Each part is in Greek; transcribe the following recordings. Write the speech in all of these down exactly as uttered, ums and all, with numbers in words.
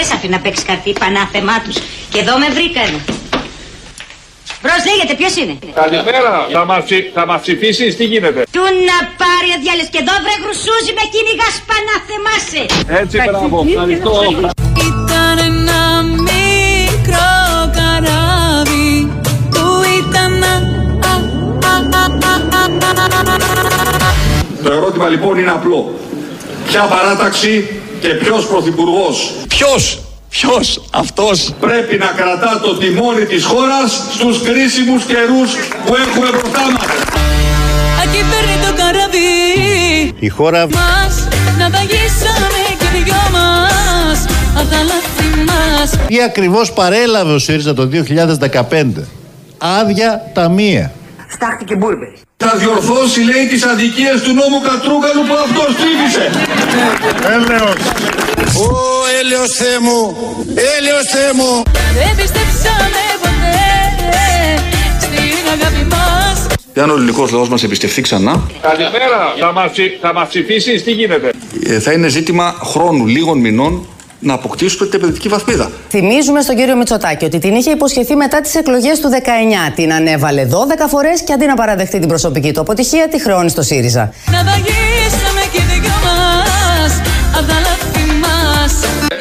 δεν σ' αφήνει να παίξει χαρτί, πανάθεμά τους. Και εδώ με βρήκανε. Μπρος λέγεται, ποιος είναι. Καλημέρα, θα μας, θα μας ψηφίσεις, τι γίνεται. Του να πάρει ο διάλειος και εδώ βρε γρουσούζι με κυνηγάς, πανάθεμάσαι. Έτσι, μπράβο, ευχαριστώ. Ήταν ένα μικρό καράβι που ήταν α, α, α, α, α. Το ερώτημα λοιπόν είναι απλό. Ποια παράταξη και ποιος πρωθυπουργός. Ποιος, ποιος αυτός πρέπει να κρατά το τιμόνι της χώρας στους κρίσιμους καιρούς που έχουμε μπροστά μας. Ακεί παίρνει το καραβί. Η χώρα μας να βαγίσαμε και οι δυο μας. Απ' τα λάθη μας. Τι ακριβώς παρέλαβε ο ΣΥΡΙΖΑ το δύο χιλιάδες δεκαπέντε. Άδεια ταμεία. Στάχτη και μπούρμπες. Θα διορθώσει, λέει, τις αδικίες του νόμου Κατρούγκαλου που αυτός ψήφισε. Έλεος. Ω, έλεος Θεέ μου, έλεος Θεέ μου. Δεν πιστέψαμε ποτέ στην αγάπη μας. Εάν ο ελληνικός λαός μας εμπιστευτεί ξανά. Καλημέρα, θα μας, θα μας ψηφίσεις, τι γίνεται. Ε, θα είναι ζήτημα χρόνου, λίγων μηνών, να αποκτήσουμε την επενδυτική βαθμίδα. Θυμίζουμε στον κύριο Μητσοτάκη ότι την είχε υποσχεθεί μετά τις εκλογές του δεκαεννιά. Την ανέβαλε δώδεκα φορές και αντί να παραδεχτεί την προσωπική του αποτυχία, τη χρεώνει στο ΣΥΡΙΖΑ.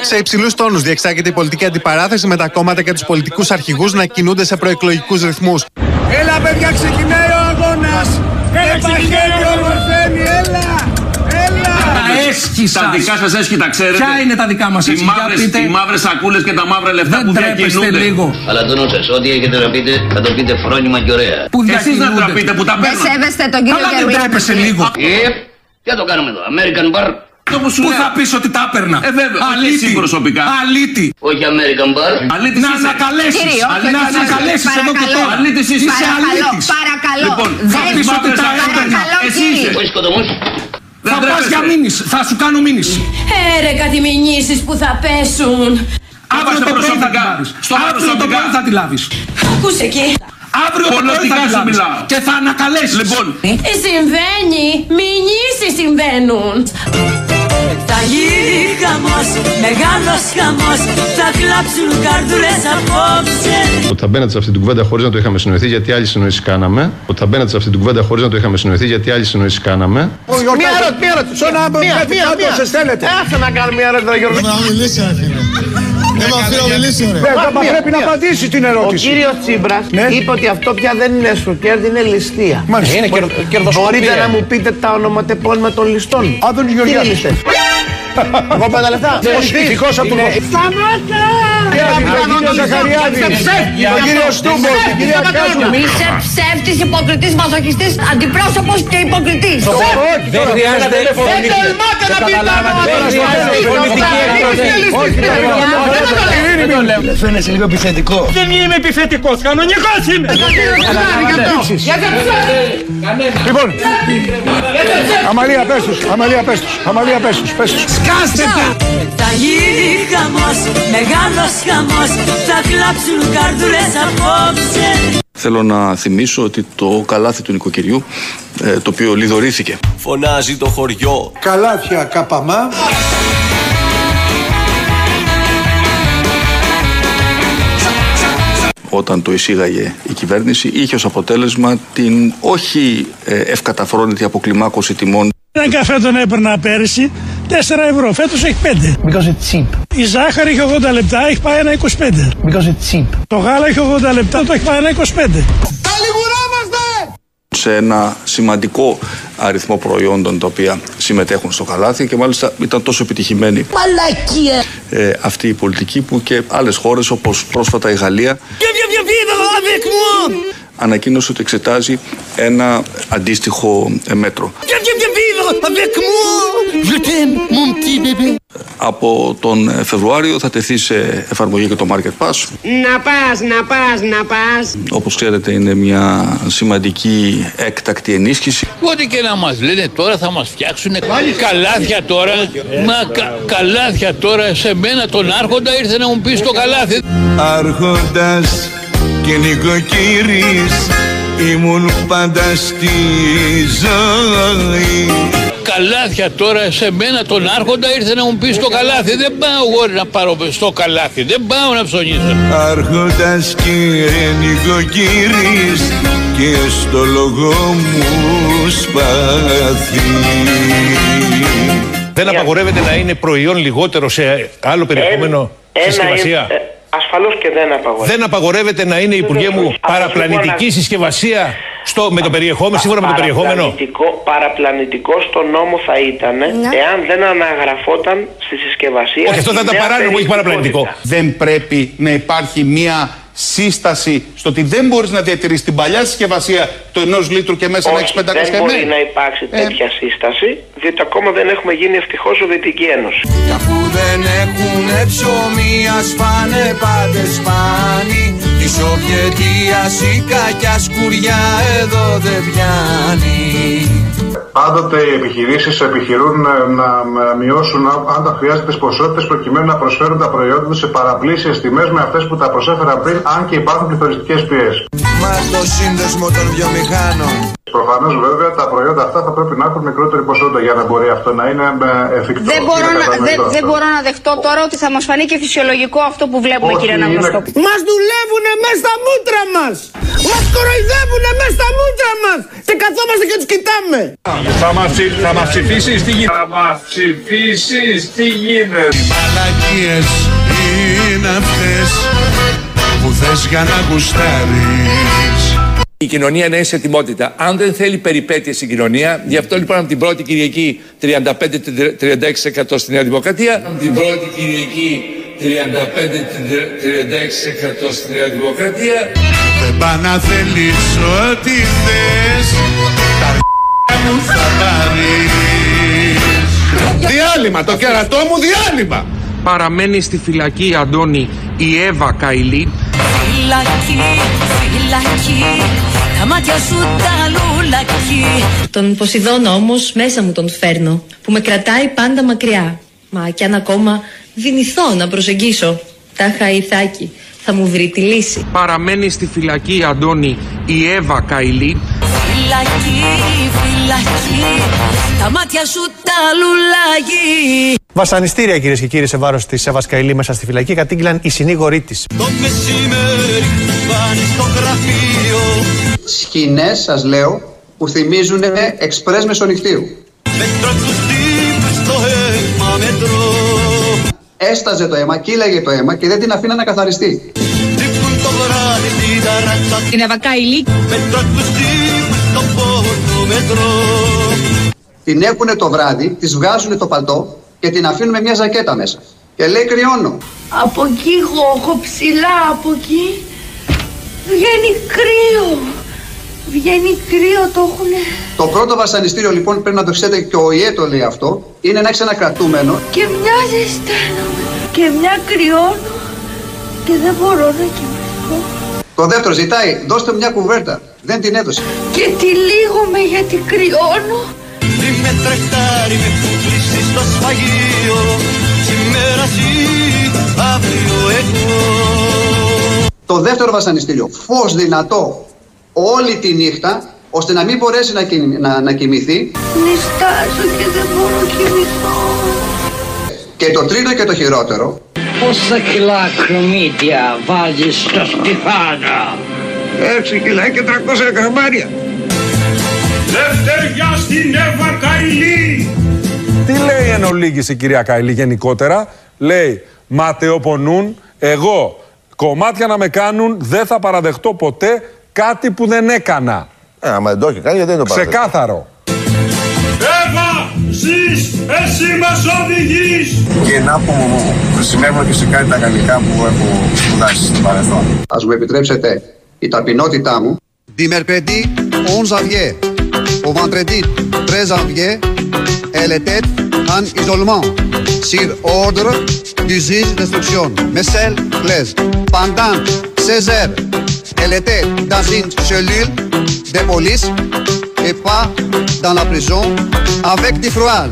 Σε υψηλούς τόνους διεξάγεται η πολιτική αντιπαράθεση με τα κόμματα και τους πολιτικούς αρχηγούς να κινούνται σε προεκλογικούς ρυθμούς. Έλα, παιδιά, ξεκινάει ο αγώνας! Τα δικά σας έσχη τα ξέρετε. Ποια είναι τα δικά μας έσχη? Οι μαύρες σακούλες και τα μαύρα λεφτά δεν που διακινούνται λίγο. Αλλά τον ότσες, ό,τι έχετε να πείτε θα το πείτε φρόνημα και ωραία. Που εσείς να τραπείτε που τα παίρνουν. Δεν σέβεστε τον κύριο Γερουίδη. Αλλά δεν τράπεσε λίγο. Ε, τι θα το κάνουμε εδώ, American Bar. Πού θα πεις ότι τα έπαιρνα. Ε, βέβαια, αλήτη προσωπικά. Αλήτη. Όχι American Bar. Αλήτη. Να ανακαλέσεις. Να ανακαλέσεις εδώ και τώρα. Αλήτης είσαι. Παρακαλώ. Λοιπόν, θα πεις ότι τα έπαιρνα. Εσύ είσαι. Όχι Κοντομούς. Θα πας για μήνυση, θα σου κάνω μήνυση. Έρε κάτι μηνύσεις που θα πέσουν. Αύριο το πρωί θα τη λάβεις. Αύριο το πρωί θα τη λάβεις. Ακούσε εκεί. Αύριο το πρωί θα τη λάβεις και θα ανακαλέσεις. Λοιπόν. Συμβαίνει, μηνύσεις συμβαίνουν. Θα γίνει χαμός, μεγάλος χαμός. Θα κλάψουν καρδούλες απόψε. Ότι θα μπαίνατε σε αυτή την κουβέντα χωρίς να το είχαμε συνοηθεί, γιατί άλλη συνοήσεις κάναμε. Ότι θα μπαίνατε σε αυτή την κουβέντα χωρίς να το είχαμε συνοηθεί, γιατί άλλη συνοήσεις κάναμε. Μία ερώτηση, μία ερώτηση. Μία, μία, σε στέλνετε. Άσε να κάνω μία ερώτηση, Γιώργο. Να μιλήσει, πρέπει να απαντήσει την ερώτηση. Ο κύριος Τσίπρας είπε ότι αυτό πια δεν είναι σουκέρδι, είναι ληστεία. Μπορείτε να μου πείτε τα ονοματεπώνυμα των ληστών? Άδωνης Γεωργιάδης. Εγώ είπα τα λεφτά. Δυστυχώς από τον κόσμο. Σταμάτα! Κύριε Ζαχαριάδη, τον κύριο Στούμπο, την κυρία Κάζου. Είσαι ψεύτης, υποκριτής, μαζοχιστής, αντιπρόσωπος και υποκριτής. Δεν χρειάζεται. Δεν τολμάτε να πείτε τα όνομα. Φαίνεσαι λίγο επιθετικό. Δεν είμαι επιθετικός, κανονικός είμαι. Λοιπόν, Αμαλία πες τους, Αμαλία πες τους, Αμαλία πες τους, πες τους. Σκάστε τα! Θα γίνει χαμός, μεγάλος χαμός, θα κλάψουν καρδούλες απόψε. Θέλω να θυμίσω ότι το καλάθι του νοικοκυριού, ε, το οποίο λιδωρήθηκε. Φωνάζει το χωριό. Καλάθια καπαμά. Όταν το εισήγαγε η κυβέρνηση, είχε ως αποτέλεσμα την όχι ευκαταφρόνητη αποκλιμάκωση τιμών. Έναν καφέ τον έπαιρνα πέρυσι τέσσερα ευρώ, φέτος έχει πέντε. Because it's cheap. Η ζάχαρη έχει ογδόντα λεπτά, έχει πάει ένα είκοσι πέντε. Because it's cheap. Το γάλα έχει ογδόντα λεπτά, το έχει πάει ένα είκοσι πέντε. Καλιγουράμαστε! Σε ένα σημαντικό αριθμό προϊόντων τα οποία συμμετέχουν στο καλάθι και μάλιστα ήταν τόσο επιτυχημένη. Μαλάκια! Ε, αυτή η πολιτική που και άλλες χώρες όπως πρόσφατα η Γαλλία. Ανακοίνωσε ότι εξετάζει ένα αντίστοιχο μέτρο. Από τον Φεβρουάριο θα τεθεί σε εφαρμογή και το Market Pass. Να πας, να πας, να πας. Όπως ξέρετε είναι μια σημαντική έκτακτη ενίσχυση. Ό,τι και να μας λένε τώρα θα μας φτιάξουν καλάθια τώρα. Μα κα, καλάθια τώρα σε μένα τον Άρχοντα ήρθε να μου πει στο καλάθι. Άρχοντας και νοικοκύρης ήμουν πάντα στη ζωή. καλάθια τώρα, σε μένα τον άρχοντα ήρθε να μου πει στο καλάθι. Δεν πάω εγώ να πάρω στο καλάθι, δεν πάω να ψωνίσω. Άρχοντας κύριε νοικοκύρης και στο λογό μου σπαθί. Δεν απαγορεύεται να είναι προϊόν λιγότερο σε άλλο περιεχόμενο ε, συσκευασία. Ε, ασφαλώς και δεν απαγορεύεται. Δεν απαγορεύεται να είναι, Υπουργέ μου, παραπλανητική συσκευασία στο, με το περιεχόμενο, σύμφωνα με το περιεχόμενο. Παραπλανητικό στο νόμο θα ήταν ναι. εάν δεν αναγραφόταν στη συσκευασία. Όχι, αυτό θα ήταν παράνομο, όχι παραπλανητικό. Δεν πρέπει να υπάρχει μία σύσταση στο ότι δεν μπορείς να διατηρήσεις την παλιά συσκευασία του ενός λίτρου και μέσα να έχεις πεντακόσια χιλιάδες. Όχι, δεν μπορεί να υπάρξει ε. τέτοια σύσταση, διότι ακόμα δεν έχουμε γίνει ευτυχώς Σοβιετική Ένωση. Κι αφού δεν έχουνε ψωμί, ας φάνε πάντε σπάνι. Τη Σοβιετίας η κακιά σκουριά εδώ δεν πιάνει. Πάντοτε οι επιχειρήσεις επιχειρούν να μειώσουν, αν τα χρειάζεται, τις ποσότητες προκειμένου να προσφέρουν τα προϊόντα τους σε παραπλήσιες τιμές με αυτές που τα προσέφεραν πριν, αν και υπάρχουν πληθωριστικές πιέσεις. Μα το σύνδεσμο των βιομηχάνων. Προφανώς, βέβαια, τα προϊόντα αυτά θα πρέπει να έχουν μικρότερη ποσότητα για να μπορεί αυτό να είναι εφικτό. Δεν μπορώ, να, δε, δεν μπορώ να δεχτώ τώρα ότι θα μας φανεί και φυσιολογικό αυτό που βλέπουμε, όχι, κύριε Αναγνωστόπουλε. Είναι... Μας δουλεύουνε μέσα στα μούτρα μας! Μας κοροϊδεύουνε μέσα στα μούτρα μας! Και καθόμαστε και τους κοιτάμε! Θα μας, θα μας ψηφίσεις τι γίνεται. Θα μας ψηφίσεις τι γίνεται. Οι μαλακίες είναι αυτές που θες για να γουστάρεις. Η κοινωνία να είναι σε ετοιμότητα. Αν δεν θέλει περιπέτειες στην κοινωνία, γι' αυτό λοιπόν από την πρώτη Κυριακή τριάντα πέντε με τριάντα έξι τοις εκατό στη Νέα Δημοκρατία. Από την πρώτη Κυριακή τριάντα πέντε με τριάντα έξι τοις εκατό στη Νέα Δημοκρατία. Δεν πά να θέλεις ό,τι θες, τα ρ***α μου θα πάρεις. Διάλειμμα, το κερατό μου διάλειμμα. Παραμένει στη φυλακή, Αντώνη, η Εύα Καϊλή. Φυλακή, φυλακή, τα μάτια σου τα λουλακή. Τον Ποσειδώνα όμως μέσα μου τον φέρνω, που με κρατάει πάντα μακριά. Μα κι αν ακόμα δυνηθώ να προσεγγίσω, τάχα Ιθάκη θα μου βρει τη λύση. Παραμένει στη φυλακή, Αντώνη, η Εύα Καϊλή. Φυλακή, φυλακή, τα μάτια σου τα λουλαγεί. Βασανιστήρια, κυρίες και κύριοι, σε βάρος της Εύας Καϊλή μέσα στη φυλακή κατήγγειλαν οι συνήγοροι της. Το μεσημέρι πάνε στο γραφείο. Σκηνές, σας λέω, που θυμίζουν εξπρές μεσονυχτίου. Μέτρο τους τύπους το αίμα, μέτρο. Έσταζε το αίμα, κύλαγε το αίμα και δεν την αφήνα να καθαριστεί. Τύπουν το βράδυ την ταράτσα. Την Εύα Καϊλή. Μέτρο τους τύπους το πόνο, μέτρο. Την έχουνε το βράδυ, της βγάζουνε το παλτό και την αφήνουμε μια ζακέτα μέσα. Και λέει κρυώνω. Από εκεί γόχω ψηλά, από εκεί βγαίνει κρύο. Βγαίνει κρύο, το έχουνε. Το πρώτο βασανιστήριο λοιπόν, πρέπει να το ξέρετε και ο ΙΕ το λέει αυτό, είναι να έχεις ένα κρατούμενο. Και μια ζεσταίνομαι και μια κρυώνω και δεν μπορώ να κοιμηθώ. Το δεύτερο ζητάει, δώστε μια κουβέρτα. Δεν την έδωσε. Και τη λύγομαι γιατί κρυώνω. Με τρεκτάρι με φούκληση στο σφαγείο. Σήμερα ζει, αύριο εγώ. Το δεύτερο βασανιστήριο, φως δυνατό όλη τη νύχτα, ώστε να μην μπορέσει να, κοιμη, να, να κοιμηθεί. Νιστάζω και δεν μπορώ κοιμηθώ. Και το τρίτο και το χειρότερο. Πόσα κιλά κρεμμύδια βάζεις στο στιφάνα? Έξι κιλά και τρακόσια γραμμάρια. Δευτεριά στην Εύα Καϊλή! Τι λέει εν ολίγης η κυρία Καϊλή γενικότερα? Λέει, ματαιοπονούν, εγώ κομμάτια να με κάνουν, δεν θα παραδεχτώ ποτέ κάτι που δεν έκανα. Ε, άμα δεν το έχει κάνει, γιατί δεν το παραδεχτώ. Ξεκάθαρο. Εύα, ζεις, εσύ μας οδηγείς! Κενά που συνέβαινε και σε κάτι τα γαλλικά που έχω σπουδάσει στο παρελθόν. Ας μου επιτρέψετε η ταπεινότητά μου. Διμερπεντή, ονζαβιέ. Au vendredi treize janvier, elle était en isolement sur ordre du juge d'instruction, Michel Claes. Pendant seize heures, elle était dans une cellule de police et pas dans la prison avec du froid.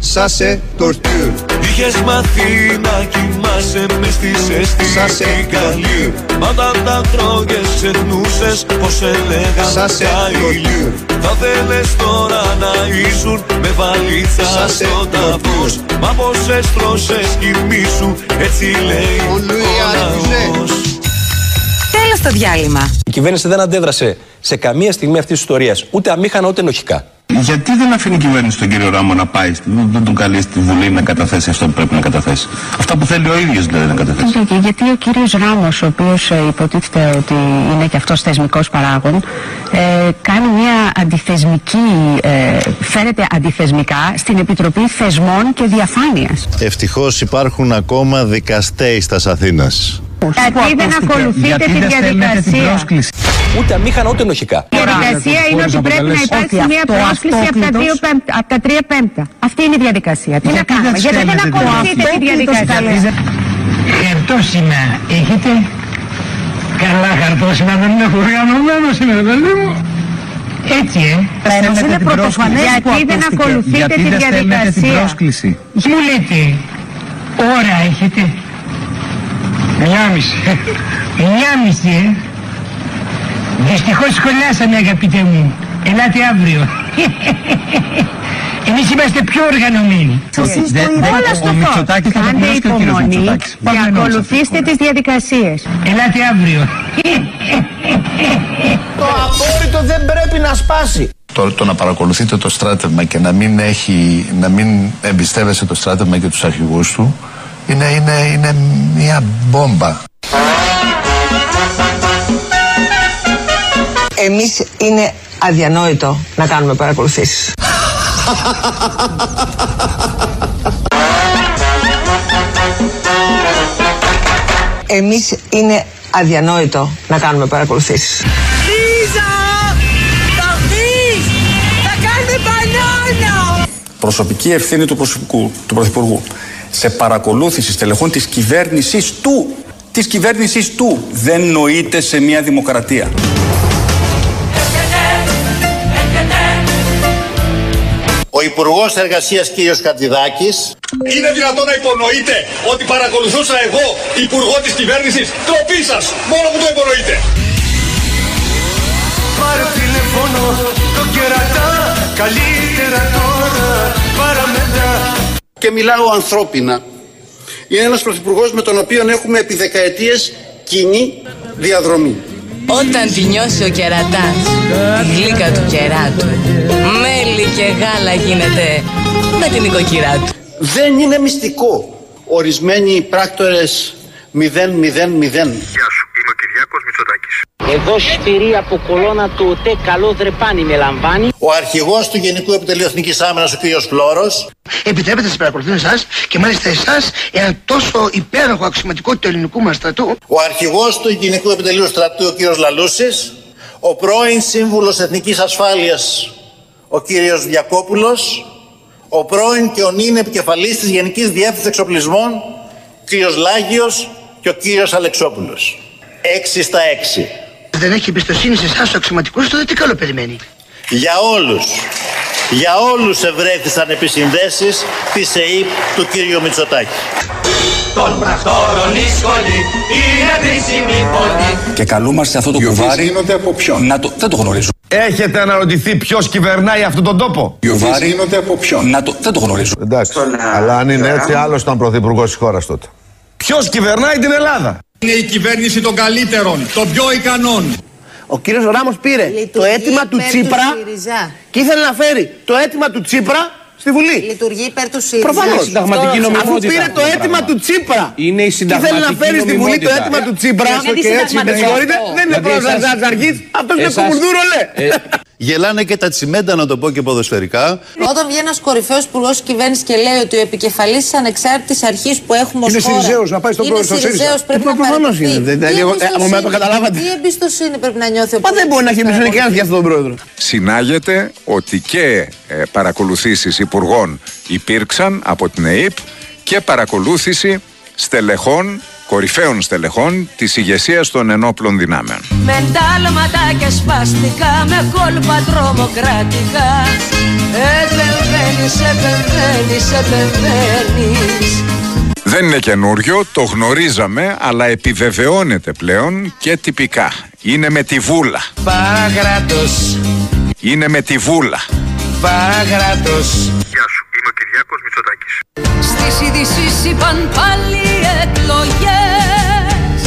Ça c'est torture. Είχες μαθεί να κοιμάσαι μες στη ζεστή. Ça c'est galure. Μα όταν τα τρώγες ξεχνούσες πως έλεγαν. Ça c'est torture. Θα θέλες τώρα να ήσουν με βαλίτσα στο ταβός. Μα πως έστρωσες κοιμή σου, έτσι λέει ο λαός. Τέλος το διάλειμμα. Η κυβέρνηση δεν αντέδρασε σε καμία στιγμή αυτής της ιστορίας, ούτε αμήχανα ούτε ενοχικά. Γιατί δεν αφήνει η κυβέρνηση τον κύριο Ράμο να πάει, δεν τον καλεί στη Βουλή να καταθέσει αυτό που πρέπει να καταθέσει? Αυτά που θέλει ο ίδιος δηλαδή να καταθέσει. Και γιατί ο κύριος Ράμος, ο οποίος υποτίθεται ότι είναι και αυτός θεσμικός παράγων, ε, κάνει μια αντιθεσμική, ε, φαίνεται αντιθεσμικά στην Επιτροπή Θεσμών και Διαφάνειας. Ευτυχώς υπάρχουν ακόμα δικαστές της Αθήνας. Γιατί δεν ακολουθείτε τη διαδικασία. Ούτε αμήχανα ούτε ενοχικά. Η διαδικασία είναι ότι πρέπει να υπάρξει μια πρόσκληση από τα τρία πέμπτα. Αυτή είναι η διαδικασία. Τι να κάνουμε, γιατί δεν ακολουθείτε τη διαδικασία? Χαρτό σήμερα έχετε? Καλά, χαρτό σήμερα δεν είναι οργανωμένο σήμερα, παιδί μου. Έτσι, ε. Είναι πρωτοφανές. Γιατί δεν ακολουθείτε τη διαδικασία? Μου λέτε, ώρα έχετε? Μιάμιση. Μιάμιση, ε. Δυστυχώς σχολιάσαμε, αγαπητέ μου. Ελάτε αύριο. Εμείς είμαστε πιο οργανωμένοι. Ο Μητσοτάκης θα το πληρώσει και ο κύριος Μητσοτάκης. Κάντε υπομονή και ακολουθήστε τις διαδικασίες. Ελάτε αύριο. Το απόρριτο δεν πρέπει να σπάσει. Το, το να παρακολουθείτε το στράτευμα και να μην, έχει, να μην εμπιστεύεσαι το στράτευμα και τους αρχηγούς του, Είναι, είναι, είναι μια μπόμπα. Εμείς είναι αδιανόητο να κάνουμε παρακολουθήσεις. Εμείς είναι αδιανόητο να κάνουμε παρακολουθήσεις. Ρίζα! Θα πεις! Θα κάνουμε μπανάνα! Προσωπική ευθύνη του προσωπικού, του Πρωθυπουργού. Σε παρακολούθηση στελεχών της κυβέρνησης του. Της κυβέρνησης του. Δεν νοείται σε μια δημοκρατία. Ο Υπουργός Εργασίας κύριος Κατερίνα. Είναι δυνατόν να υπονοείτε ότι παρακολουθούσα εγώ υπουργό της κυβέρνησης? Τροπή σας, μόνο που το υπονοείτε. Πάρε τηλεφώνο, το κερατά, καλύτερα τώρα, παραμετά. Και μιλάω ανθρώπινα. Είναι ένας πρωθυπουργός με τον οποίο έχουμε επί δεκαετίες κοινή διαδρομή. Όταν τη νιώσει ο κερατάς, τη γλύκα του κεράτου, μέλι και γάλα γίνεται με την οικοκυρά του. Δεν είναι μυστικό. Ορισμένοι πράκτορες μηδέν μηδέν μηδέν. Γεια σου, είμαι ο Κυριάκος Μητσοτάκης. Εδώ σφυρί από κολόνα του ΟΤΕ, καλό δρεπάνι με λαμβάνει. Ο αρχηγός του Γενικού Επιτελείου Εθνικής Άμυνας, ο κ. Φλόρος. Επιτρέπετε στις παρακολουθήσεις σας και μάλιστα εσάς, έναν τόσο υπέροχο αξιωματικό του ελληνικού μας στρατού. Ο αρχηγός του Γενικού Επιτελείου Στρατού, ο κ. Λαλούσης. Ο πρώην Σύμβουλος Εθνικής Ασφάλειας, ο κ. Διακόπουλος. Ο πρώην και ο νυν επικεφαλής της Γενικής Διεύθυνσης Εξοπλισμών, κ. Λάγιος και ο κ. Αλεξόπουλος. έξι στα έξι. Δεν έχει εμπιστοσύνη σε εσάς ο αξιωματικός, τότε τι καλό περιμένει? Για όλους, για όλους ευρέθησαν επισυνδέσεις της ΕΥΠ του κύριου Μητσοτάκη. Τον πρακτόρων η σχολή είναι χρήσιμη πολύ. Και καλούμαστε αυτό το κουβάρι από ποιον? Να το... Δεν το γνωρίζω. Έχετε αναρωτηθεί ποιος κυβερνάει αυτόν τον τόπο? Κουβάρι γίνονται από ποιον? Να το... Δεν το γνωρίζω. Εντάξει, να... αλλά αν είναι έτσι, άλλος ήταν πρωθυπουργός της χώρας τότε. Ποιος κυβερνάει την Ελλάδα? Είναι η κυβέρνηση των καλύτερων, των πιο ικανών. Ο κύριος Ράμος πήρε Λειτουργεί το αίτημα του Τσίπρα του και ήθελε να φέρει το αίτημα του Τσίπρα στη Βουλή. Λειτουργεί υπέρ του ΣΥΡΙΖΑ. Προφανώς. Συνταγματική νομιμότητα. Αφού πήρε το αίτημα του Τσίπρα είναι η και ήθελε να φέρει στη Βουλή το αίτημα του Τσίπρα. Και έτσι με συγχωρείτε, δεν είναι πρόεδρος της αρχής. Αυτός είναι κουμουρδούρολε. Γελάνε και τα τσιμέντα, να το πω και ποδοσφαιρικά. Όταν βγαίνει ένας κορυφαίος υπουργός κυβέρνησης και λέει ότι ο επικεφαλής της ανεξάρτητης αρχής που έχουμε ως χώρα είναι Σιριζέος, να πάει στον πρόεδρο του ΣΥΡΙΖΑ. Πρέπει να παραιτηθεί. Τι εμπιστοσύνη πρέπει να νιώθει ο πρόεδρος? Μα δεν μπορεί να έχει εμπιστοσύνη και ένας για αυτόν τον πρόεδρο. Συνάγεται ότι και παρακολουθήσεις υπουργών υπήρξαν από την ΕΥΠ και παρακολούθηση στελεχών, κορυφαίων στελεχών της ηγεσίας των ενόπλων δυνάμεων. Με εντάλματα και σπαστικά, με κόλπα τρομοκρατικά, επεμβαίνεις, επεμβαίνεις, επεμβαίνεις. Δεν είναι καινούριο, το γνωρίζαμε, αλλά επιβεβαιώνεται πλέον και τυπικά. Είναι με τη βούλα. Παγράτος. Είναι με τη βούλα. Παγράτος. Γεια σου, είμαι ο Κυριάκος Μητσοτάκης. Στις ειδήσεις είπαν πάλι εκλογές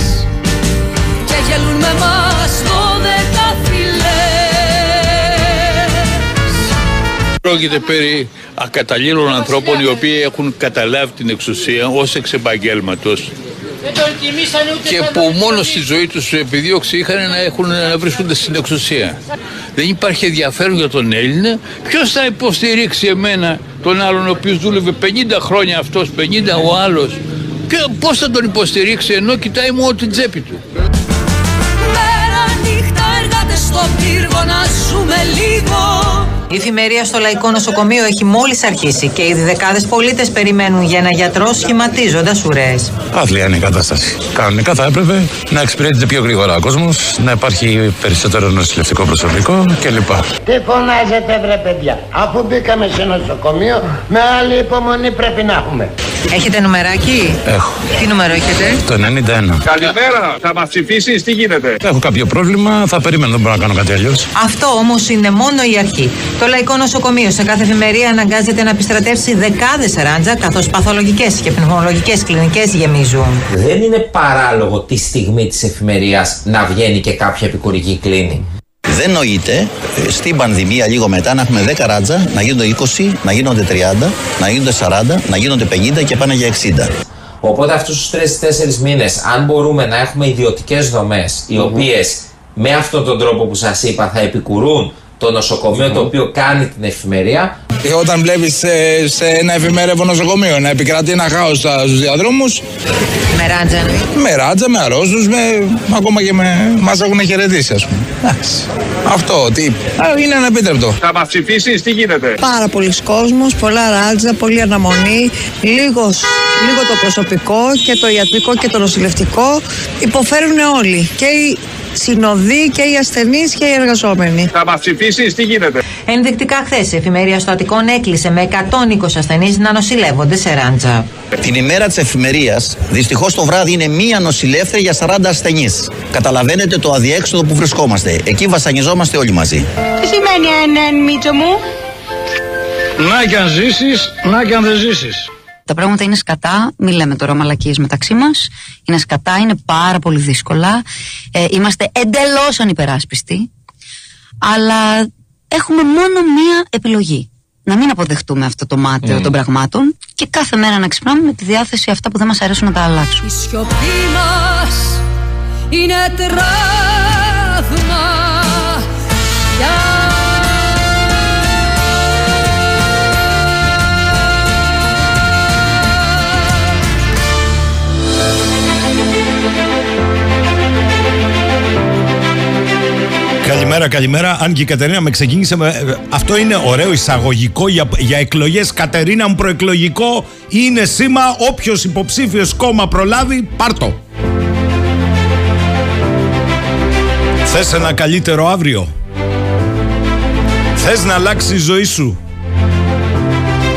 και γελούν με μας το δεκαφυλές. Πρόκειται περί ακαταλλήλων ανθρώπων οι οποίοι έχουν καταλάβει την εξουσία ως εξ επαγγέλματος και που μόνο στη ζωή τους επιδίωξη είχαν να, έχουν, να βρίσκονται στην εξουσία. Δεν υπάρχει ενδιαφέρον για τον Έλληνα. Ποιος θα υποστηρίξει εμένα τον άλλον ο οποίος δούλευε πενήντα χρόνια αυτός, πενήντα ο άλλος. Πώς θα τον υποστηρίξει ενώ κοιτάει μόνο την τσέπη του. Μέρα νύχτα έργατε στον πύργο να ζούμε λίγο. Η εφημερία στο Λαϊκό Νοσοκομείο έχει μόλις αρχίσει και οι δεκάδες πολίτες περιμένουν για ένα γιατρό σχηματίζοντας ουρές. Άθλια είναι η κατάσταση. Κανονικά θα έπρεπε να εξυπηρετείται πιο γρήγορα ο κόσμος, να υπάρχει περισσότερο νοσηλευτικό προσωπικό κλπ. Τι φωνάζετε βρε παιδιά, αφού μπήκαμε σε νοσοκομείο, με άλλη υπομονή πρέπει να έχουμε. Έχετε νουμεράκι? Έχω. Τι νούμερο έχετε? Το ενενήντα ένα. Καλημέρα, θα μας ψηφίσεις, τι γίνεται? Έχω κάποιο πρόβλημα, θα περιμένω, δεν μπορώ να κάνω κάτι αλλιώς. Αυτό όμως είναι μόνο η αρχή. Το Λαϊκό Νοσοκομείο σε κάθε εφημερία αναγκάζεται να επιστρατεύσει δεκάδες ράντζα, καθώς παθολογικές και πνευμολογικές κλινικές γεμίζουν. Δεν είναι παράλογο τη στιγμή της εφημερίας να βγαίνει και κάποια επικουρική κλίνη. Δεν νοείται στην πανδημία λίγο μετά να έχουμε δέκα ράντζα, να γίνονται είκοσι, να γίνονται τριάντα, να γίνονται σαράντα, να γίνονται πενήντα και πάνε για εξήντα. Οπότε αυτούς τους τρεις τέσσερις μήνες, αν μπορούμε να έχουμε ιδιωτικές δομές, οι οποίες με αυτόν τον τρόπο που σας είπα θα επικουρούν το νοσοκομείο mm. το οποίο κάνει την εφημερία. Και όταν βλέπεις σε, σε ένα εφημερεύο νοσοκομείο να επικρατεί ένα χάος στους διαδρόμους. Με ράτζα. Με ράτζα, με αρρώστους, με... ακόμα και με... μας έχουν χαιρετήσει ας πούμε. Εντάξει. Αυτό, τι... είναι ανεπίτρεπτο. Θα μας ψηφίσεις, τι γίνεται? Πάρα πολλοί κόσμος, πολλά ράτζα, πολλή αναμονή, λίγος, λίγο το προσωπικό και το ιατρικό και το νοσηλευτικό. Υποφέρουν όλοι. Και οι... συνοδοί και οι ασθενείς και οι εργαζόμενοι. Θα μας ψηφίσεις, τι γίνεται? Ενδεικτικά χθες η εφημερία στο Αττικόν έκλεισε με εκατόν είκοσι ασθενείς να νοσηλεύονται σε ράντζα. Την ημέρα της εφημερίας, δυστυχώς το βράδυ είναι μία νοσηλεύθερη για σαράντα ασθενείς. Καταλαβαίνετε το αδιέξοδο που βρισκόμαστε. Εκεί βασανιζόμαστε όλοι μαζί. Τι σημαίνει έναν μίτσο μου? Να κι αν ζήσεις, να κι αν δεν ζήσεις. Τα πράγματα είναι σκατά, μη λέμε τώρα μαλακίες μεταξύ μας. Είναι σκατά, είναι πάρα πολύ δύσκολα. Ε, είμαστε εντελώς ανυπεράσπιστοι. Αλλά έχουμε μόνο μία επιλογή. Να μην αποδεχτούμε αυτό το μάταιο mm. των πραγμάτων και κάθε μέρα να ξυπνάμε με τη διάθεση αυτά που δεν μας αρέσουν να τα αλλάξουν. Η σιωπή μας είναι τραύμα. Καλημέρα, καλημέρα. Αν και η Κατερίνα με ξεκίνησε με... Αυτό είναι ωραίο εισαγωγικό για, για εκλογές. Κατερίνα μου, προεκλογικό είναι σήμα. Όποιος υποψήφιος κόμμα προλάβει, πάρτο. Θες ένα καλύτερο αύριο? Θες να αλλάξει η ζωή σου?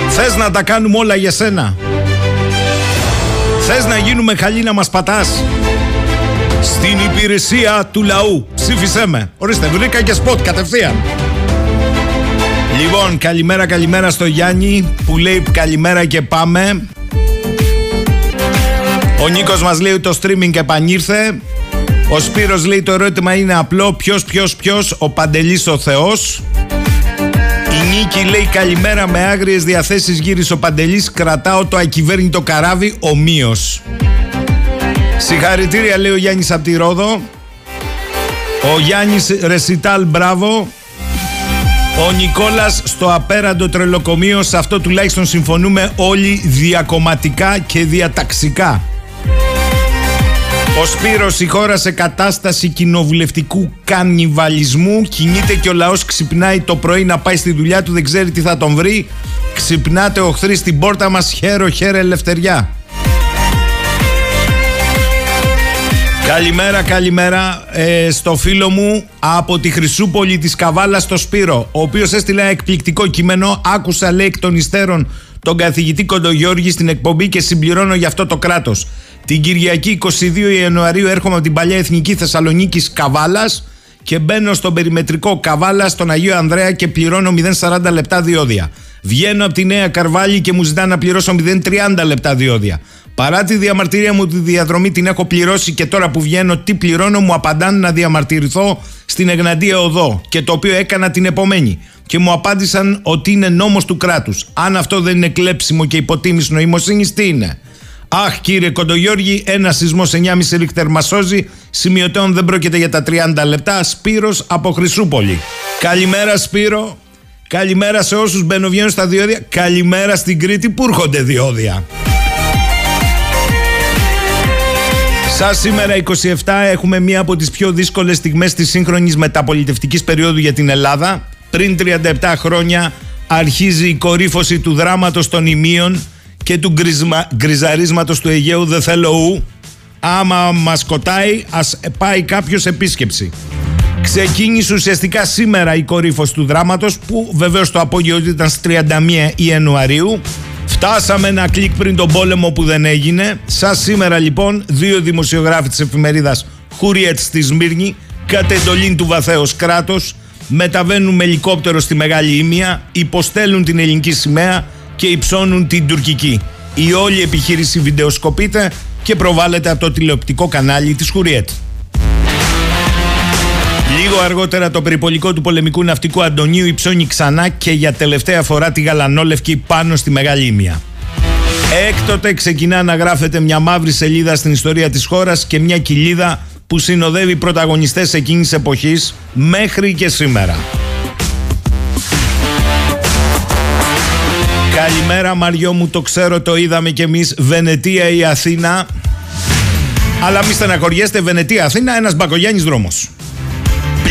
Θες να τα κάνουμε όλα για σένα? Θες να γίνουμε χαλί να μας πατάς? Στην υπηρεσία του λαού. Ψήφισέ με. Ορίστε, βρήκα και σποτ κατευθείαν. Λοιπόν, καλημέρα, καλημέρα στο Γιάννη που λέει καλημέρα και πάμε. Ο Νίκος μας λέει το streaming επανήρθε. Ο Σπύρος λέει το ερώτημα είναι απλό. Ποιος, ποιος, ποιος? Ο Παντελής ο Θεός. Η Νίκη λέει καλημέρα, με άγριες διαθέσεις γύρισε ο Παντελής. Κρατάω το ακυβέρνητο καράβι ομοίως. Συγχαρητήρια λέει ο Γιάννης από τη Ρόδο. Ο Γιάννης Ρεσιτάλ, μπράβο. Ο Νικόλας στο απέραντο τρελοκομείο. Σε αυτό τουλάχιστον συμφωνούμε όλοι διακομματικά και διαταξικά. Ο Σπύρος, η χώρα σε κατάσταση κοινοβουλευτικού κανιβαλισμού. Κινείται και ο λαός ξυπνάει το πρωί να πάει στη δουλειά του. Δεν ξέρει τι θα τον βρει. Ξυπνάτε οχθροί στην πόρτα μας. Χαίρο χαίρε ελευθεριά. Καλημέρα, καλημέρα ε, στο φίλο μου από τη Χρυσούπολη της Καβάλας στο Σπύρο, ο οποίος έστειλε ένα εκπληκτικό κείμενο. Άκουσα, λέει, εκ των υστέρων τον καθηγητή Κοντογιώργη στην εκπομπή και συμπληρώνω γι' αυτό το κράτος. Την Κυριακή εικοστή δεύτερη Ιανουαρίου έρχομαι από την παλιά Εθνική Θεσσαλονίκης Καβάλας και μπαίνω στον περιμετρικό Καβάλα στον Αγίο Ανδρέα και πληρώνω μηδέν κόμμα σαράντα λεπτά διόδια. Βγαίνω από τη Νέα Καρβάλη και μου ζητά να πληρώσω μηδέν κόμμα τριάντα λεπτά διόδια. Παρά τη διαμαρτυρία μου, τη διαδρομή την έχω πληρώσει και τώρα που βγαίνω, τι πληρώνω, μου απαντάνε να διαμαρτυρηθώ στην Εγναντία Οδό, και το οποίο έκανα την επομένη. Και μου απάντησαν ότι είναι νόμος του κράτους. Αν αυτό δεν είναι κλέψιμο και υποτίμηση νοημοσύνης, τι είναι? Αχ, κύριε Κοντογιώργη, ένα σεισμό εννιά κόμμα πέντε ρίχτερ μας σώζει. Σημειωτέων δεν πρόκειται για τα τριάντα λεπτά. Σπύρος από Χρυσούπολη. Καλημέρα, Σπύρο. Καλημέρα σε όσους μπαινοβγαίνουν στα διόδια. Καλημέρα στην Κρήτη που έρχονται διόδια. Σαν σήμερα εικοστή εβδόμη έχουμε μία από τις πιο δύσκολες στιγμές της σύγχρονης μεταπολιτευτικής περίοδου για την Ελλάδα. Πριν τριάντα επτά χρόνια αρχίζει η κορύφωση του δράματος των ημείων και του γκρισμα, γκριζαρίσματος του Αιγαίου. Δεν θέλω ου. Άμα μας σκοτάει, ας πάει κάποιος επίσκεψη. Ξεκίνησε ουσιαστικά σήμερα η κορύφωση του δράματος, που βεβαίως το απόγευμα ήταν στις τριάντα μία Ιανουαρίου. Φτάσαμε ένα κλικ πριν τον πόλεμο που δεν έγινε. Σαν σήμερα λοιπόν, δύο δημοσιογράφοι της εφημερίδας Χουριέτ στη Σμύρνη, κατ' εντολήν του βαθέως κράτος, μεταβαίνουν με ελικόπτερο στη Μεγάλη Ήμια, υποστέλουν την ελληνική σημαία και υψώνουν την τουρκική. Η όλη επιχείρηση βιντεοσκοπείται και προβάλλεται από το τηλεοπτικό κανάλι της Χουριέτ. Λίγο αργότερα το περιπολικό του πολεμικού ναυτικού Αντωνίου υψώνει ξανά και για τελευταία φορά τη γαλανόλευκη πάνω στη Μεγάλη Ήμια. Έκτοτε ξεκινά να γράφεται μια μαύρη σελίδα στην ιστορία της χώρας και μια κοιλίδα που συνοδεύει πρωταγωνιστές εκείνης εποχής μέχρι και σήμερα. Καλημέρα, Μαριό μου, το ξέρω, το είδαμε κι εμείς. Βενετία ή Αθήνα? Αλλά μη στεναχωριέστε, Βενετία, Αθήνα, ένας Μπακογιάννης δρόμος.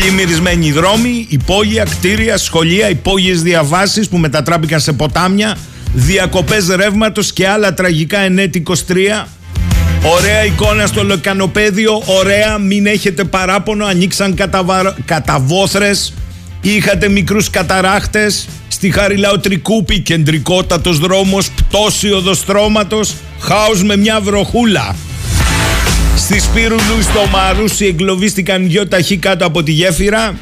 Πλημμυρισμένοι δρόμοι, υπόγεια, κτίρια, σχολεία, υπόγειες διαβάσεις που μετατράπηκαν σε ποτάμια, διακοπές ρεύματος και άλλα τραγικά ενέτη είκοσι τρία. Ωραία εικόνα στο λεκανοπέδιο, ωραία, μην έχετε παράπονο, ανοίξαν καταβα... καταβόθρες, είχατε μικρούς καταράχτες, στη Χαριλάου Τρικούπη, κεντρικότατος δρόμος, πτώση οδοστρώματος, χάος με μια βροχούλα. Στη Σπύρουλου στο Μαρούσι εγκλωβίστηκαν δυο ταχύ κάτω από τη γέφυρα.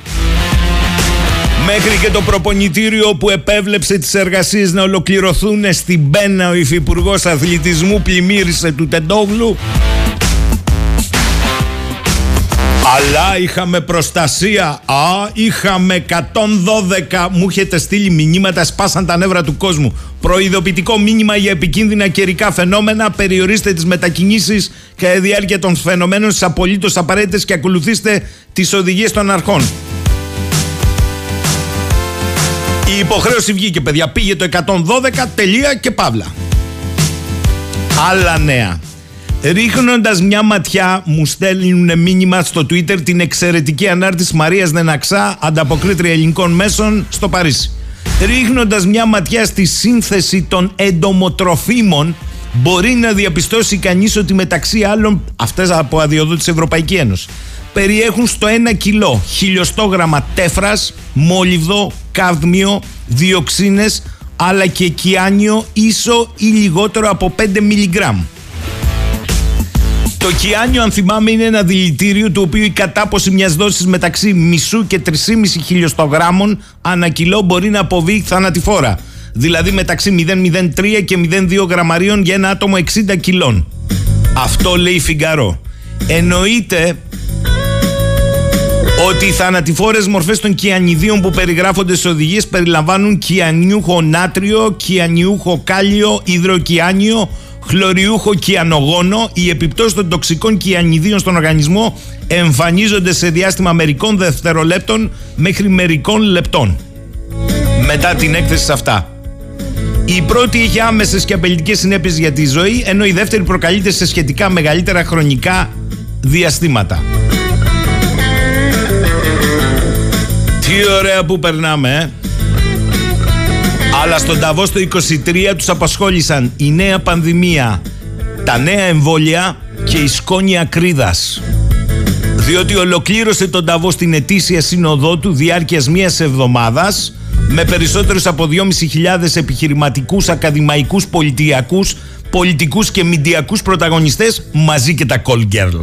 Μέχρι και το προπονητήριο που επέβλεψε τις εργασίες να ολοκληρωθούν στην Μπένα, ο υφυπουργός αθλητισμού πλημμύρισε του Τεντόγλου. Αλλά είχαμε προστασία. Α, είχαμε εκατόν δώδεκα. Μου έχετε στείλει μηνύματα, σπάσαν τα νεύρα του κόσμου. Προειδοποιητικό μήνυμα για επικίνδυνα καιρικά φαινόμενα. Περιορίστε τις μετακινήσεις κατά τη διάρκεια των φαινομένων στις απολύτως απαραίτητες και ακολουθήστε τις οδηγίες των αρχών. Η υποχρέωση βγήκε, παιδιά. Πήγε το εκατόν δώδεκα, τελεία και παύλα. Άλλα νέα. Ρίχνοντας μια ματιά, μου στέλνουν μήνυμα στο Twitter την εξαιρετική ανάρτηση Μαρίας Νεναξά, ανταποκρίτρια ελληνικών μέσων στο Παρίσι. Ρίχνοντας μια ματιά στη σύνθεση των εντομοτροφίμων, μπορεί να διαπιστώσει κανείς ότι μεταξύ άλλων, αυτές από αδειοδότηση Ευρωπαϊκή Ένωση, περιέχουν στο ένα κιλό χιλιοστόγραμμα τέφρας, μόλιβδο, καδμίο, διοξίνες, αλλά και κιάνιο ίσο ή λιγότερο από πέντε μιλιγκράμμ. Το κιάνιο, αν θυμάμαι, είναι ένα δηλητήριο του οποίου η κατάποση μιας δόσης μεταξύ μισού και τρισήμισι χιλιοστογράμμων ανά κιλό μπορεί να αποβεί θανατηφόρα. Δηλαδή μεταξύ μηδέν κόμμα μηδέν τρία και μηδέν κόμμα δύο γραμμαρίων για ένα άτομο εξήντα κιλών. Αυτό λέει η Figaro. Εννοείται ότι οι θανατηφόρες μορφές των κιανιδίων που περιγράφονται στις οδηγίες περιλαμβάνουν κιανιούχο νάτριο, κιανιούχο κάλιο, υδροκιάνιο, χλωριούχο κιανογόνο. Οι επιπτώσεις των τοξικών κιανιδίων στον οργανισμό εμφανίζονται σε διάστημα μερικών δευτερολέπτων μέχρι μερικών λεπτών μετά την έκθεση σε αυτά. Η πρώτη έχει άμεσες και απειλητικές συνέπειες για τη ζωή, ενώ η δεύτερη προκαλείται σε σχετικά μεγαλύτερα χρονικά διαστήματα. Τι ωραία που περνάμε, ε! Αλλά στον Davos το είκοσι τρία τους απασχόλησαν η νέα πανδημία, τα νέα εμβόλια και η σκόνη ακρίδας. διότι ολοκλήρωσε τον Νταβός την ετήσια σύνοδό του διάρκειας μιας εβδομάδας με περισσότερους από δυόμισι χιλιάδες επιχειρηματικούς, ακαδημαϊκούς, πολιτιακούς, πολιτικούς και μηντιακούς πρωταγωνιστές, μαζί και τα call girl.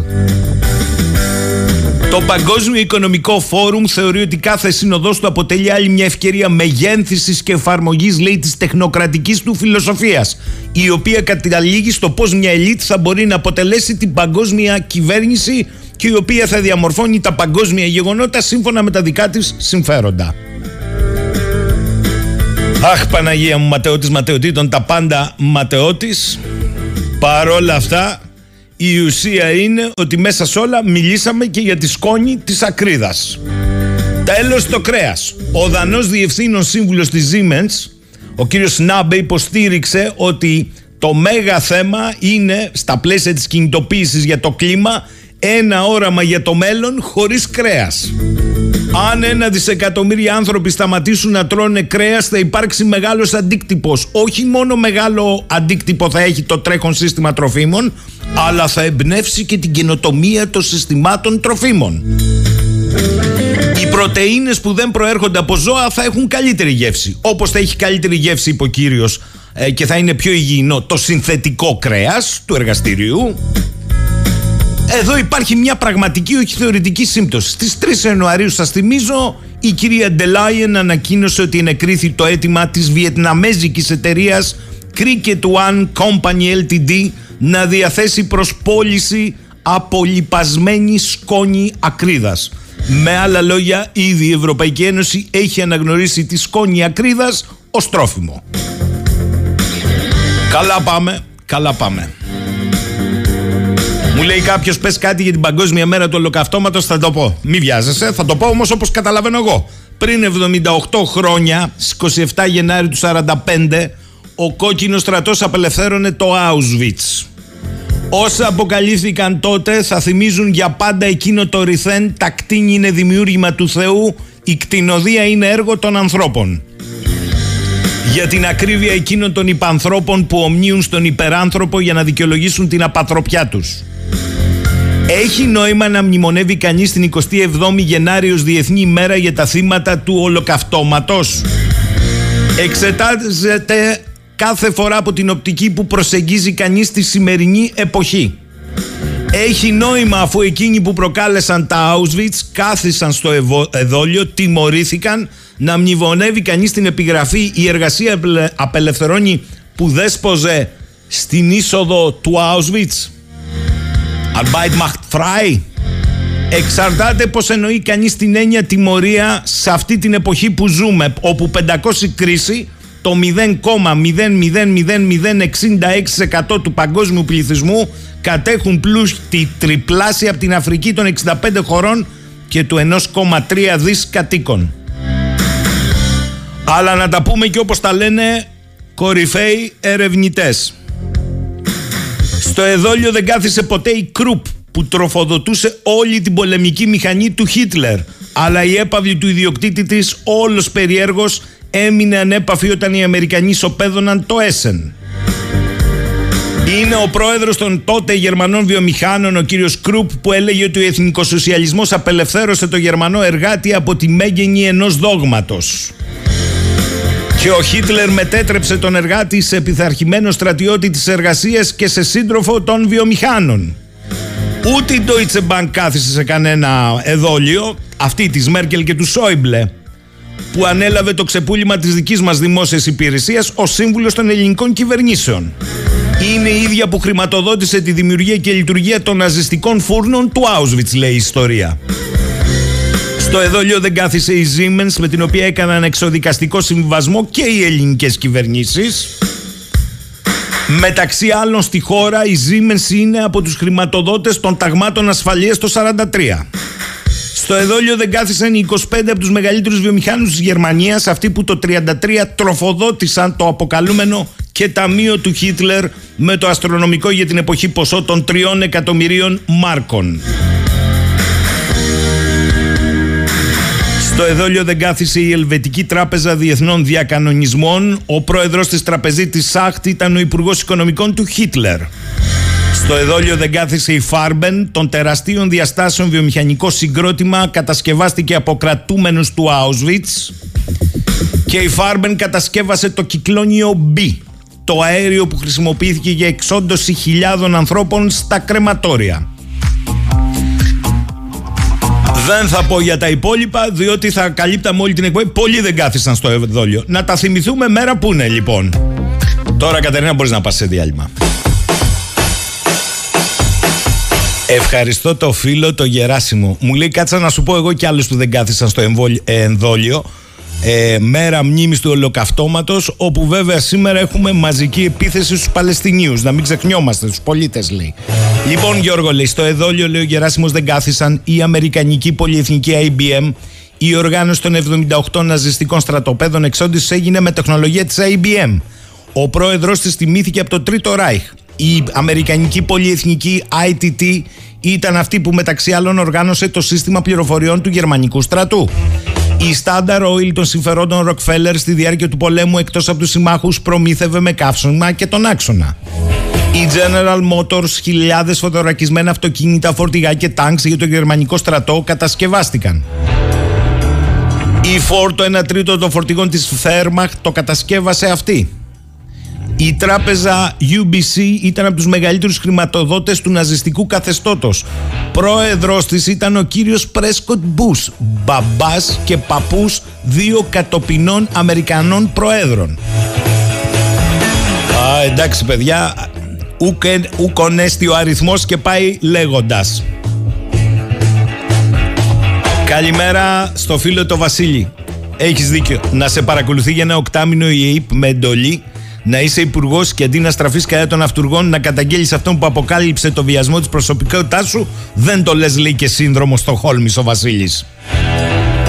Το Παγκόσμιο Οικονομικό Φόρουμ θεωρεί ότι κάθε σύνοδος του αποτελεί άλλη μια ευκαιρία μεγένθησης και εφαρμογής, λέει, της τεχνοκρατικής του φιλοσοφίας, η οποία καταλήγει στο πώς μια ελίτ θα μπορεί να αποτελέσει την παγκόσμια κυβέρνηση και η οποία θα διαμορφώνει τα παγκόσμια γεγονότα σύμφωνα με τα δικά της συμφέροντα. Αχ, Παναγία μου, ματαιώτης ματαιωτήτων, τα πάντα ματαιώτης. Παρόλα αυτά, η ουσία είναι ότι μέσα σ' όλα μιλήσαμε και για τη σκόνη της ακρίδας. Τέλος, το κρέας. Ο δανός διευθύνων σύμβουλος της Siemens, ο κύριος Νάμπε, υποστήριξε ότι το μέγα θέμα είναι, στα πλαίσια της κινητοποίησης για το κλίμα, ένα όραμα για το μέλλον χωρίς κρέας. Αν ένα δισεκατομμύριο άνθρωποι σταματήσουν να τρώνε κρέας, θα υπάρξει μεγάλος αντίκτυπος. Όχι μόνο μεγάλο αντίκτυπο θα έχει το τρέχον σύστημα τροφίμων, αλλά θα εμπνεύσει και την καινοτομία των συστημάτων τροφίμων. Οι πρωτεΐνες που δεν προέρχονται από ζώα θα έχουν καλύτερη γεύση. Όπως θα έχει καλύτερη γεύση, είπε ο κύριος, ε, και θα είναι πιο υγιεινό το συνθετικό κρέας του εργαστηρίου. Εδώ υπάρχει μια πραγματική, όχι θεωρητική σύμπτωση. Στις τρεις Ιανουαρίου, σας θυμίζω, η κυρία Ντελάιεν ανακοίνωσε ότι ενεκρίθη το αίτημα της βιετναμέζικης εταιρείας Cricket One Company Λτντ να διαθέσει προς πώληση απολιπασμένη σκόνη ακρίδας. Με άλλα λόγια, ήδη η Ευρωπαϊκή Ένωση έχει αναγνωρίσει τη σκόνη ακρίδας ως τρόφιμο. Καλά πάμε, καλά πάμε. Μου λέει κάποιος, πες κάτι για την Παγκόσμια Μέρα του Ολοκαυτώματος, θα το πω. Μη βιάζεσαι, θα το πω όμως όπως καταλαβαίνω εγώ. Πριν εβδομήντα οκτώ χρόνια, στις εικοστή εβδόμη Γενάρη του σαράντα πέντε, ο κόκκινος στρατός απελευθέρωνε το Auschwitz. Όσα αποκαλύφθηκαν τότε θα θυμίζουν για πάντα εκείνο το ρηθέν: τα κτίνη είναι δημιούργημα του Θεού, η κτηνοδία είναι έργο των ανθρώπων. Για την ακρίβεια, εκείνων των υπανθρώπων που ομνίουν στον υπεράνθρωπο για να δικαιολογήσουν την απανθρωπιά τους. Έχει νόημα να μνημονεύει κανείς την εικοστή εβδόμη Γενάρη ως Διεθνή ημέρα για τα θύματα του Ολοκαυτώματος? Εξετάζεται κάθε φορά από την οπτική που προσεγγίζει κανείς τη σημερινή εποχή. Έχει νόημα, αφού εκείνοι που προκάλεσαν τα Auschwitz κάθισαν στο εδόλιο, τιμωρήθηκαν, να μνημονεύει κανείς την επιγραφή «Η εργασία απελευθερώνει» που δέσποζε στην είσοδο του Auschwitz. Arbeit macht frei. Εξαρτάται πως εννοεί κανείς την έννοια τιμωρία σε αυτή την εποχή που ζούμε, όπου πεντακόσια κρίση, το μηδέν κόμμα μηδέν μηδέν μηδέν εξήντα έξι τοις εκατό του παγκόσμιου πληθυσμού, κατέχουν πλούστη τριπλάσια από την Αφρική των εξήντα πέντε χωρών και του ένα κόμμα τρία δις κατοίκων. Αλλά να τα πούμε και όπως τα λένε κορυφαίοι ερευνητές. Στο εδόλιο δεν κάθισε ποτέ η Krupp, που τροφοδοτούσε όλη την πολεμική μηχανή του Χίτλερ, αλλά η έπαυλη του ιδιοκτήτη της, όλος περιέργος, έμεινε ανέπαφη όταν οι Αμερικανοί ισοπαίδωναν το Έσεν. Είναι ο πρόεδρος των τότε Γερμανών βιομηχάνων, ο κύριος Κρουπ, που έλεγε ότι ο εθνικοσοσιαλισμός απελευθέρωσε το γερμανό εργάτη από τη μέγενη ενός δόγματος. Και ο Χίτλερ μετέτρεψε τον εργάτη σε επιθαρχημένο στρατιώτη της εργασίας και σε σύντροφο των βιομηχάνων. Ούτε η Deutsche Bank κάθισε σε κανένα εδόλιο, αυτή της Μέρκελ και του Σόιμπλε, που ανέλαβε το ξεπούλημα της δικής μας δημόσιας υπηρεσίας ως σύμβουλος των ελληνικών κυβερνήσεων. Είναι η ίδια που χρηματοδότησε τη δημιουργία και λειτουργία των ναζιστικών φούρνων του Auschwitz, λέει η ιστορία. Στο εδόλιο δεν κάθισε η Siemens, με την οποία έκαναν εξοδικαστικό συμβιβασμό και οι ελληνικές κυβερνήσεις. Μεταξύ άλλων, στη χώρα η Siemens είναι από τους χρηματοδότες των ταγμάτων ασφαλείας το σαράντα τρία. Στο εδόλιο δεν κάθισαν οι είκοσι πέντε από τους μεγαλύτερους βιομηχάνους της Γερμανίας, αυτοί που το τριάντα τρία τροφοδότησαν το αποκαλούμενο και ταμείο του Χίτλερ με το αστρονομικό για την εποχή ποσό των τριών εκατομμυρίων μάρκων. Στο εδόλιο δεν κάθισε η Ελβετική Τράπεζα Διεθνών Διακανονισμών. Ο πρόεδρος της τραπεζίτης Σάχτ ήταν ο υπουργός οικονομικών του Χίτλερ. Στο εδόλιο δεν κάθισε η Farben, των τεραστίων διαστάσεων βιομηχανικό συγκρότημα, κατασκευάστηκε από κρατούμενους του Auschwitz και η Farben κατασκεύασε το κυκλώνιο B, το αέριο που χρησιμοποιήθηκε για εξόντωση χιλιάδων ανθρώπων στα κρεματόρια. Δεν θα πω για τα υπόλοιπα, διότι θα καλύπταμε όλη την εκπομπή. Πολλοί δεν κάθισαν στο εδόλιο. Να τα θυμηθούμε μέρα που είναι, λοιπόν. Τώρα, Κατερίνα, μπορείς να πας σε διάλειμμα. Ευχαριστώ το φίλο το Γεράσιμο. Μου λέει, κάτσα να σου πω εγώ και άλλους που δεν κάθισαν στο ενδόλιο. Ε, μέρα μνήμης του ολοκαυτώματος, όπου βέβαια σήμερα έχουμε μαζική επίθεση στους Παλαιστινίους. Να μην ξεχνιόμαστε, στους πολίτες, λέει. Λοιπόν, Γιώργο, λέει, στο εδόλιο, λέει ο Γεράσιμος, δεν κάθισαν η αμερικανική πολυεθνική άι μπι εμ. Η οργάνωση των εβδομήντα οκτώ ναζιστικών στρατοπέδων εξόντισης έγινε με τεχνολογία της άι μπι εμ. Ο πρόεδρος της τιμήθηκε από το Τρίτο Ράιχ. Η αμερικανική πολυεθνική άι τι τι ήταν αυτή που μεταξύ άλλων οργάνωσε το σύστημα πληροφοριών του γερμανικού στρατού. Η Standard Oil των συμφερόντων Rockefeller στη διάρκεια του πολέμου, εκτός από τους συμμάχους, προμήθευε με καύσωνα και τον άξονα. Η General Motors, χιλιάδες φωτορακισμένα αυτοκίνητα, φορτηγά και τάγκς για το γερμανικό στρατό κατασκευάστηκαν. Η Ford, το ένα τρίτο των φορτηγών της Wehrmacht, το κατασκεύασε αυτή. Η τράπεζα γιου μπι σι ήταν από τους μεγαλύτερους χρηματοδότες του ναζιστικού καθεστώτος. Πρόεδρος της ήταν ο κύριος Πρέσκοτ Μπούς, μπαμπάς και παππούς δύο κατοπινών Αμερικανών προέδρων. Α, εντάξει παιδιά, ουκονέστη ο αριθμός και πάει λέγοντας. Καλημέρα στο φίλο το Βασίλη. Έχεις δίκιο, να σε παρακολουθεί για ένα οκτάμινο η ΕΕΠ με εντολή να είσαι υπουργός και αντί να στραφείς κατά των αυτουργών, να καταγγέλεις αυτόν που αποκάλυψε το βιασμό της προσωπικότητάς σου. Δεν το λες, λέει, και σύνδρομο στο Χόλμης ο Βασίλης.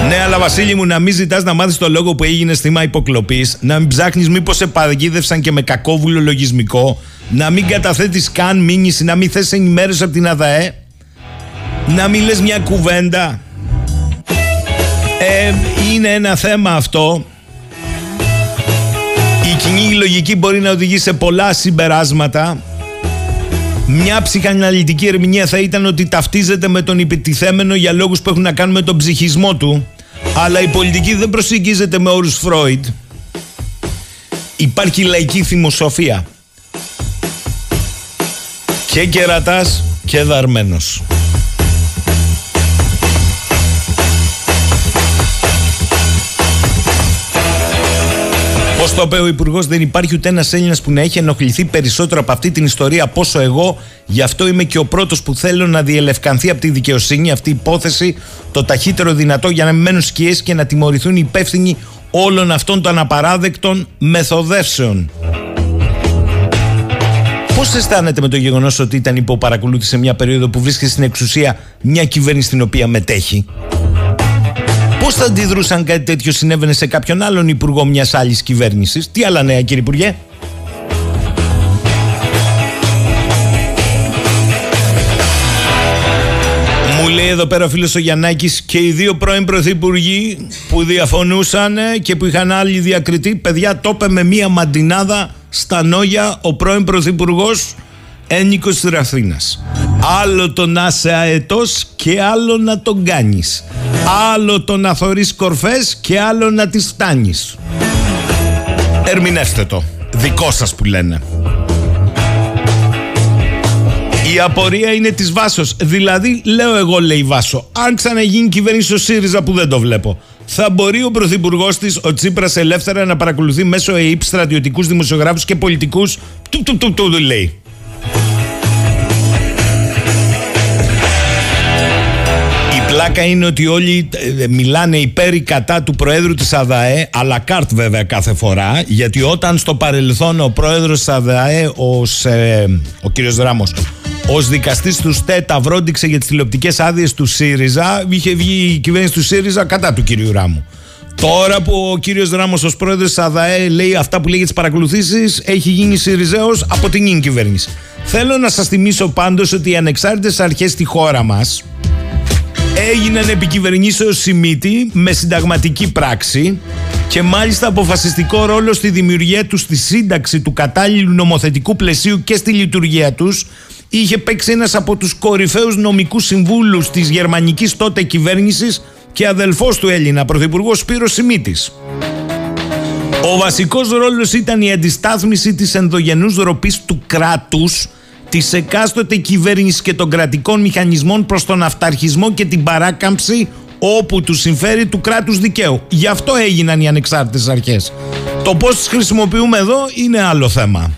Ναι, αλλά Βασίλη μου, να μην ζητάς να μάθεις το λόγο που έγινε θύμα υποκλοπής, να μην ψάχνεις μήπως σε παγίδευσαν και με κακόβουλο λογισμικό, να μην καταθέτεις καν μήνυση, να μην θες ενημέρωση από την ΑΔΑΕ, να μην λες μια κουβέντα. Ε, είναι ένα θέμα αυτό. Η κοινή λογική μπορεί να οδηγεί σε πολλά συμπεράσματα. Μια ψυχαναλυτική ερμηνεία θα ήταν ότι ταυτίζεται με τον επιτιθέμενο για λόγους που έχουν να κάνουν με τον ψυχισμό του, αλλά η πολιτική δεν προσεγγίζεται με όρους Φρόιντ. Υπάρχει λαϊκή θυμοσοφία. Και κερατάς και δαρμένος. Πώς το είπε ο Υπουργός, δεν υπάρχει ούτε ένας Έλληνας που να έχει ενοχληθεί περισσότερο από αυτή την ιστορία από όσο εγώ. Γι' αυτό είμαι και ο πρώτος που θέλω να διελευκανθεί από τη δικαιοσύνη αυτή η υπόθεση το ταχύτερο δυνατό, για να μην μένουν σκιές και να τιμωρηθούν οι υπεύθυνοι όλων αυτών των απαράδεκτων μεθοδεύσεων. Πώς αισθάνεται με το γεγονός ότι ήταν υπό παρακολούθηση σε μια περίοδο που βρίσκεται στην εξουσία μια κυβέρνηση στην οποία μετέχει? Πώς θα αντιδρούσαν κάτι τέτοιο συνέβαινε σε κάποιον άλλον υπουργό μιας άλλης κυβέρνησης? Τι άλλα νέα, κύριε Υπουργέ? Μου λέει εδώ πέρα ο φίλος ο Γιαννάκης, και οι δύο πρώην πρωθυπουργοί που διαφωνούσαν και που είχαν άλλη διακριτή, παιδιά, το είπε με μία μαντινάδα στα νόγια ο πρώην πρωθυπουργός Ένικος της Αθήνας. Άλλο το να είσαι αετός και άλλο να τον κάνεις. Άλλο το να θωρείς κορφές και άλλο να τις φτάνεις. Ερμηνεύστε το. Δικό σας που λένε. Η απορία είναι της Βάσος. Δηλαδή, λέω εγώ, λέει Βάσο, αν ξαναγίνει κυβέρνηση ο ΣΥΡΙΖΑ, που δεν το βλέπω, θα μπορεί ο πρωθυπουργός της, ο Τσίπρας, ελεύθερα να παρακολουθεί μέσω ΕΕΠ στρατιωτικούς, δημοσιογράφους και πολιτικούς? Του, του, του, του, του, λέει. Πλάκα είναι ότι όλοι μιλάνε υπέρ ή κατά του Προέδρου της ΑΔΑΕ, à la carte βέβαια κάθε φορά, γιατί όταν στο παρελθόν ο Πρόεδρος της ΑΔΑΕ, ως, ε, ο κύριος Ράμος, ως δικαστής του ΣΤΕ ταυρόντιξε για τις τηλεοπτικές άδειες του ΣΥΡΙΖΑ, είχε βγει η κυβέρνηση του ΣΥΡΙΖΑ κατά του κύριου Ράμου. Τώρα που ο κύριος Ράμος ως Πρόεδρος της ΑΔΑΕ λέει αυτά που λέει για τις παρακολουθήσεις, έχει γίνει ΣΥΡΙΖΑΕΟΣ από την ίν κυβέρνηση. Θέλω να σας θυμίσω πάντως ότι οι ανεξάρτητες αρχές στη χώρα μας έγιναν επικυβερνήσεως σημίτη με συνταγματική πράξη και μάλιστα αποφασιστικό ρόλο στη δημιουργία τους, στη σύνταξη του κατάλληλου νομοθετικού πλαισίου και στη λειτουργία τους είχε παίξει ένας από τους κορυφαίους νομικούς συμβούλους της γερμανικής τότε κυβέρνησης και αδελφός του Έλληνα πρωθυπουργός Σπύρος Σιμίτης. Ο βασικός ρόλος ήταν η αντιστάθμιση της ενδογενούς ροπής του κράτους, της εκάστοτε κυβέρνησης και των κρατικών μηχανισμών προς τον αυταρχισμό και την παράκαμψη όπου του συμφέρει του κράτους δικαίου. Γι' αυτό έγιναν οι ανεξάρτητες αρχές. Το πώς τις χρησιμοποιούμε εδώ είναι άλλο θέμα.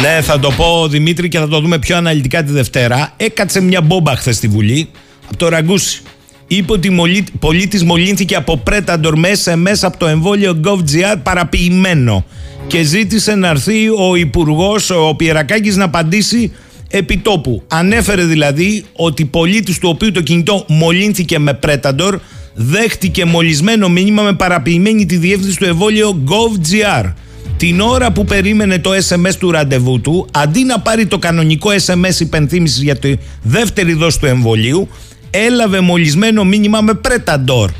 Ναι, θα το πω, Δημήτρη, και θα το δούμε πιο αναλυτικά τη Δευτέρα. Έκατσε μια μπόμπα χθες στη Βουλή από το Ραγκούσι. Είπε ότι πολίτης μολύνθηκε από πρέταντορ μέσα μέσα από το εμβόλιο gov.gr παραποιημένο και ζήτησε να έρθει ο υπουργός, ο Πιερακάκης, να απαντήσει επί τόπου. Ανέφερε δηλαδή ότι πολίτης του οποίου το κινητό μολύνθηκε με πρέταντορ δέχτηκε μολυσμένο μήνυμα με παραποιημένη τη διεύθυνση του εμβόλιο gov.gr. Την ώρα που περίμενε το ες εμ ες του ραντεβού του, αντί να πάρει το κανονικό ες εμ ες υπενθύμησης για τη δεύτερη δόση του εμβολίου, έλαβε μολυσμένο μήνυμα με πρέταντορ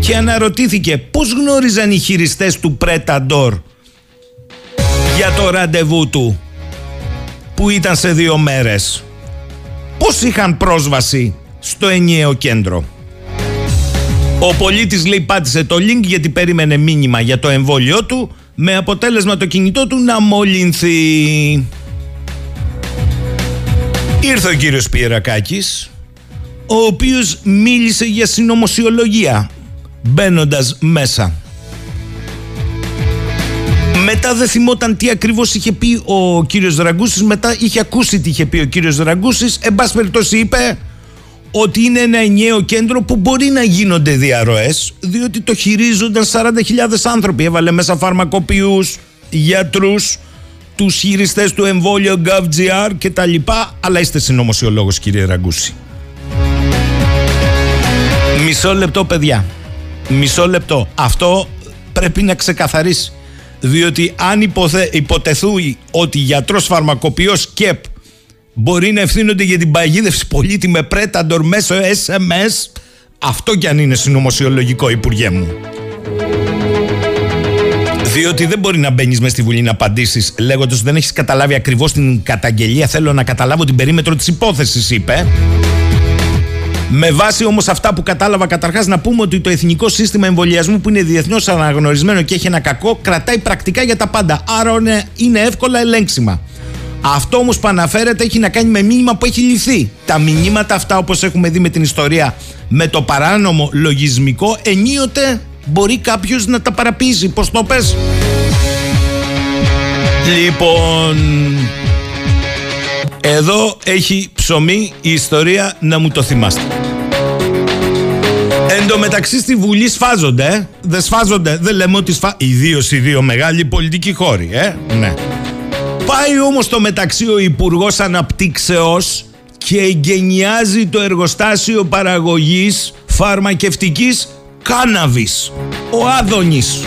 και αναρωτήθηκε πώς γνώριζαν οι χειριστές του πρέταντορ για το ραντεβού του που ήταν σε δύο μέρες. Πώς είχαν πρόσβαση στο ενιαίο κέντρο. Ο πολίτης, λέει, πάτησε το link γιατί περίμενε μήνυμα για το εμβόλιο του, με αποτέλεσμα το κινητό του να μολυνθεί. Ήρθε ο κύριος Πιερακάκης, ο οποίος μίλησε για συνωμοσιολογία μπαίνοντας μέσα. Μετά δεν θυμόταν τι ακριβώς είχε πει ο κύριος Ραγκούσης, μετά είχε ακούσει τι είχε πει ο κύριος Ραγκούσης. Εν πάση περιπτώσει είπε ότι είναι ένα ενιαίο κέντρο που μπορεί να γίνονται διαρροές, διότι το χειρίζονταν σαράντα χιλιάδες άνθρωποι. Έβαλε μέσα φαρμακοποιούς, γιατρούς, τους χειριστές του εμβόλιο gov.gr και τα λοιπά. Αλλά είστε συνωμοσιολόγος, κύριε Ραγκούση. Μισό λεπτό, παιδιά. Μισό λεπτό. Αυτό πρέπει να ξεκαθαρίσει. Διότι αν υποθε... υποτεθούει ότι γιατρός, φαρμακοποιός, ΚΕΠ μπορεί να ευθύνονται για την παγίδευση πολίτη με πρέταντορ μέσω ες εμ ες, αυτό κι αν είναι συνωμοσιολογικό, υπουργέ μου. Διότι δεν μπορεί να μπαίνεις μέσα στη Βουλή να απαντήσεις λέγοντας δεν έχεις καταλάβει ακριβώς την καταγγελία, θέλω να καταλάβω την περίμετρο της υπόθεσης, είπε. Με βάση όμως αυτά που κατάλαβα, καταρχάς να πούμε ότι το εθνικό σύστημα εμβολιασμού, που είναι διεθνώς αναγνωρισμένο και έχει ένα κακό, κρατάει πρακτικά για τα πάντα. Άρα είναι εύκολα ελέγξιμα. Αυτό όμως που αναφέρεται έχει να κάνει με μήνυμα που έχει λυθεί. Τα μηνύματα αυτά, όπως έχουμε δει με την ιστορία με το παράνομο λογισμικό, ενίοτε μπορεί κάποιος να τα παραποιήσει. Πώς το πες? Λοιπόν, εδώ έχει ψωμί η ιστορία, να μου το θυμάστε. Εν τω μεταξύ στη Βουλή σφάζονται, ε? Δεν σφάζονται, δεν λέμε ότι σφάζονται. Ιδίως οι δύο μεγάλοι πολιτικοί χώροι, ε? Ναι. Πάει όμως το μεταξύ ο Υπουργός Αναπτύξεως και εγκαινιάζει το εργοστάσιο παραγωγής φαρμακευτικής κάναβης. Ο Άδωνης,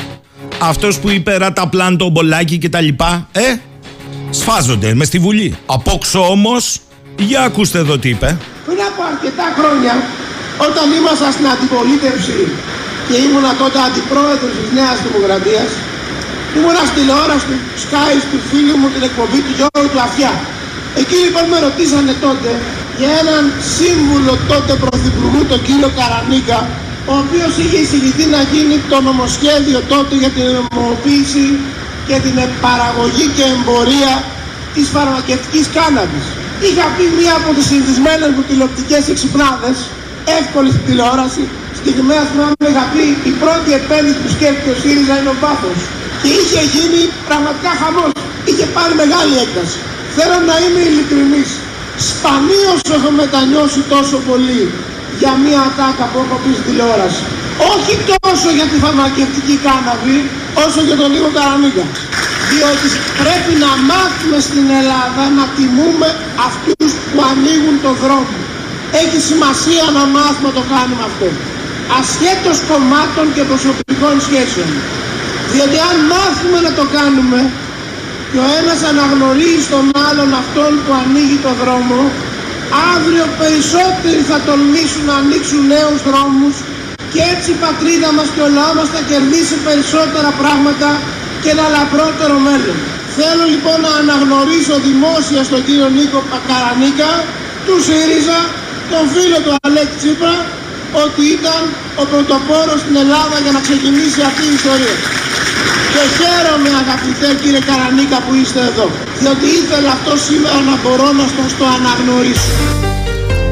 αυτός που είπε ράτα πλάντο, μπολάκι και τα λοιπά, ε, σφάζονται μες στη Βουλή. Απόξω όμως, για ακούστε εδώ τι είπε. Πριν από αρκετά χρόνια, όταν ήμασταν στην αντιπολίτευση και ήμουνα τότε αντιπρόεδρος της Νέας Δημοκρατίας, ήμουνα στη τηλεόραση του Sky, του φίλου μου, την εκπομπή του Γιώργου του Αφιά. Εκεί λοιπόν με ρωτήσανε τότε για έναν σύμβουλο τότε πρωθυπουργού, τον κύριο Καρανίκα, ο οποίος είχε εισηγηθεί να γίνει το νομοσχέδιο τότε για την νομοποίηση και την παραγωγή και εμπορία της φαρμακευτικής κάναβης. Είχα πει μία από τις συνηθισμένες μου τηλεοπτικές εξυπνάδες, εύκολη στην τηλεόραση, στιγμές που είχα πει η πρώτη επένδυση που σκέφτηκε ο ΣΥΡΙΖΑ είναι ο πάθος. Και είχε γίνει πραγματικά χαμός. Είχε πάρει μεγάλη έκταση. Θέλω να είμαι ειλικρινής. Σπανίως έχω μετανιώσει τόσο πολύ για μία ατάκα που έχω πει στην τηλεόραση. Όχι τόσο για τη φαρμακευτική κάναβη, όσο για τον Νίκο Καρανίκα. Διότι πρέπει να μάθουμε στην Ελλάδα να τιμούμε αυτούς που ανοίγουν το δρόμο. Έχει σημασία να μάθουμε να το κάνουμε αυτό. Ασχέτως κομμάτων και προσωπικών σχέσεων. Διότι αν μάθουμε να το κάνουμε και ο ένας αναγνωρίζει τον άλλον αυτόν που ανοίγει το δρόμο, αύριο περισσότεροι θα τολμήσουν να ανοίξουν νέους δρόμους Και έτσι η πατρίδα μας και ο λαό μας θα κερδίσει περισσότερα πράγματα και ένα λαμπρότερο μέλλον. Θέλω λοιπόν να αναγνωρίσω δημόσια στον κύριο Νίκο Καρανίκα, του ΣΥΡΙΖΑ, τον φίλο του Αλέξη Τσίπρα, ότι ήταν ο πρωτοπόρος στην Ελλάδα για να ξεκινήσει αυτή η ιστορία. Και χαίρομαι αγαπητέ κύριε Καρανίκα που είστε εδώ, διότι ήθελα αυτό σήμερα να μπορώ να στον στο αναγνωρίσω.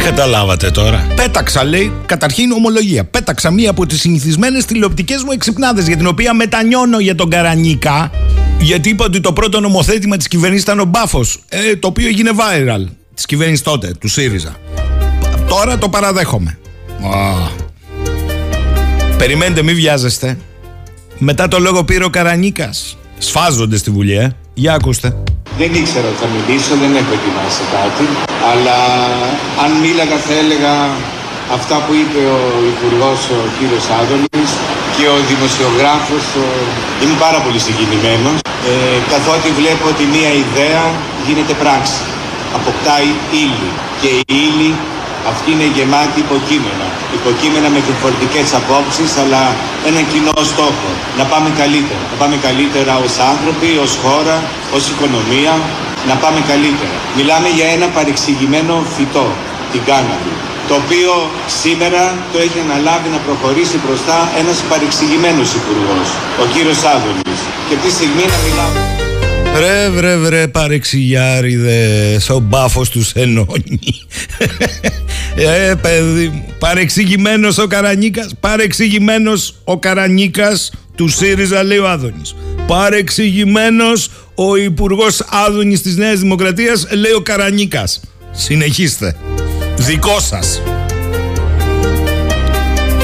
Καταλάβατε τώρα. Πέταξα, λέει, καταρχήν ομολογία. Πέταξα μία από τις συνηθισμένες τηλεοπτικές μου εξυπνάδες, για την οποία μετανιώνω για τον Καρανίκα, γιατί είπα ότι το πρώτο νομοθέτημα της κυβέρνησης ήταν ο μπάφος, ε, το οποίο έγινε viral της κυβέρνησης τότε, του ΣΥΡΙΖΑ. Τώρα το παραδέχομαι. Oh. Περιμένετε, μην βιάζεστε. Μετά το λόγο πήρε ο Καρανίκας. Σφάζονται στη Βουλή, ε. Για ακούστε. Δεν ήξερα ότι θα μιλήσω, δεν έχω ετοιμάσει κάτι. Αλλά αν μίλαγα θα έλεγα αυτά που είπε ο Υπουργός ο κύριος Άδωνης και ο δημοσιογράφος. Ο... Είμαι πάρα πολύ συγκινημένος, ε, καθότι βλέπω ότι μία ιδέα γίνεται πράξη. Αποκτάει ύλη και η ύλη αυτή είναι γεμάτη υποκείμενα. Υποκείμενα με διαφορετικές απόψεις, αλλά έναν κοινό στόχο. Να πάμε καλύτερα. Να πάμε καλύτερα ως άνθρωποι, ως χώρα, ως οικονομία. Να πάμε καλύτερα. Μιλάμε για ένα παρεξηγημένο φυτό, την κάναβη, το οποίο σήμερα το έχει αναλάβει να προχωρήσει μπροστά ένας παρεξηγημένος υπουργός, ο κύριος Άδωνης. Και αυτή τη στιγμή να μιλάμε... Βρε, βρε, βρε, παρεξηγιάριδες, ο μπάφος τους ενώνει. Ε, παιδί μου, παρεξηγημένος ο Καρανίκας, παρεξηγημένος ο Καρανίκας του ΣΥΡΙΖΑ, λέει ο Άδωνης. Παρεξηγημένος ο Υπουργός Άδωνης της Νέας Δημοκρατίας, λέει ο Καρανίκας. Συνεχίστε. Δικό σας.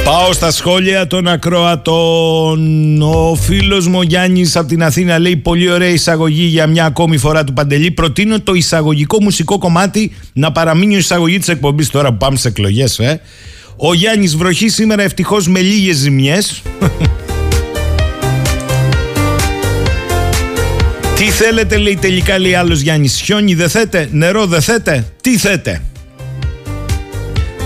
Πάω στα σχόλια των ακροατών. Ο φίλος μου Γιάννης από την Αθήνα λέει πολύ ωραία εισαγωγή για μια ακόμη φορά του Παντελή. Προτείνω το εισαγωγικό μουσικό κομμάτι να παραμείνει η εισαγωγή της εκπομπής τώρα που πάμε στις εκλογές. Ε. Ο Γιάννης, βροχή σήμερα ευτυχώς με λίγες ζημιές. Τι θέλετε, λέει τελικά, λέει άλλος Γιάννης. Χιόνι δεν θέτε, νερό δεν θέτε, τι θέτε.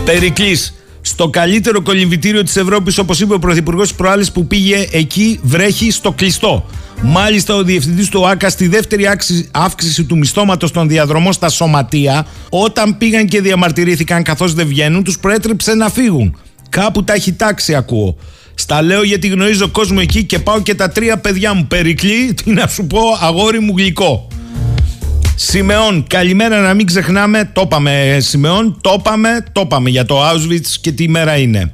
Περικλής. Στο καλύτερο κολυμβητήριο της Ευρώπης, όπως είπε ο Πρωθυπουργός προάλλες που πήγε εκεί, βρέχει στο κλειστό. Μάλιστα, ο Διευθυντής του ΟΑΚΑ στη δεύτερη αύξηση του μισθώματος των διαδρομών στα σωματεία, όταν πήγαν και διαμαρτυρήθηκαν καθώς δεν βγαίνουν, τους προέτρεψε να φύγουν. Κάπου τα έχει τάξει, ακούω. Στα λέω γιατί γνωρίζω κόσμο εκεί και πάω και τα τρία παιδιά μου. Περικλεί, τι να σου πω, αγόρι μου γλυκό. Σιμεών, καλημέρα, να μην ξεχνάμε, το είπαμε Σιμεών, το είπαμε, το είπαμε για το Auschwitz και τι ημέρα είναι.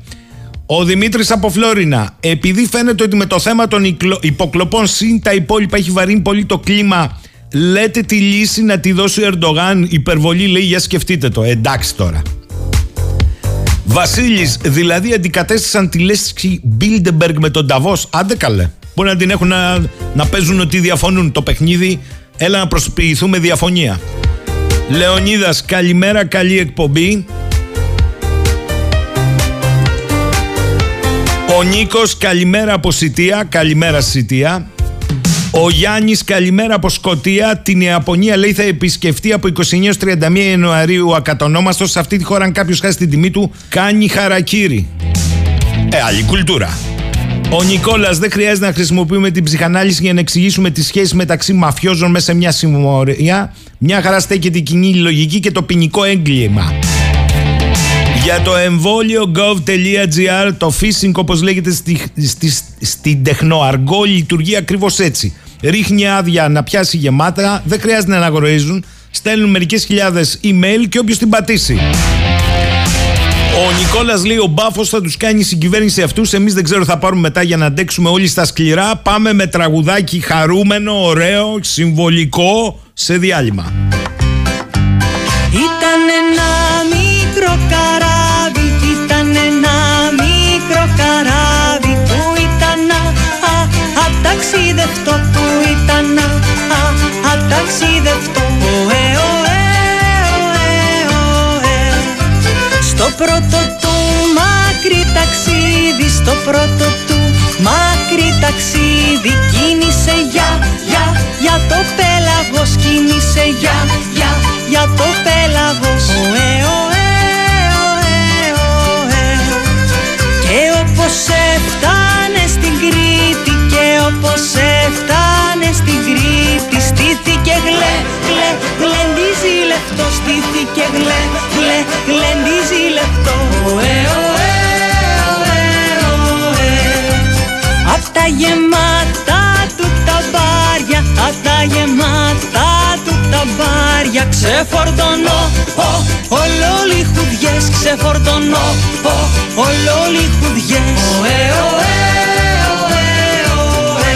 Ο Δημήτρης από Φλόρινα, επειδή φαίνεται ότι με το θέμα των υποκλοπών συν τα υπόλοιπα έχει βαρύνει πολύ το κλίμα, λέτε τη λύση να τη δώσει ο Ερντογάν, υπερβολή λέει, για σκεφτείτε το, εντάξει τώρα. Βασίλης, δηλαδή αντικατέστησαν τη λέξη Bilderberg με τον Davos, άντε καλέ, μπορεί να την έχουν να, να παίζουν ότι διαφωνούν το παιχνίδι. Έλα να προσποιηθούμε διαφωνία. Λεωνίδας, καλημέρα, καλή εκπομπή. Ο Νίκος, καλημέρα από Σιτία. Καλημέρα Σιτία. Ο Γιάννης, καλημέρα από Σκωτία. Την Ιαπωνία, λέει, θα επισκεφτεί από εικοστή ενάτη έως τριάντα μία Ιανουαρίου ακατονόμαστος. Σε αυτή τη χώρα, αν κάποιος χάσει την τιμή του, κάνει χαρακίρι. Ε, άλλη κουλτούρα. Ο Νικόλας, δεν χρειάζεται να χρησιμοποιούμε την ψυχανάλυση για να εξηγήσουμε τη σχέση μεταξύ μαφιόζων μέσα σε μια συμμορία. Μια χαρά στέκεται η κοινή λογική και το ποινικό έγκλημα. Για το εμβόλιο gov.gr, το phishing όπως λέγεται στη, στη, στην τεχνοαργό λειτουργεί ακριβώς έτσι. Ρίχνει άδεια να πιάσει γεμάτα, δεν χρειάζεται να αναγνωρίζουν, στέλνουν μερικές χιλιάδες email και όποιος την πατήσει. Ο Νικόλας λέει ο μπάφος θα τους κάνει η συγκυβέρνηση αυτούς. Εμείς δεν ξέρω θα πάρουμε μετά για να αντέξουμε όλοι στα σκληρά. Πάμε με τραγουδάκι χαρούμενο, ωραίο, συμβολικό σε διάλειμμα. Ήταν ένα μικρό καράβι, ήταν ένα μικρό καράβι που ήταν α, α, αταξίδευτο, που ήταν α, α, αταξίδευτο. Στο πρώτο του μακρύ ταξίδι, στο πρώτο του μακρύ ταξίδι, κίνησε για, για, για το Πέλαγος, κίνησε για, για, για το Πέλαγος. Ωε, ωε, ωε, ωε. Και όπως Ξεφορτωνώ, όλο λιχουδιές. Ξεφορτωνώ, όλο λιχουδιές. Ωε, ωε, ωε, ωε.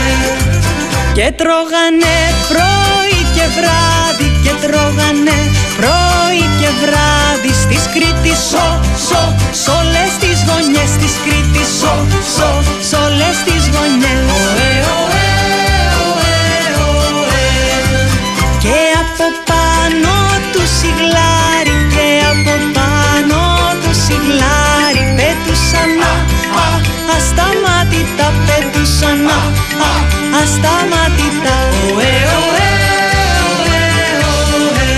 Και τρώγανε πρωί και βράδυ. Και τρώγανε πρωί και βράδυ. Στις Κρήτης, σο, σο, σ' όλες τις γωνιές. Στις Κρήτης, σο, σο, σ' όλες τις γωνιές. Ωε, ωε, ωε, ωε. Και από πάνω του σιγλάρι, και από πάνω του σιγλάρι πέτουσαν α, α, ασταμάτητα. Πέτουσαν α, α, ασταμάτητα. Ωε, ωε, ωε.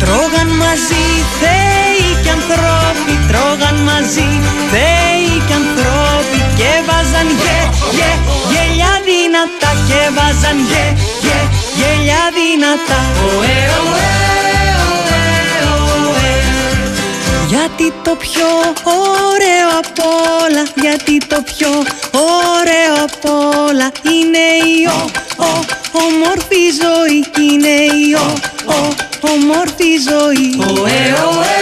Τρώγαν μαζί θεοί κι ανθρώποι, τρώγαν μαζί θεοί κι ανθρώποι και βάζαν γε, γε, γελιά δυνατά, και βάζαν γε, γε, γελιά δυνατά. Ωε, ωε, ωε, ωε. Γιατί το πιο ωραίο απ' όλα, γιατί το πιο ωραίο απ' όλα είναι η ο, ο, ομορφή ζωή, είναι η ο, ο, ομορφή ζωή. Ωε, ωε,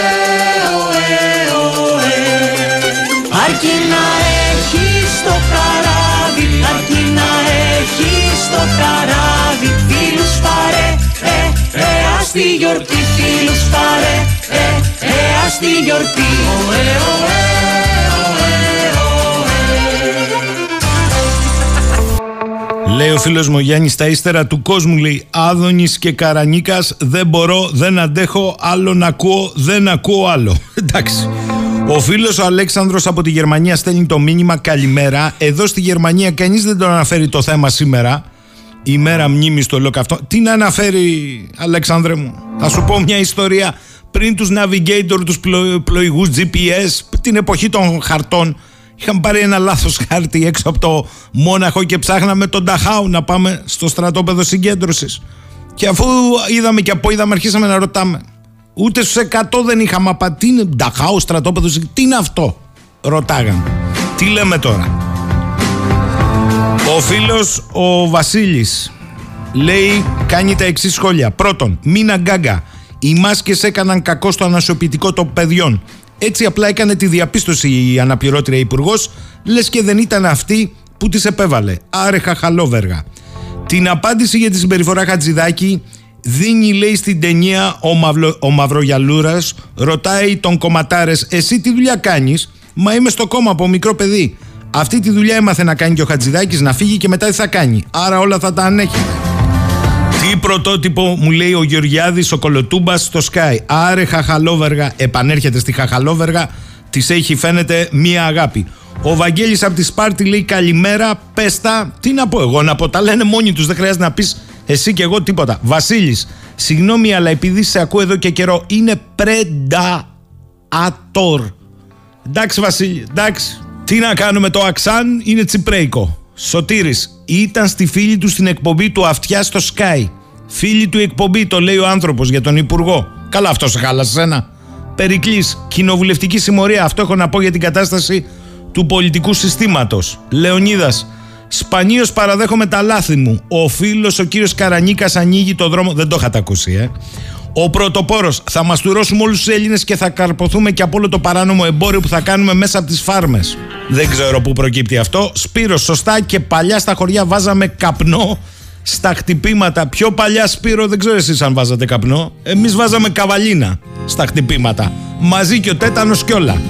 ωε, ωε. Αρκεί να έχεις το καράβι, αρκεί να έχεις το καράβι, φίλους παρέ, ε, ε, ας τη γιορτή, φίλους παρέ, ε, ε, ας τη γιορτή. Ωε, ωε, ωε, ωε. Λέει ο φίλος μου Γιάννης, τα ύστερα του κόσμου, λέει, Άδωνης και Καρανίκας, δεν μπορώ, δεν αντέχω, άλλο να ακούω, δεν ακούω άλλο. Εντάξει. Ο φίλος ο Αλέξανδρος από τη Γερμανία στέλνει το μήνυμα «Καλημέρα». Εδώ στη Γερμανία κανείς δεν τον αναφέρει το θέμα σήμερα. Η μέρα μνήμης το λέω αυτό. Τι να αναφέρει, Αλέξανδρε μου. Θα σου πω μια ιστορία. Πριν τους Navigator, τους πλο, πλοηγούς τζι πι ες, την εποχή των χαρτών, είχαμε πάρει ένα λάθος χάρτη έξω από το Μόναχο και ψάχναμε τον Νταχάου να πάμε στο στρατόπεδο συγκέντρωσης. Και αφού είδαμε και από είδαμε, αρχίσαμε να ρωτάμε. Ούτε στους εκατό δεν είχαμε απατήσει. Τι είναι Νταχάου, στρατόπεδο, τι είναι αυτό, ρωτάγαμε. Τι λέμε τώρα. Ο φίλος ο Βασίλης λέει, κάνει τα εξής σχόλια. Πρώτον, μην αγκάγκα. Οι μάσκες έκαναν κακό στο ανασωπητικό των παιδιών. Έτσι απλά έκανε τη διαπίστωση η αναπληρώτρια υπουργός, λες και δεν ήταν αυτή που τις επέβαλε. Άρε χαχαλόβεργα. Την απάντηση για τη συμπεριφορά Χατζηδάκη δίνει, λέει, στην ταινία ο, Μαυλο, ο Μαυρογιαλούρας, ρωτάει τον Κομματάρες, εσύ τι δουλειά κάνεις? Μα είμαι στο κόμμα από μικρό παιδί. Αυτή τη δουλειά έμαθε να κάνει και ο Χατζηδάκης, να φύγει και μετά τι θα κάνει? Άρα όλα θα τα ανέχει. Τι πρωτότυπο, μου λέει ο Γεωργιάδης, ο Κολοτούμπας στο Sky. Άρε χαχαλόβεργα, επανέρχεται στη χαχαλόβεργα, της έχει φαίνεται μία αγάπη. Ο Βαγγέλης από τη Σπάρτη λέει καλημέρα, πες τα. Τι να πω εγώ, να πω, τα λένε μόνοι τους, δεν χρειάζεται να πεις εσύ και εγώ τίποτα. Βασίλης, συγγνώμη, αλλά επειδή σε ακούω εδώ και καιρό, είναι πρεντατόρ. Εντάξει, Βασίλη, εντάξει. Τι να κάνουμε, το Αξάν είναι τσιπρέικο. Σωτήρης, ήταν στη φίλη του στην εκπομπή του Αυτιά στο Sky. Φίλη του εκπομπή, το λέει ο άνθρωπος για τον υπουργό. Καλά, αυτό σε χάλασε σένα. Περικλής, κοινοβουλευτική συμμορία, αυτό έχω να πω για την κατάσταση του πολιτικού συστήματος. Λεωνίδας, σπανίως παραδέχομαι τα λάθη μου. Ο φίλος ο κύριος Καρανίκας ανοίγει το δρόμο. Δεν το είχατε ακούσει, ε. Ο πρωτοπόρος, θα μαστουρώσουμε όλους τους Έλληνες και θα καρποθούμε και από όλο το παράνομο εμπόριο που θα κάνουμε μέσα από τις φάρμες. Δεν ξέρω πού προκύπτει αυτό. Σπύρος, σωστά, και παλιά στα χωριά βάζαμε καπνό στα χτυπήματα. Πιο παλιά, Σπύρο, δεν ξέρω εσείς αν βάζατε καπνό. Εμείς βάζαμε καβαλίνα στα χτυπήματα. Μαζί και ο τέτανος κι όλα.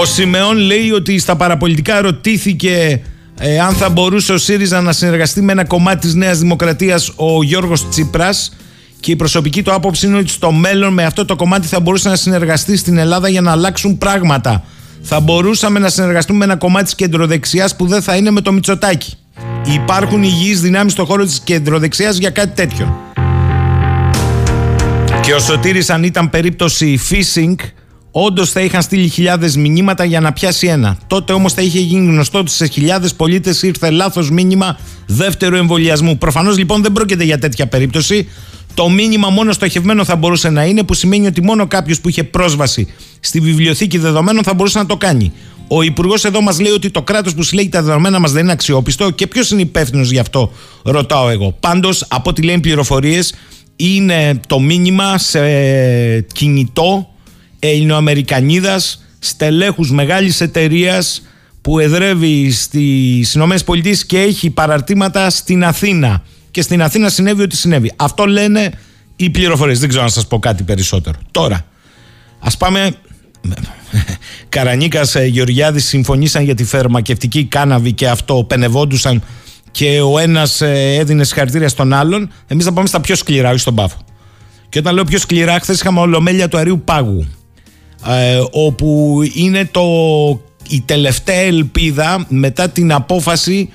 Ο Σιμεών λέει ότι στα παραπολιτικά ρωτήθηκε ε, αν θα μπορούσε ο ΣΥΡΙΖΑ να συνεργαστεί με ένα κομμάτι της Νέας Δημοκρατίας ο Γιώργος Τσίπρας, και η προσωπική του άποψη είναι ότι στο μέλλον με αυτό το κομμάτι θα μπορούσε να συνεργαστεί στην Ελλάδα για να αλλάξουν πράγματα. Θα μπορούσαμε να συνεργαστούμε με ένα κομμάτι της κεντροδεξιάς που δεν θα είναι με το Μητσοτάκη. Υπάρχουν υγιείς δυνάμεις στον χώρο της κεντροδεξιάς για κάτι τέτοιο. Και ο Σωτήρης, αν ήταν περίπτωση phishing, όντως θα είχαν στείλει χιλιάδες μηνύματα για να πιάσει ένα. Τότε όμως θα είχε γίνει γνωστό ότι σε χιλιάδες πολίτες ήρθε λάθος μήνυμα δεύτερου εμβολιασμού. Προφανώς λοιπόν δεν πρόκειται για τέτοια περίπτωση. Το μήνυμα μόνο στοχευμένο θα μπορούσε να είναι, που σημαίνει ότι μόνο κάποιος που είχε πρόσβαση στη βιβλιοθήκη δεδομένων θα μπορούσε να το κάνει. Ο υπουργός εδώ μας λέει ότι το κράτος που συλλέγει τα δεδομένα μας δεν είναι αξιόπιστο και ποιος είναι υπεύθυνος γι' αυτό, ρωτάω εγώ. Πάντως, από ό,τι λένε πληροφορίες, είναι το μήνυμα σε κινητό ελληνοαμερικανίδας στελέχους μεγάλης εταιρείας που εδρεύει στις Ηνωμένες Πολιτείες και έχει παραρτήματα στην Αθήνα. Και στην Αθήνα συνέβη ό,τι συνέβη. Αυτό λένε οι πληροφορίες. Δεν ξέρω να σας πω κάτι περισσότερο. Τώρα, ας πάμε... Καρανίκας, Γεωργιάδης συμφωνήσαν για τη φαρμακευτική κάναβη και αυτό πενευόντουσαν και ο ένας έδινε συγχαρητήρια στον άλλον. Εμείς θα πάμε στα πιο σκληρά, όχι στον πάφο. Και όταν λέω πιο σκληρά, χθες είχαμε ολομέλεια του Αρείου Πάγου, ε, όπου είναι το, η τελευταία ελπίδα μετά την απόφαση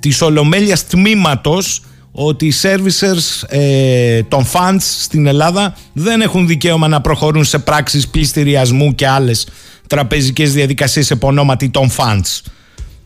της ολομέλειας τμήματος ότι οι servicers ε, των funds στην Ελλάδα δεν έχουν δικαίωμα να προχωρούν σε πράξεις πληστηριασμού και άλλες τραπεζικές διαδικασίες επωνόματι των funds.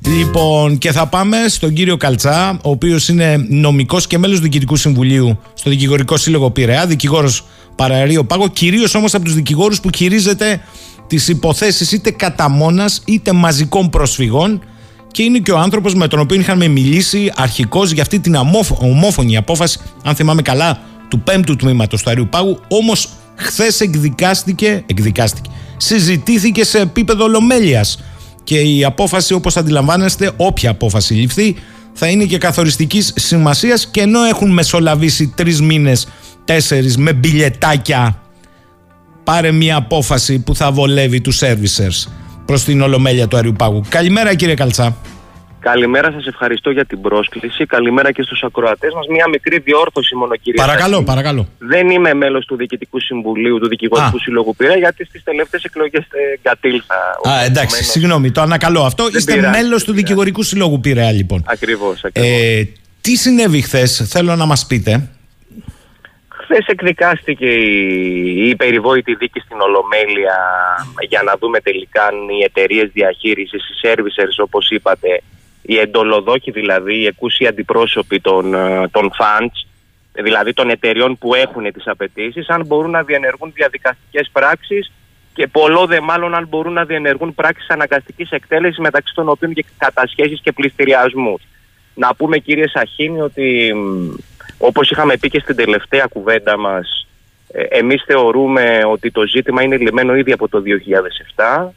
Λοιπόν, και θα πάμε στον κύριο Καλτσά, ο οποίος είναι νομικός και μέλος του Διοικητικού Συμβουλίου στο Δικηγορικό Σύλλογο Πειραιά, δικηγόρος Παραρίο Πάγο, κυρίως όμως από τους δικηγόρους που χειρίζεται τις υποθέσεις είτε κατά μόνας είτε μαζικών προσφυγών. Και είναι και ο άνθρωπος με τον οποίο είχαμε μιλήσει αρχικώς για αυτή την ομόφωνη απόφαση, αν θυμάμαι καλά, του πέμπτου τμήματος του Αρείου Πάγου. Όμως χθες εκδικάστηκε, εκδικάστηκε, συζητήθηκε σε επίπεδο ολομέλειας. Και η απόφαση, όπως αντιλαμβάνεστε, όποια απόφαση ληφθεί, θα είναι και καθοριστικής σημασίας. Και ενώ έχουν μεσολαβήσει τρεις μήνες, τέσσερις, με μπιλετάκια, πάρε μια απόφαση που θα βολεύει τους servicers, προς την ολομέλεια του Αρείου Πάγου. Καλημέρα κύριε Καλτσά. Καλημέρα, σας ευχαριστώ για την πρόσκληση. Καλημέρα και στους ακροατές μας. Μια μικρή διόρθωση μόνο, κύριε. Παρακαλώ, παρακαλώ. Δεν είμαι μέλος του Διοικητικού Συμβουλίου του Δικηγορικού Συλλόγου Πειραιά, γιατί στις τελευταίες εκλογές εγκατήλθα. Α, εντάξει, μένος... συγγνώμη, το ανακαλώ αυτό. Δεν Είστε πειρά, μέλος του Δικηγορικού Συλλόγου Πειραιά, λοιπόν. Ακριβώς, ακριβώς. Ε, τι συνέβη χθες, θέλω να μας πείτε. Χθες εκδικάστηκε η περιβόητη δίκη στην Ολομέλεια για να δούμε τελικά αν οι εταιρείες διαχείρισης, οι servicers όπως είπατε, οι εντολοδόχοι δηλαδή, οι εκούσιοι αντιπρόσωποι των, των funds, δηλαδή των εταιρεών που έχουν τις απαιτήσεις, αν μπορούν να διενεργούν διαδικαστικές πράξεις και πολλό δε μάλλον αν μπορούν να διενεργούν πράξεις αναγκαστικής εκτέλεσης, μεταξύ των οποίων και κατασχέσεις και πληστηριασμούς. Να πούμε κύριε Σαχίνη ότι... όπως είχαμε πει και στην τελευταία κουβέντα μας, εμείς θεωρούμε ότι το ζήτημα είναι λυμένο ήδη από το δύο χιλιάδες επτά,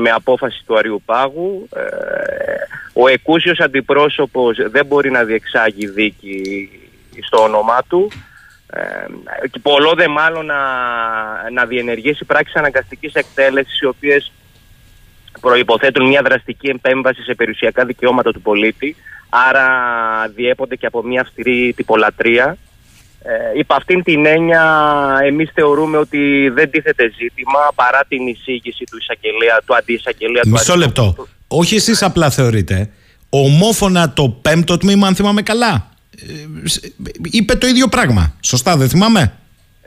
με απόφαση του Αρείου Πάγου. Ο εκούσιος αντιπρόσωπος δεν μπορεί να διεξάγει δίκη στο όνομά του, και πολλό δε μάλλον να, να διενεργήσει πράξεις αναγκαστικής εκτέλεσης, οι οποίες προϋποθέτουν μια δραστική επέμβαση σε περιουσιακά δικαιώματα του πολίτη, άρα διέπονται και από μια αυστηρή τυπολατρεία. Ε, υπ' αυτήν την έννοια εμείς θεωρούμε ότι δεν τίθεται ζήτημα, παρά την εισήγηση του εισαγγελέα, του αντιεισαγγελέα. Μισό λεπτό. Του... Όχι εσείς απλά θεωρείτε. Ομόφωνα το πέμπτο τμήμα, αν θυμάμαι καλά, ε, είπε το ίδιο πράγμα. Σωστά, δεν θυμάμαι.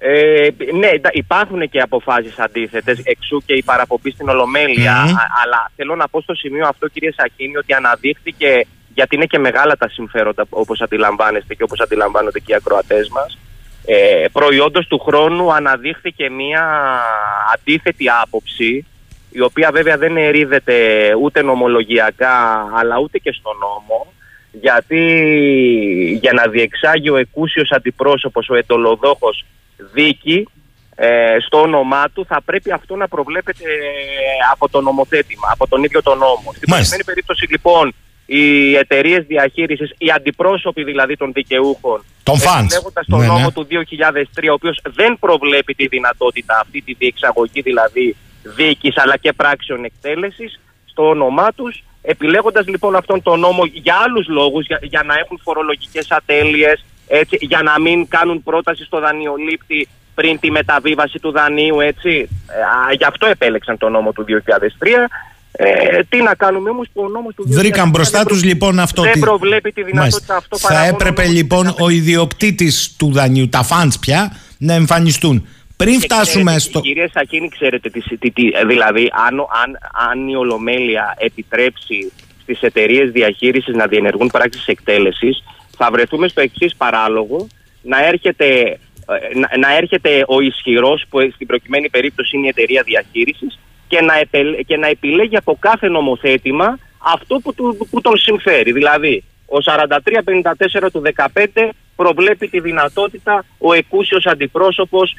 Ε, ναι, υπάρχουν και αποφάσεις αντίθετες, εξού και η παραπομπή στην Ολομέλεια. Mm-hmm. α, αλλά θέλω να πω στο σημείο αυτό, κύριε Σαχίνη, ότι αναδείχθηκε, γιατί είναι και μεγάλα τα συμφέροντα όπως αντιλαμβάνεστε και όπως αντιλαμβάνονται και οι ακροατές μας, ε, προϊόντος του χρόνου αναδείχθηκε μια αντίθετη άποψη, η οποία βέβαια δεν ερείδεται ούτε νομολογιακά αλλά ούτε και στον νόμο, γιατί για να διεξάγει ο εκούσιος αντιπρόσωπος, ο εντολοδόχος, δίκη ε, στο όνομά του, θα πρέπει αυτό να προβλέπεται από το νομοθέτημα, από τον ίδιο τον νόμο. Στην προηγούμενη περίπτωση λοιπόν, οι εταιρείες διαχείρισης, οι αντιπρόσωποι δηλαδή των δικαιούχων, επιλέγοντας τον ναι, νόμο ναι. του δύο χιλιάδες τρία, ο οποίος δεν προβλέπει τη δυνατότητα αυτή τη διεξαγωγή δηλαδή δίκης αλλά και πράξεων εκτέλεσης στο όνομά τους, επιλέγοντας λοιπόν αυτόν τον νόμο για άλλους λόγους, για, για να έχουν φορολογικές ατέλειες, έτσι, για να μην κάνουν πρόταση στο δανειολήπτη πριν τη μεταβίβαση του δανείου, έτσι. Ε, γι' αυτό επέλεξαν τον νόμο του δύο χιλιάδες τρία. Ε, τι να κάνουμε όμως που ο νόμος του δύο χιλιάδες τρία βρήκαν μπροστά τους λοιπόν αυτό. Δεν προβλέπει τη δυνατότητα αυτό. Θα έπρεπε λοιπόν ο ιδιοκτήτης του δανείου, τα φαντς πια, να εμφανιστούν. Πριν φτάσουμε και, στο... Κυρία Σακίνη, ξέρετε τι, τι, τι, δηλαδή αν, αν, αν η Ολομέλεια επιτρέψει στις εταιρείες διαχείρισης να διενεργούν πράξεις εκτέλεσης, θα βρεθούμε στο εξής παράλογο, να έρχεται, να, να έρχεται ο ισχυρός, που στην προκειμένη περίπτωση είναι η εταιρεία διαχείρισης, και να, επε, και να επιλέγει από κάθε νομοθέτημα αυτό που, του, που τον συμφέρει. Δηλαδή, ο σαράντα τρία πενήντα τέσσερα του δεκαπέντε προβλέπει τη δυνατότητα ο εκούσιος αντιπρόσωπος,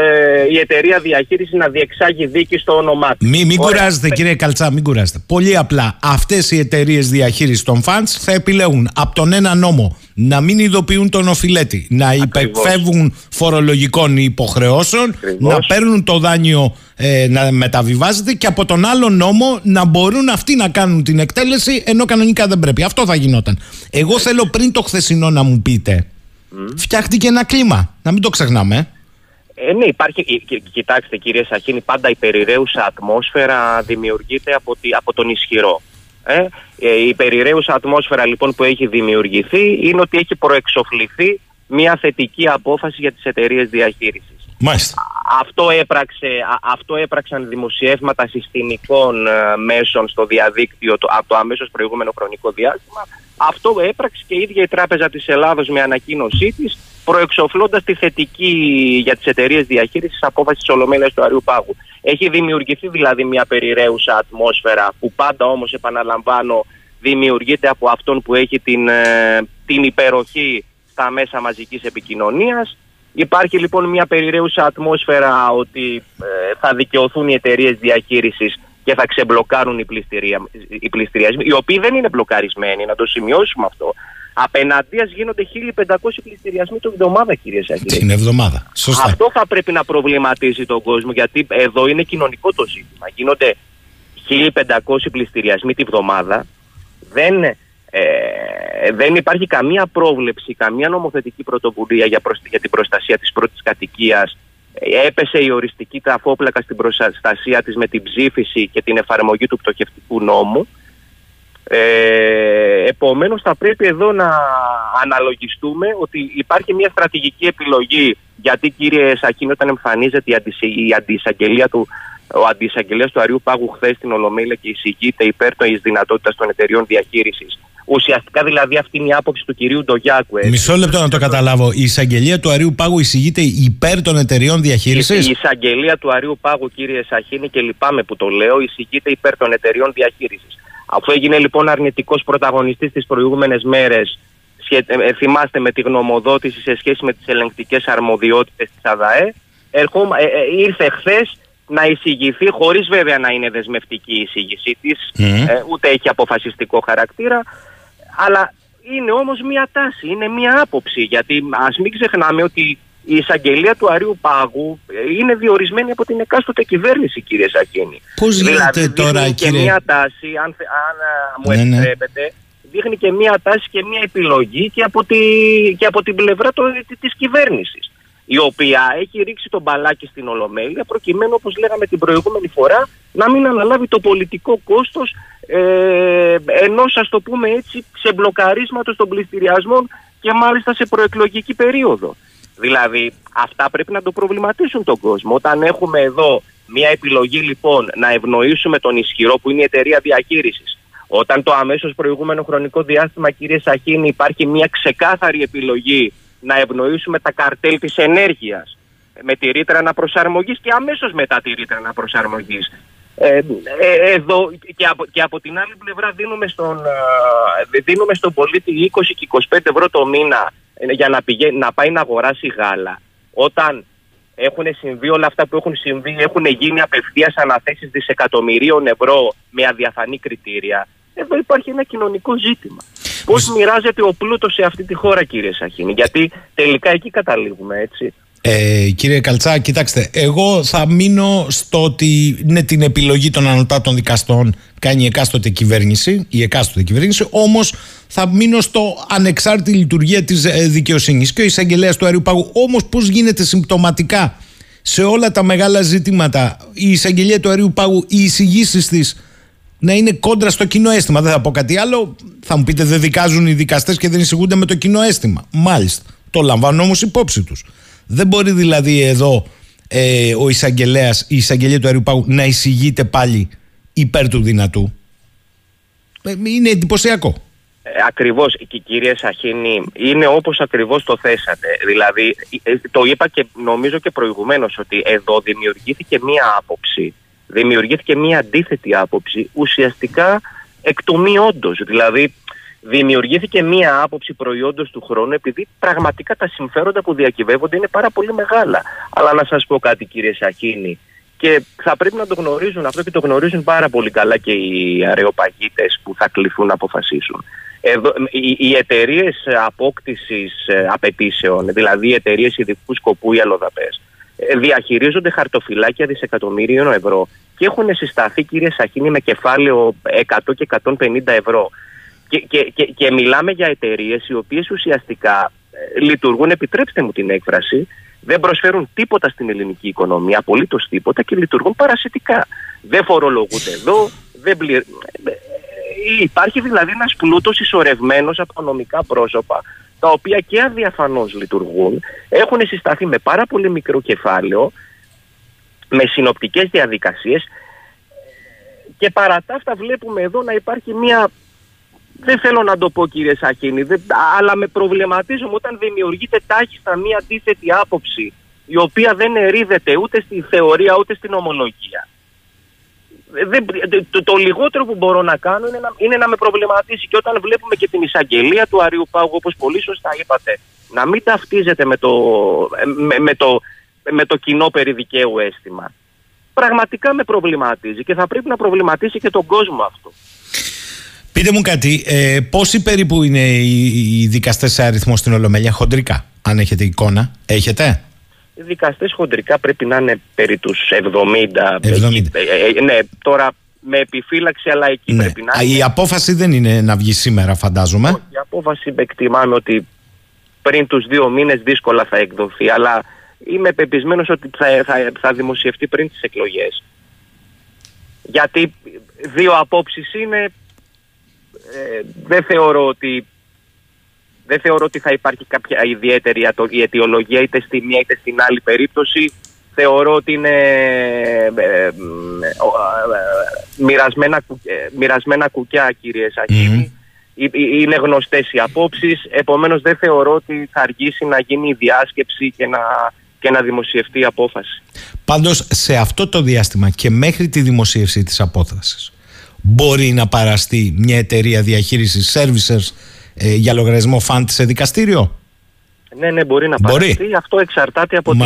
ε, η εταιρεία διαχείρισης να διεξάγει δίκη στο όνομά του. Μην μη κουράζετε κύριε Καλτσά, μην κουράζετε. Πολύ απλά αυτές οι εταιρείες διαχείρισης των φαντς θα επιλέγουν από τον ένα νόμο να μην ειδοποιούν τον οφειλέτη, να ακριβώς υπεφεύγουν φορολογικών υποχρεώσεων, ακριβώς, να παίρνουν το δάνειο ε, να μεταβιβάζεται, και από τον άλλο νόμο να μπορούν αυτοί να κάνουν την εκτέλεση ενώ κανονικά δεν πρέπει. Αυτό θα γινόταν. Εγώ θέλω πριν το χθεσινό να μου πείτε. Mm. Φτιάχτηκε ένα κλίμα, να μην το ξεχνάμε. Ε, ναι, υπάρχει. Κοιτάξτε, κύριε Σαχίνη, πάντα η περιραίουσα ατμόσφαιρα δημιουργείται από, τη, από τον ισχυρό. Ε, η περιραίουσα ατμόσφαιρα λοιπόν που έχει δημιουργηθεί είναι ότι έχει προεξοφληθεί μια θετική απόφαση για τις εταιρείες διαχείρισης. Μάλιστα. Αυτό, έπραξε, αυτό έπραξαν δημοσιεύματα συστημικών μέσων στο διαδίκτυο το, από το αμέσως προηγούμενο χρονικό διάστημα. Αυτό έπραξε και η ίδια η Τράπεζα της Ελλάδος με ανακοίνωσή της, προεξοφλώντας τη θετική για τις εταιρείες διαχείρισης απόφαση της Ολομέλειας του Αριού Πάγου. Έχει δημιουργηθεί δηλαδή μια περιραίουσα ατμόσφαιρα που πάντα όμως, επαναλαμβάνω, δημιουργείται από αυτόν που έχει την, την υπεροχή στα μέσα μαζικής επικοινωνίας. Υπάρχει λοιπόν μια περιραίουσα ατμόσφαιρα ότι ε, θα δικαιωθούν οι εταιρείες διαχείρισης και θα ξεμπλοκάρουν οι, οι πληστηριασμοί, οι οποίοι δεν είναι μπλοκαρισμένοι, να το σημειώσουμε αυτό. Απέναντίας γίνονται χίλιοι πεντακόσιοι πληστηριασμοί την εβδομάδα, κύριε Σαχίδη. Την εβδομάδα. Σωστά. Αυτό θα πρέπει να προβληματίζει τον κόσμο, γιατί εδώ είναι κοινωνικό το ζήτημα. Γίνονται χίλιοι πεντακόσιοι πληστηριασμοί την εβδομάδα. Δεν, ε, δεν υπάρχει καμία πρόβλεψη, καμία νομοθετική πρωτοβουλία για, προσ, για την προστασία της πρώτης κατοικίας. Έπεσε η οριστική ταφόπλακα στην προστασία της με την ψήφιση και την εφαρμογή του πτωχευτικού νόμου. Ε, επομένως θα πρέπει εδώ να αναλογιστούμε ότι υπάρχει μια στρατηγική επιλογή, γιατί κύριε Σακίνη, όταν εμφανίζεται η, αντισε, η αντισαγγελία του, ο αντισαγγελέας του Αριού Πάγου χθες στην Ολομέλεια και εισηγείται υπέρ της δυνατότητας των εταιριών διαχείρισης. Ουσιαστικά δηλαδή αυτή είναι η άποψη του κυρίου Ντογιάκου. Έτσι. Μισό λεπτό να το καταλάβω. Η εισαγγελία του Αριού Πάγου εισηγείται υπέρ των εταιρεών διαχείρισης. Η εισαγγελία του Αριού Πάγου, κύριε Σαχίνη, και λυπάμαι που το λέω, εισηγείται υπέρ των εταιρεών διαχείρισης. Αφού έγινε λοιπόν αρνητικός πρωταγωνιστής τις προηγούμενες μέρες, θυμάστε, με τη γνωμοδότηση σε σχέση με τις ελεγκτικές αρμοδιότητες της ΑΔΑΕ, ερχόμα, ε, ε, ήρθε χθες να εισηγηθεί, χωρίς βέβαια να είναι δεσμευτική η εισήγησή της, mm. ε, ούτε έχει αποφασιστικό χαρακτήρα. Αλλά είναι όμως μια τάση, είναι μια άποψη, γιατί ας μην ξεχνάμε ότι η εισαγγελία του Αριού Πάγου είναι διορισμένη από την εκάστοτε κυβέρνηση, κύριε Σακίνη. Πώς δηλαδή, λέτε τώρα, και κύριε... μια τάση, αν, αν μου ναι, επιτρέπετε, ναι. δείχνει και μια τάση και μια επιλογή και από, τη, και από την πλευρά το, της κυβέρνησης, η οποία έχει ρίξει τον μπαλάκι στην Ολομέλεια προκειμένου, όπως λέγαμε την προηγούμενη φορά, να μην αναλάβει το πολιτικό κόστος ε, ενός, ας το πούμε έτσι, ξεμπλοκαρίσματος των πληστηριασμών και μάλιστα σε προεκλογική περίοδο. Δηλαδή αυτά πρέπει να το προβληματίσουν τον κόσμο. Όταν έχουμε εδώ μια επιλογή λοιπόν να ευνοήσουμε τον ισχυρό που είναι η εταιρεία διαχείρισης, όταν το αμέσως προηγούμενο χρονικό διάστημα, κύριε Σαχίνη, υπάρχει μια ξεκάθαρη επιλογή να ευνοήσουμε τα καρτέλ της ενέργειας με τη ρήτρα αναπροσαρμογής και αμέσως μετά τη ρήτρα αναπροσαρμογής. Ε, ε, εδώ και από, και από την άλλη πλευρά δίνουμε στον, δίνουμε στον πολίτη είκοσι και είκοσι πέντε ευρώ το μήνα για να, πηγαίνει, να πάει να αγοράσει γάλα. Όταν έχουν συμβεί όλα αυτά που έχουν συμβεί, έχουν γίνει απευθείας αναθέσεις δισεκατομμυρίων ευρώ με αδιαφανή κριτήρια. Εδώ υπάρχει ένα κοινωνικό ζήτημα. Πώς μοιράζεται ο πλούτος σε αυτή τη χώρα, κύριε Σαχίνη, γιατί τελικά εκεί καταλήγουμε, έτσι. Ε, κύριε Καλτσά, κοιτάξτε, εγώ θα μείνω στο ότι είναι την επιλογή των ανωτάτων δικαστών κάνει η εκάστοτε κυβέρνηση, η εκάστοτε κυβέρνηση, όμως θα μείνω στο ανεξάρτητη λειτουργία της δικαιοσύνης και ο εισαγγελέας του Αριού Πάγου. Όμως πώς γίνεται συμπτωματικά σε όλα τα μεγάλα ζητήματα η εισαγγελία του Αριού Πάγου, οι εισηγήσεις της να είναι κόντρα στο κοινό αίσθημα? Δεν θα πω κάτι άλλο, θα μου πείτε δεν δικάζουν οι δικαστές και δεν εισηγούνται με το κοινό αίσθημα. Μάλιστα, το λαμβάνω όμως υπόψη τους. Δεν μπορεί δηλαδή εδώ ε, ο εισαγγελέας, η εισαγγελία του Αριού Πάγου να εισηγείται πάλι υπέρ του δυνατού. Ε, είναι εντυπωσιακό. Ε, ακριβώς, και κύριε Σαχίνη, είναι όπως ακριβώς το θέσατε. Δηλαδή, το είπα και νομίζω και προηγουμένως ότι εδώ δημιουργήθηκε μία άποψη. δημιουργήθηκε μια αντίθετη άποψη, ουσιαστικά εκ του μη όντως. Δηλαδή, δημιουργήθηκε μια άποψη προϊόντος του χρόνου, επειδή πραγματικά τα συμφέροντα που διακυβεύονται είναι πάρα πολύ μεγάλα. Αλλά να σας πω κάτι, κύριε Σαχίνη, και θα πρέπει να το γνωρίζουν αυτό και το γνωρίζουν πάρα πολύ καλά και οι αρεοπαγίτες που θα κληθούν να αποφασίσουν. Εδώ, οι οι εταιρείες απόκτησης απαιτήσεων, δηλαδή οι εταιρείες ειδικού σκοπού, οι αλλοδαπές, διαχειρίζονται χαρτοφυλάκια δισεκατομμύριων ευρώ και έχουν συσταθεί, κύριε Σαχίνη, με κεφάλαιο εκατό και εκατόν πενήντα ευρώ. Και, και, και, και μιλάμε για εταιρείες οι οποίες ουσιαστικά λειτουργούν, επιτρέψτε μου την έκφραση, δεν προσφέρουν τίποτα στην ελληνική οικονομία, απολύτως τίποτα, και λειτουργούν παρασιτικά. Δεν φορολογούνται εδώ, δεν πληρώνουν. Υπάρχει δηλαδή ένας πλούτος ισορρευμένος από νομικά πρόσωπα, τα οποία και αδιαφανώς λειτουργούν, έχουν συσταθεί με πάρα πολύ μικρό κεφάλαιο, με συνοπτικές διαδικασίες, και παρά τα αυτά βλέπουμε εδώ να υπάρχει μια... Δεν θέλω να το πω, κύριε Σαχίνη, δεν, αλλά με προβληματίζομαι όταν δημιουργείται τάχιστα μία αντίθετη άποψη, η οποία δεν ερείδεται ούτε στη θεωρία ούτε στην ομολογία. Δεν, το, το λιγότερο που μπορώ να κάνω είναι να, είναι να με προβληματίσει, και όταν βλέπουμε και την εισαγγελία του Αριουπάγου, όπως πολύ σωστά είπατε, να μην ταυτίζεται με το, με, με το, με το κοινό περί δικαίου αίσθημα. Πραγματικά με προβληματίζει και θα πρέπει να προβληματίσει και τον κόσμο αυτό. Πείτε μου κάτι, ε, πόσοι περίπου είναι οι, οι δικαστές σε αριθμό στην Ολομέλεια, χοντρικά, αν έχετε εικόνα, έχετε? Οι δικαστές χοντρικά πρέπει να είναι περί τους εβδομήντα. εβδομήντα. Ε, ναι, τώρα με επιφύλαξη, αλλά εκεί ναι. πρέπει να είναι. Η απόφαση δεν είναι να βγει σήμερα, φαντάζομαι. Η απόφαση εκτιμάμε ότι πριν τους δύο μήνες δύσκολα θα εκδοθεί, αλλά είμαι πεπισμένος ότι θα, θα, θα δημοσιευτεί πριν τις εκλογές. Γιατί δύο απόψεις είναι... Ε, δεν, θεωρώ ότι, δεν θεωρώ ότι θα υπάρχει κάποια ιδιαίτερη η αιτιολογία είτε στη μία είτε στην άλλη περίπτωση. Θεωρώ ότι είναι ε, ε, μοιρασμένα, μοιρασμένα κουκιά, κύριε Σαχίνη. Mm-hmm. Είναι γνωστές οι απόψεις, επομένως δεν θεωρώ ότι θα αργήσει να γίνει η διάσκεψη και να, και να δημοσιευτεί η απόφαση. Πάντως σε αυτό το διάστημα και μέχρι τη δημοσίευση της απόφασης, μπορεί να παραστεί μια εταιρεία διαχείρισης services ε, για λογαριασμό φαντ σε δικαστήριο? Ναι, ναι, μπορεί να παραστεί. Μπορεί. Αυτό εξαρτάται από, την,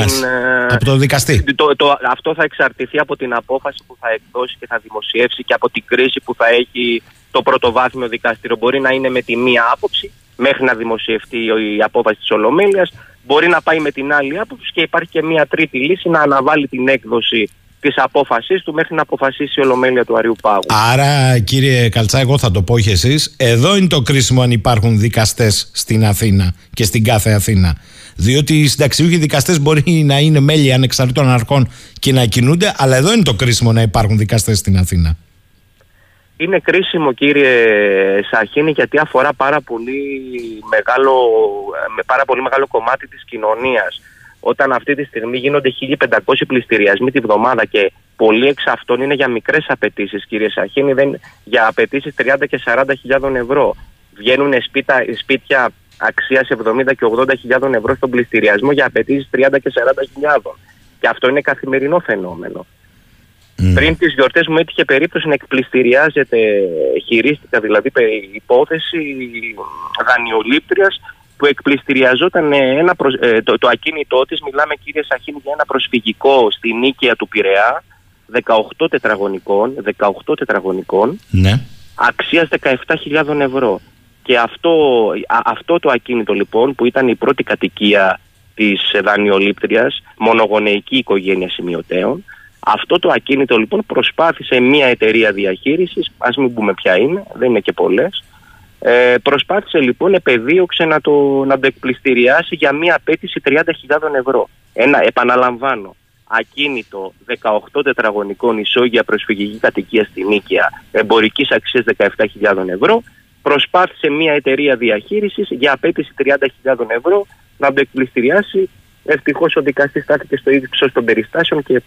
από το δικαστή. Το, το, αυτό θα εξαρτηθεί από την απόφαση που θα εκδώσει και θα δημοσιεύσει και από την κρίση που θα έχει το πρωτοβάθμιο δικαστήριο. Μπορεί να είναι με τη μία άποψη μέχρι να δημοσιευτεί η απόφαση της Ολομέλειας. Μπορεί να πάει με την άλλη άποψη και υπάρχει και μία τρίτη λύση, να αναβάλει την έκδοση της απόφασης του μέχρι να αποφασίσει η Ολομέλεια του Αριουπάγου. Άρα, κύριε Καλτσά, εγώ θα το πω και εσείς, εδώ είναι το κρίσιμο αν υπάρχουν δικαστές στην Αθήνα και στην κάθε Αθήνα. Διότι οι συνταξιούχοι δικαστές μπορεί να είναι μέλη ανεξαρτήτων αρχών και να κινούνται, αλλά εδώ είναι το κρίσιμο να υπάρχουν δικαστές στην Αθήνα. Είναι κρίσιμο, κύριε Σαχίνη, γιατί αφορά πάρα πολύ μεγάλο, με πάρα πολύ μεγάλο κομμάτι της κοινωνίας. Όταν αυτή τη στιγμή γίνονται χίλιοι πεντακόσιοι πληστηριασμοί τη βδομάδα και πολλοί εξ αυτών είναι για μικρές απαιτήσεις, κύριε Σαχίνη, δεν, για απαιτήσεις τριάντα και σαράντα χιλιάδων ευρώ. Βγαίνουν σπίτα, σπίτια αξίας εβδομήντα και ογδόντα χιλιάδων ευρώ στον πληστηριασμό για απαιτήσεις τριάντα και σαράντα χιλιάδων. Και αυτό είναι καθημερινό φαινόμενο. Mm. Πριν τις γιορτές μου έτυχε περίπτωση να εκπληστηριάζεται, χειρίστηκα δηλαδή υπόθεση δανειολήπτριας, που εκπληστηριαζόταν ένα προσ... ε, το, το ακίνητό της, μιλάμε, κύριε Σαχίνη, για ένα προσφυγικό στη Νίκαια του Πειραιά, δεκαοκτώ τετραγωνικών, δεκαοκτώ τετραγωνικών, ναι, αξίας δεκαεπτά χιλιάδων ευρώ. Και αυτό, α, αυτό το ακίνητο λοιπόν, που ήταν η πρώτη κατοικία της δανειολήπτριας, μονογονεϊκή οικογένεια σημειωτέων, αυτό το ακίνητο λοιπόν προσπάθησε μια εταιρεία διαχείρισης, ας μην πούμε ποια είναι, δεν είναι και πολλές, Ε, προσπάθησε λοιπόν, επεδίωξε να το, να το εκπληστηριάσει για μία απέτηση τριάντα χιλιάδων ευρώ. Ένα, επαναλαμβάνω, ακίνητο δεκαοκτώ τετραγωνικών, ισόγεια προσφυγική κατοικία στη Νίκαια, εμπορικής αξίας δεκαεπτά χιλιάδων ευρώ. Προσπάθησε μία εταιρεία διαχείρισης για απέτηση τριάντα χιλιάδων ευρώ να το εκπληστηριάσει. Ευτυχώς ο δικαστής στάθηκε στο ύψος των περιστάσεων και...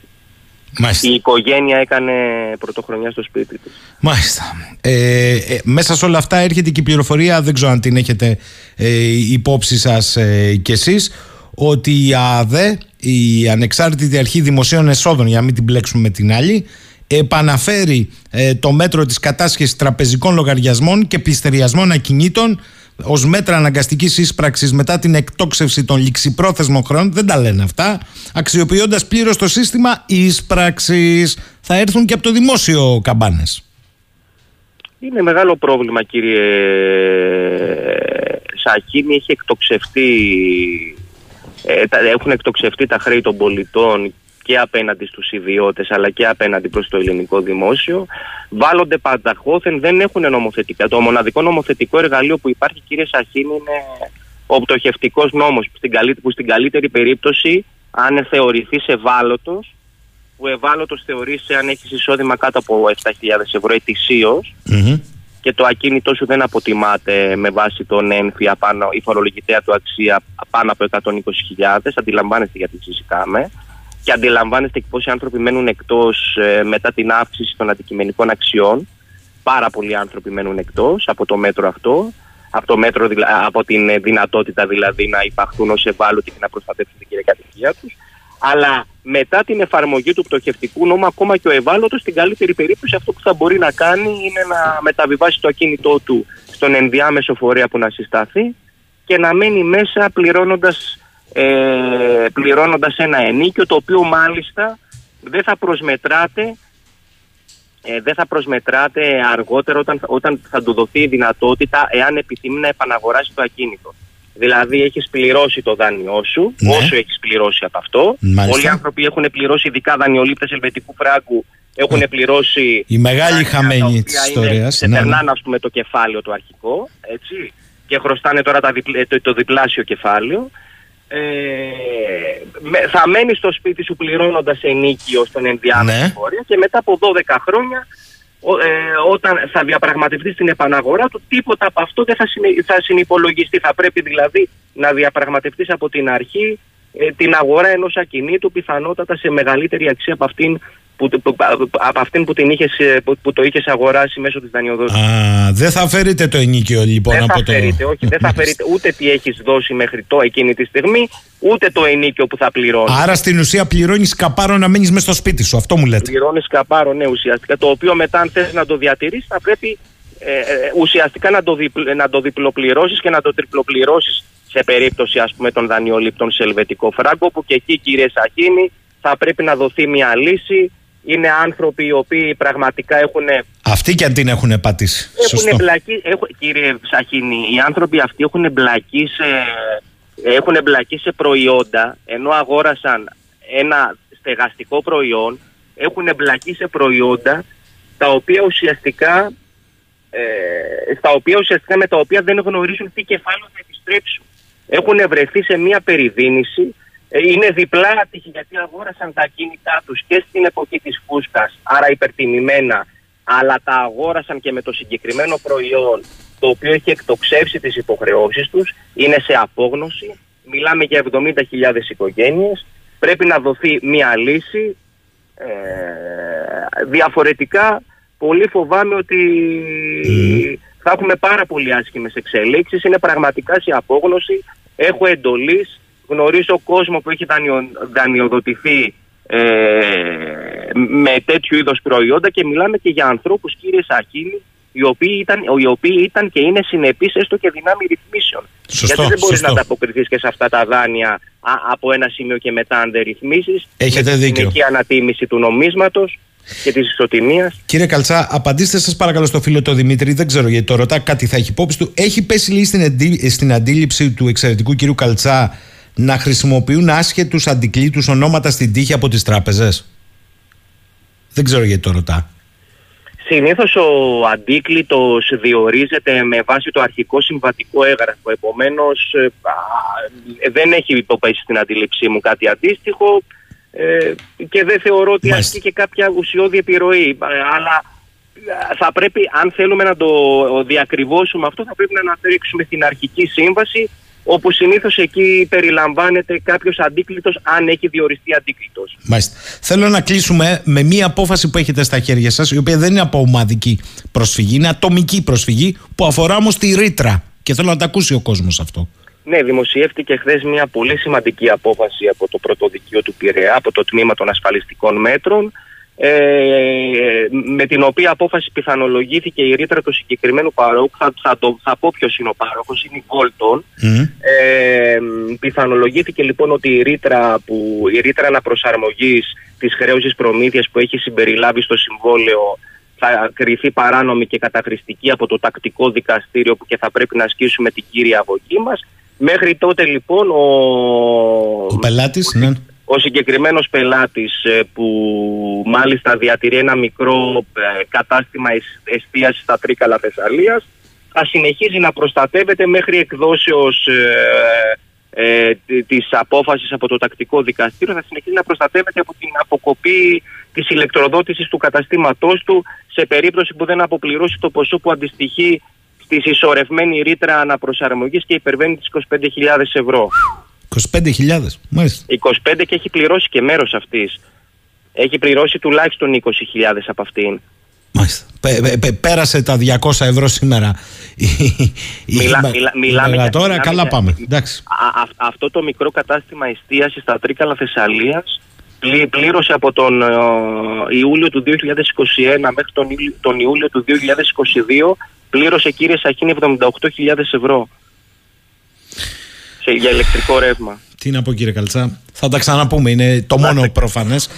Μάλιστα. Η οικογένεια έκανε πρωτοχρονιά στο σπίτι της. Μάλιστα. Ε, ε, μέσα σε όλα αυτά έρχεται και η πληροφορία, δεν ξέρω αν την έχετε ε, υπόψη σας ε, κι εσείς, ότι η ΑΔΕ, η Ανεξάρτητη Αρχή Δημοσίων Εσόδων, για να μην την μπλέξουμε με την άλλη, επαναφέρει ε, το μέτρο της κατάσχεσης τραπεζικών λογαριασμών και πληστηριασμών ακινήτων ως μέτρα αναγκαστικής ίσπραξης μετά την εκτόξευση των ληξιπρόθεσμων χρόνων, δεν τα λένε αυτά, αξιοποιώντας πλήρως το σύστημα ίσπραξης. Θα έρθουν και από το δημόσιο καμπάνες. Είναι μεγάλο πρόβλημα, κύριε Σαχίνη, έχει εκτοξευτεί, ε, τα, έχουν εκτοξευτεί τα χρέη των πολιτών και απέναντι στους ιδιώτες αλλά και απέναντι προς το ελληνικό δημόσιο. Βάλλονται πανταχώθεν, δεν έχουν νομοθετικά. Το μοναδικό νομοθετικό εργαλείο που υπάρχει, κύριε Σαχίνη, είναι ο πτωχευτικός νόμος, που στην καλύτερη περίπτωση, αν θεωρηθείς ευάλωτος, που ευάλωτος θεωρείσαι αν έχεις εισόδημα κάτω από επτά χιλιάδες ευρώ ετησίως, mm-hmm. και το ακίνητό σου δεν αποτιμάται με βάση τον ΕΝΦΙΑ ή φορολογητέα του αξία πάνω από εκατόν είκοσι χιλιάδες. Αντιλαμβάνεστε γιατί συζητάμε. Και αντιλαμβάνεστε και πόσοι άνθρωποι μένουν εκτός ε, μετά την αύξηση των αντικειμενικών αξιών. Πάρα πολλοί άνθρωποι μένουν εκτός από το μέτρο αυτό, από, το μέτρο, δηλα, από την ε, δυνατότητα δηλαδή να υπαχθούν ως ευάλωτοι και να προστατεύσουν την κυριαρχία τους. Αλλά μετά την εφαρμογή του πτωχευτικού νόμου, ακόμα και ο ευάλωτος, στην καλύτερη περίπτωση, αυτό που θα μπορεί να κάνει είναι να μεταβιβάσει το ακίνητό του στον ενδιάμεσο φορέα που να συσταθεί και να μένει μέσα πληρώνοντας, ε, πληρώνοντας ένα ενίκιο, το οποίο μάλιστα δεν θα προσμετράται, ε, δεν θα προσμετράται αργότερα όταν, όταν θα του δοθεί η δυνατότητα, εάν επιθυμεί να επαναγοράσει το ακίνητο. Δηλαδή, έχεις πληρώσει το δάνειό σου, ναι. όσο έχεις πληρώσει από αυτό. Μάλιστα. Όλοι οι άνθρωποι έχουν πληρώσει, ειδικά δανειολήπτες ελβετικού φράγκου, έχουν ε, πληρώσει. Οι μεγάλοι χαμένοι της ιστορίας. Σε περνάνε, ναι. ας πούμε, το κεφάλαιο το αρχικό, έτσι, και χρωστάνε τώρα τα διπλ, το, το διπλάσιο κεφάλαιο. Ε, θα μένεις στο σπίτι σου πληρώνοντας ενίκιο στον ενδιάμεσο ναι. χώρο, και μετά από δώδεκα χρόνια. Ο, ε, όταν θα διαπραγματευτεί την επαναγορά του, τίποτα από αυτό δεν θα, συνε, θα συνυπολογιστεί. Θα πρέπει δηλαδή να διαπραγματευτείς από την αρχή ε, την αγορά ενός ακινήτου, πιθανότατα σε μεγαλύτερη αξία από αυτήν που, που, από αυτήν που, την είχες, που, που το είχες αγοράσει μέσω της δανειοδότησης. Α, δεν θα φέρετε το ενίκιο λοιπόν δεν από το... Φέρετε, όχι, δεν θα φέρετε ούτε τι έχεις δώσει μέχρι το εκείνη τη στιγμή, ούτε το ενίκιο που θα πληρώνεις. Άρα στην ουσία πληρώνεις καπάρο να μένεις μέσα στο σπίτι σου, αυτό μου λέτε. Πληρώνεις καπάρο, ναι, ουσιαστικά, το οποίο μετά αν θες να το διατηρήσεις θα πρέπει ε, ε, ουσιαστικά να το, διπλ, να το διπλοπληρώσεις και να το τριπλοπληρώσεις σε περίπτωση, ας πούμε, των δανειολήπτων σε ελβετικό φράγκο, που και εκεί, κύριε Σαχίνη, θα πρέπει να δοθεί μια λύση. Είναι άνθρωποι οι οποίοι πραγματικά έχουν. Αυτοί και αν την έχουν πατήσει. Έχουν εμπλακεί, έχουν, κύριε Σαχίνη, οι άνθρωποι αυτοί έχουν εμπλακεί σε, έχουν εμπλακεί σε προϊόντα, ενώ αγόρασαν ένα στεγαστικό προϊόν, έχουν εμπλακεί σε προϊόντα τα οποία ουσιαστικά, ε, στα οποία ουσιαστικά με τα οποία δεν γνωρίζουν τι κεφάλαιο θα επιστρέψουν. Έχουν βρεθεί σε μια περιδίνηση. Είναι διπλά άτυχοι, γιατί αγόρασαν τα ακίνητά τους και στην εποχή της φούσκας, άρα υπερτιμημένα, αλλά τα αγόρασαν και με το συγκεκριμένο προϊόν, το οποίο έχει εκτοξεύσει τις υποχρεώσεις τους, είναι σε απόγνωση. Μιλάμε για εβδομήντα χιλιάδες οικογένειες. Πρέπει να δοθεί μια λύση. Ε, διαφορετικά, πολύ φοβάμαι ότι θα έχουμε πάρα πολύ άσχημες εξελίξεις. Είναι πραγματικά σε απόγνωση. Έχω εντολής. Γνωρίζω κόσμο που έχει δανειο, δανειοδοτηθεί ε, με τέτοιου είδος προϊόντα, και μιλάμε και για ανθρώπους, κύριε Σαχίνη, οι οποίοι ήταν, οι οποίοι ήταν και είναι συνεπείς έστω και δυνάμει ρυθμίσεων. Σωστό, γιατί δεν μπορείς σωστό. να ανταποκριθείς και σε αυτά τα δάνεια α, από ένα σημείο και μετά, αν δεν ρυθμίσεις. Έχετε δίκιο. Με την ανατίμηση του νομίσματος και της ισοτιμίας. Κύριε Καλτσά, απαντήστε σας παρακαλώ στο φίλο το Δημήτρη. Δεν ξέρω γιατί το ρωτά, κάτι θα έχει υπόψη του. Έχει πέσει λίγο στην, εντύ, στην αντίληψη του εξαιρετικού κυρίου Καλτσά να χρησιμοποιούν άσχετους αντικλήτους ονόματα στην τύχη από τις τράπεζες? Δεν ξέρω γιατί το ρωτά. Συνήθως ο αντίκλητος διορίζεται με βάση το αρχικό συμβατικό έγγραφο. Επομένως δεν έχει υποπέσει στην αντίληψή μου κάτι αντίστοιχο και δεν θεωρώ ότι ασκεί και κάποια ουσιώδη επιρροή. Αλλά θα πρέπει, αν θέλουμε να το διακριβώσουμε αυτό, θα πρέπει να ανατρίξουμε την αρχική σύμβαση, όπου συνήθως εκεί περιλαμβάνεται κάποιος αντίκλητος, αν έχει διοριστεί αντίκλητος. Μάλιστα. Θέλω να κλείσουμε με μία απόφαση που έχετε στα χέρια σας, η οποία δεν είναι από ομαδική προσφυγή, είναι ατομική προσφυγή, που αφορά όμως τη ρήτρα. Και θέλω να τα ακούσει ο κόσμος αυτό. Ναι, δημοσιεύτηκε χθες μία πολύ σημαντική απόφαση από το Πρωτοδικείο του Πειραιά, από το Τμήμα των Ασφαλιστικών Μέτρων, Ε, με την οποία απόφαση πιθανολογήθηκε η ρήτρα του συγκεκριμένου παρόχου, θα, θα, το, θα πω ποιος είναι ο πάροχος, είναι η Goldon. Mm. Ε, πιθανολογήθηκε λοιπόν ότι η ρήτρα, που, η ρήτρα αναπροσαρμογής της χρέωσης προμήθειας που έχει συμπεριλάβει στο συμβόλαιο θα κριθεί παράνομη και καταχρηστική από το τακτικό δικαστήριο που και θα πρέπει να ασκήσουμε την κύρια αγωγή μας. Μέχρι τότε λοιπόν ο, ο πελάτης, ναι. Ο συγκεκριμένος πελάτης που μάλιστα διατηρεί ένα μικρό κατάστημα εστίασης στα Τρίκαλα Θεσσαλίας θα συνεχίζει να προστατεύεται μέχρι εκδόσεως ε, ε, της απόφασης από το τακτικό δικαστήριο, θα συνεχίζει να προστατεύεται από την αποκοπή της ηλεκτροδότησης του καταστήματός του σε περίπτωση που δεν αποπληρώσει το ποσό που αντιστοιχεί στη συσσωρευμένη ρήτρα αναπροσαρμογής και υπερβαίνει τις είκοσι πέντε χιλιάδες ευρώ. είκοσι πέντε χιλιάδες, μάλιστα. είκοσι πέντε και έχει πληρώσει και μέρος αυτής. Έχει πληρώσει τουλάχιστον είκοσι χιλιάδες από αυτήν. Μάλιστα. Πε, πε, πέρασε τα διακόσια ευρώ σήμερα. Μιλά, η, μιλά, η, μιλάμε για, τώρα, μιλάμε, καλά πάμε. Α, α, αυτό το μικρό κατάστημα εστίασης στα Τρίκαλα Θεσσαλίας πλή, πλήρωσε από τον ε, Ιούλιο του δύο χιλιάδες είκοσι ένα μέχρι τον, τον Ιούλιο του δύο χιλιάδες είκοσι δύο πλήρωσε, κύριε Σαχίνη, εβδομήντα οκτώ χιλιάδες ευρώ. Για ηλεκτρικό ρεύμα. Τι να πω, κύριε Καλτσά, θα τα ξαναπούμε, είναι το μόνο προφανές.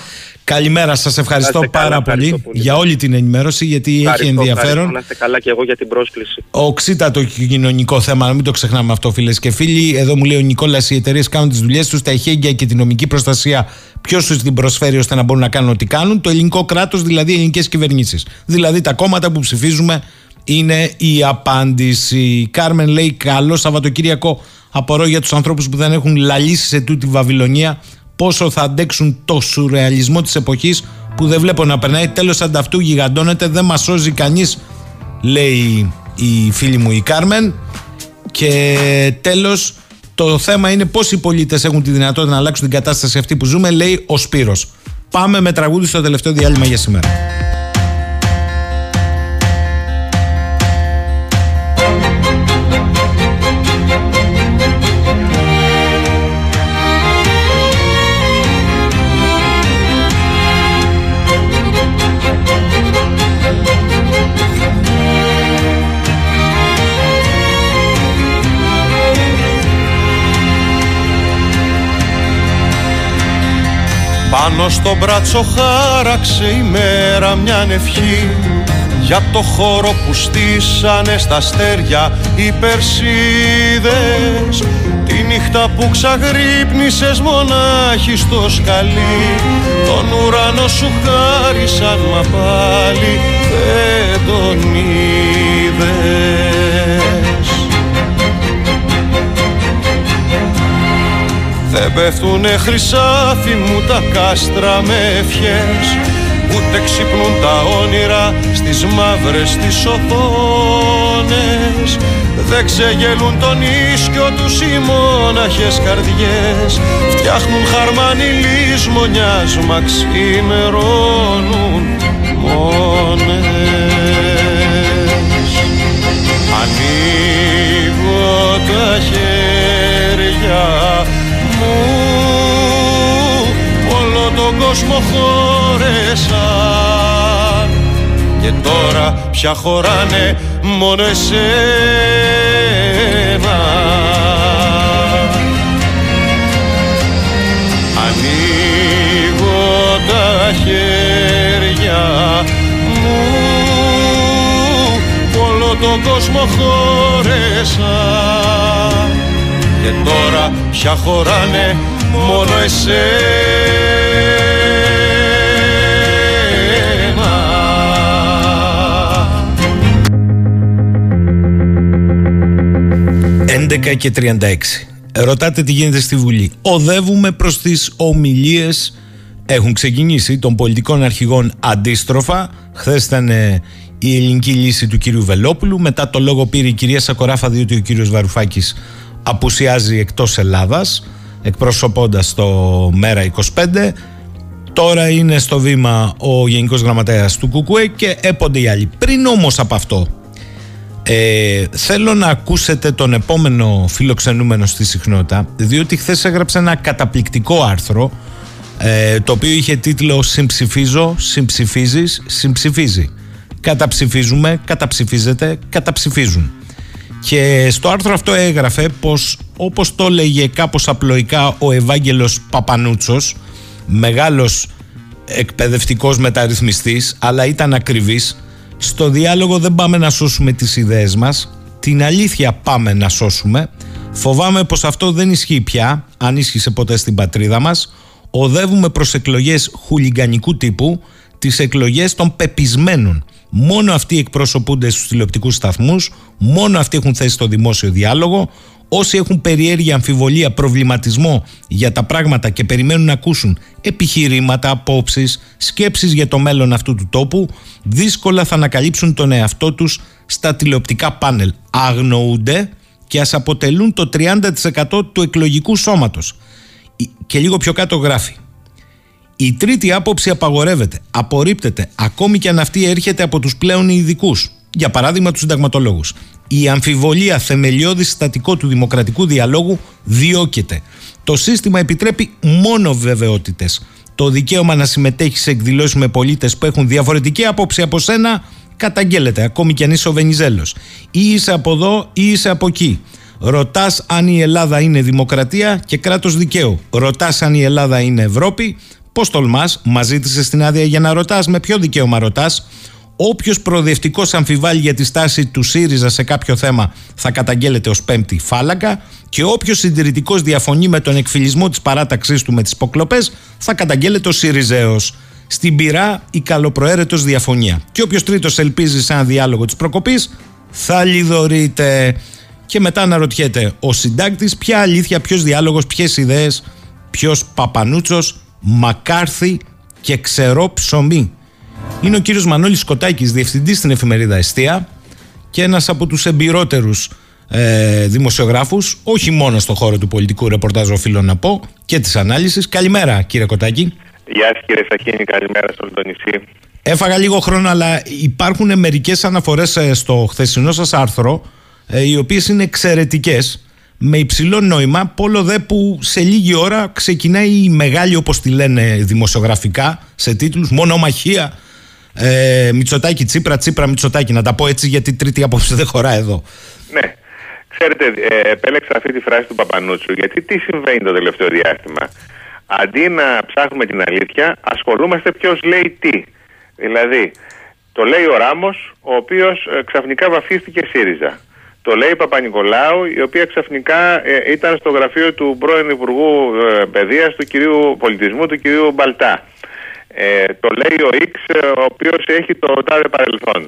Καλημέρα, σας ευχαριστώ πάρα καλά, πολύ, ευχαριστώ πολύ για όλη την ενημέρωση, γιατί ευχαριστώ, έχει ενδιαφέρον. Να είστε καλά και εγώ για την πρόσκληση. Οξύτατο κοινωνικό θέμα, να μην το ξεχνάμε αυτό, φίλες και φίλοι. Εδώ μου λέει ο Νικόλας, οι εταιρείες κάνουν τις δουλειές τους, τα ηχέγγυα και την νομική προστασία ποιος τους την προσφέρει ώστε να μπορούν να κάνουν ό,τι κάνουν. Το ελληνικό κράτος, δηλαδή οι ελληνικές κυβερνήσεις. Δηλαδή τα κόμματα που ψηφίζουμε είναι η απάντηση. Κάρμεν λέει, καλό Σαββατοκύριακο. Απορώ για τους ανθρώπους που δεν έχουν λαλήσει σε τούτη Βαβυλωνία πόσο θα αντέξουν το σουρεαλισμό της εποχής που δεν βλέπω να περνάει. Τέλος ανταυτού γιγαντώνεται, δεν μας σώζει κανείς, λέει η φίλη μου η Κάρμεν. Και τέλος, το θέμα είναι πόσοι πολίτες έχουν τη δυνατότητα να αλλάξουν την κατάσταση αυτή που ζούμε, λέει ο Σπύρος. Πάμε με τραγούδι στο τελευταίο διάλειμμα για σήμερα. Πάνω στο μπράτσο χάραξε η μέρα μια ευχή για το χώρο που στήσανε στα αστέρια οι Περσίδες. Τη νύχτα που ξαγρύπνησες μονάχη στο σκαλί, τον ουρανό σου χάρισαν μα πάλι δεν τον είδες. Δεν πέφτουνε χρυσάφι μου τα κάστρα με ευχές, ούτε ξυπνούν τα όνειρα στις μαύρες τις οθόνες. Δεν ξεγελούν τον ίσκιο τους οι μόναχες καρδιές, φτιάχνουν χαρμανιλής μονιάς μα ξημερώνουν μόνες. Ανοίγω τα χέρια, όλο τον κόσμο χώρεσαν και τώρα πια χωράνε μόνο εσένα. Ανοίγω τα χέρια μου, όλο τον κόσμο χώρεσαν και τώρα πια χωράνε μόνο εσένα. έντεκα και τριάντα έξι. Ρωτάτε τι γίνεται στη Βουλή. Οδεύουμε προς τις ομιλίες. Έχουν ξεκινήσει των πολιτικών αρχηγών αντίστροφα. Χθες ήταν η ελληνική λύση του κύριου Βελόπουλου. Μετά το λόγο πήρε η κυρία Σακοράφα, διότι ο κύριος Βαρουφάκης απουσιάζει εκτός Ελλάδας εκπροσωπώντας το Μέρα είκοσι πέντε. Τώρα είναι στο βήμα ο Γενικός Γραμματέας του ΚΚΕ και έπονται οι άλλοι. Πριν όμως από αυτό ε, θέλω να ακούσετε τον επόμενο φιλοξενούμενο στη συχνότητα, διότι χθες έγραψε ένα καταπληκτικό άρθρο ε, το οποίο είχε τίτλο «Συμψηφίζω, συμψηφίζεις, συμψηφίζει». Καταψηφίζουμε, καταψηφίζεται, καταψηφίζουν. Και στο άρθρο αυτό έγραφε πως, όπως το έλεγε κάπως απλοϊκά ο Ευάγγελος Παπανούτσος, μεγάλος εκπαιδευτικός μεταρρυθμιστής, αλλά ήταν ακριβής, στο διάλογο δεν πάμε να σώσουμε τις ιδέες μας, την αλήθεια πάμε να σώσουμε. Φοβάμαι πως αυτό δεν ισχύει πια, αν ίσχυσε ποτέ στην πατρίδα μας. Οδεύουμε προς εκλογές χουλιγκανικού τύπου, τις εκλογές των πεπισμένων. Μόνο αυτοί εκπροσωπούνται στους τηλεοπτικούς σταθμούς, μόνο αυτοί έχουν θέση στο δημόσιο διάλογο. Όσοι έχουν περιέργεια, αμφιβολία, προβληματισμό για τα πράγματα και περιμένουν να ακούσουν επιχειρήματα, απόψεις, σκέψεις για το μέλλον αυτού του τόπου, δύσκολα θα ανακαλύψουν τον εαυτό τους στα τηλεοπτικά πάνελ. Αγνοούνται και ας αποτελούν το τριάντα τοις εκατό του εκλογικού σώματος. Και λίγο πιο κάτω γράφει: η τρίτη άποψη απαγορεύεται, απορρίπτεται, ακόμη και αν αυτή έρχεται από τους πλέον ειδικούς, για παράδειγμα τους συνταγματολόγους. Η αμφιβολία, θεμελιώδη συστατικό του δημοκρατικού διαλόγου, διώκεται. Το σύστημα επιτρέπει μόνο βεβαιότητες. Το δικαίωμα να συμμετέχεις σε εκδηλώσεις με πολίτες που έχουν διαφορετική άποψη από σένα καταγγέλλεται, ακόμη κι αν είσαι ο Βενιζέλος. Ή είσαι από εδώ ή είσαι από εκεί. Ρωτάς αν η Ελλάδα είναι δημοκρατία και κράτος δικαίου. Ρωτάς αν η Ελλάδα είναι Ευρώπρώπη. Πώς τολμάς, μας ζήτησες την άδεια για να ρωτάς, με ποιο δικαίωμα ρωτάς. Όποιος προοδευτικός αμφιβάλλει για τη στάση του ΣΥΡΙΖΑ σε κάποιο θέμα θα καταγγέλλεται ως πέμπτη φάλακα, και όποιος συντηρητικός διαφωνεί με τον εκφυλισμό της παράταξής του με τις υποκλοπές θα καταγγέλλεται ως ΣΥΡΙΖΑΕΟΣ. Στην πυρά η καλοπροαίρετος διαφωνία. Και όποιος τρίτος ελπίζει σε ένα διάλογο της προκοπής θα λιδωρείται. Και μετά αναρωτιέται ο συντάκτης ποια αλήθεια, ποιος διάλογος, ποιες ιδέες, ποιος Παπανούτσος, Μακάρθη και ξερό ψωμί. Είναι ο κύριος Μανώλης Κοτάκης, διευθυντής στην εφημερίδα Εστία και ένας από τους εμπειρότερους ε, δημοσιογράφους, όχι μόνο στον χώρο του πολιτικού ρεπορτάζ, οφείλω να πω, και της ανάλυσης. Καλημέρα, κύριε Κοτάκη. Γεια σας, κύριε Σαχίνη, καλημέρα στον Τονισή. Έφαγα λίγο χρόνο, αλλά υπάρχουν μερικές αναφορές στο χθεσινό σας άρθρο, ε, οι οποίες είναι εξαιρετικές, με υψηλό νόημα, πόλο δε που σε λίγη ώρα ξεκινάει η μεγάλη, όπως τη λένε δημοσιογραφικά, σε τίτλους, μονομαχία ε, Μητσοτάκη Τσίπρα, Τσίπρα Μητσοτάκη. Να τα πω έτσι, γιατί τρίτη απόψη δεν χωρά εδώ. Ναι, ξέρετε, ε, επέλεξα αυτή τη φράση του Παπανούτσου, γιατί τι συμβαίνει το τελευταίο διάστημα? Αντί να ψάχνουμε την αλήθεια, ασχολούμαστε ποιος λέει τι. Δηλαδή, το λέει ο Ράμος, ο οποίος ε, ξαφνικά βαφτίστηκε ΣΥΡΙΖΑ. Το λέει η Παπανικολάου, η οποία ξαφνικά ε, ήταν στο γραφείο του πρώην Υπουργού ε, Παιδείας, του κυρίου Πολιτισμού, του κυρίου Μπαλτά. Ε, το λέει ο Ιξ, ε, ο οποίος έχει το τάδε παρελθόν.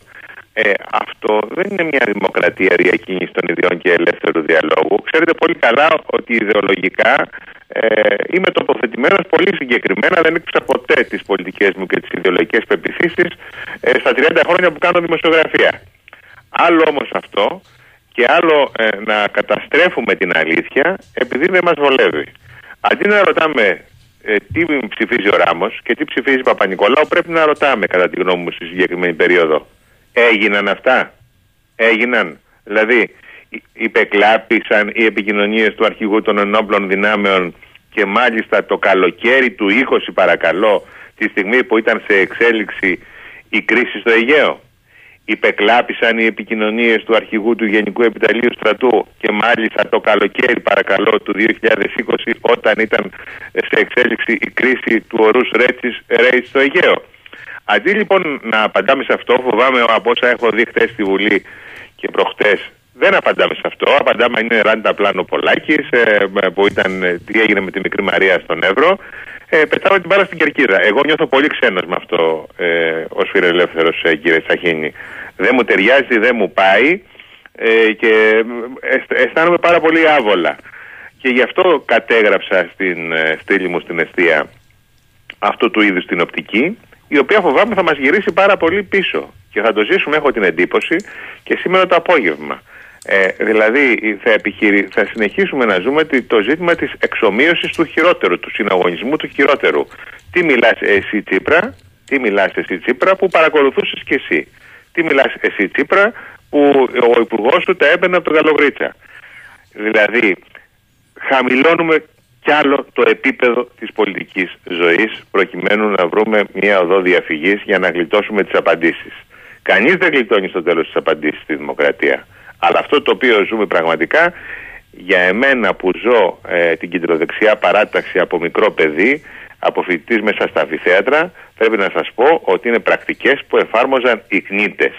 Ε, αυτό δεν είναι μια δημοκρατία διακίνηση των ιδιών και ελεύθερου διαλόγου. Ξέρετε πολύ καλά ότι ιδεολογικά ε, είμαι τοποθετημένος πολύ συγκεκριμένα, δεν ήξερα ποτέ τις πολιτικές μου και τις ιδεολογικές πεποιθήσεις ε, στα τριάντα χρόνια που κάνω δημοσιογραφία. Άλλο όμως αυτό. Και άλλο ε, να καταστρέφουμε την αλήθεια επειδή δεν μας βολεύει. Αντί να ρωτάμε ε, τι ψηφίζει ο Ράμος και τι ψηφίζει η Παπανικολάου, πρέπει να ρωτάμε, κατά τη γνώμη μου, στη συγκεκριμένη περίοδο, έγιναν αυτά? Έγιναν. Δηλαδή, υπεκλάπησαν οι επικοινωνίες του αρχηγού των ενόπλων δυνάμεων, και μάλιστα το καλοκαίρι του είκοσι, παρακαλώ, τη στιγμή που ήταν σε εξέλιξη η κρίση στο Αιγαίο. Υπεκλάπησαν οι επικοινωνίες του αρχηγού του Γενικού Επιτελείου Στρατού, και μάλιστα το καλοκαίρι, παρακαλώ, του δύο χιλιάδες είκοσι, όταν ήταν σε εξέλιξη η κρίση του ορούς Ρέις στο Αιγαίο. Αντί λοιπόν να απαντάμε σε αυτό, φοβάμαι από όσα έχω δει χτες στη Βουλή και προχτές, δεν απαντάμε σε αυτό. Απαντάμε είναι ράντα πλάνο Πολάκης, που ήταν τι έγινε με τη μικρή Μαρία στον Εύρο. Ε, πετάω την μπάλα στην κερκίδα. Εγώ νιώθω πολύ ξένος με αυτό ε, ως φιλελεύθερος, ε, κύριε Τσαχίνη. Δεν μου ταιριάζει, δεν μου πάει ε, και αισθάνομαι πάρα πολύ άβολα. Και γι' αυτό κατέγραψα στην ε, στήλη μου στην Εστία αυτού του είδους την οπτική, η οποία φοβάμαι θα μας γυρίσει πάρα πολύ πίσω. Και θα το ζήσουμε, έχω την εντύπωση, και σήμερα το απόγευμα. Ε, δηλαδή θα, επιχειρη... θα συνεχίσουμε να ζούμε το ζήτημα της εξομοίωσης του χειρότερου, του συναγωνισμού του χειρότερου. Τι μιλάς εσύ Τσίπρα, τι μιλάς εσύ Τσίπρα που παρακολουθούσες κι εσύ. Τι μιλάς εσύ Τσίπρα που ο υπουργός του τα έμπαινε από τον Γαλογρίτσα. Δηλαδή χαμηλώνουμε κι άλλο το επίπεδο της πολιτικής ζωής, προκειμένου να βρούμε μια οδό διαφυγής για να γλιτώσουμε τις απαντήσεις. Κανείς δεν γλιτώνει στο τέλος τις απαντήσεις στη δημοκρατία. Αλλά αυτό το οποίο ζούμε πραγματικά, για εμένα που ζω ε, την κεντροδεξιά παράταξη από μικρό παιδί, από φοιτητής μέσα στα αμφιθέατρα, πρέπει να σας πω ότι είναι πρακτικές που εφάρμοζαν οι κνίτες.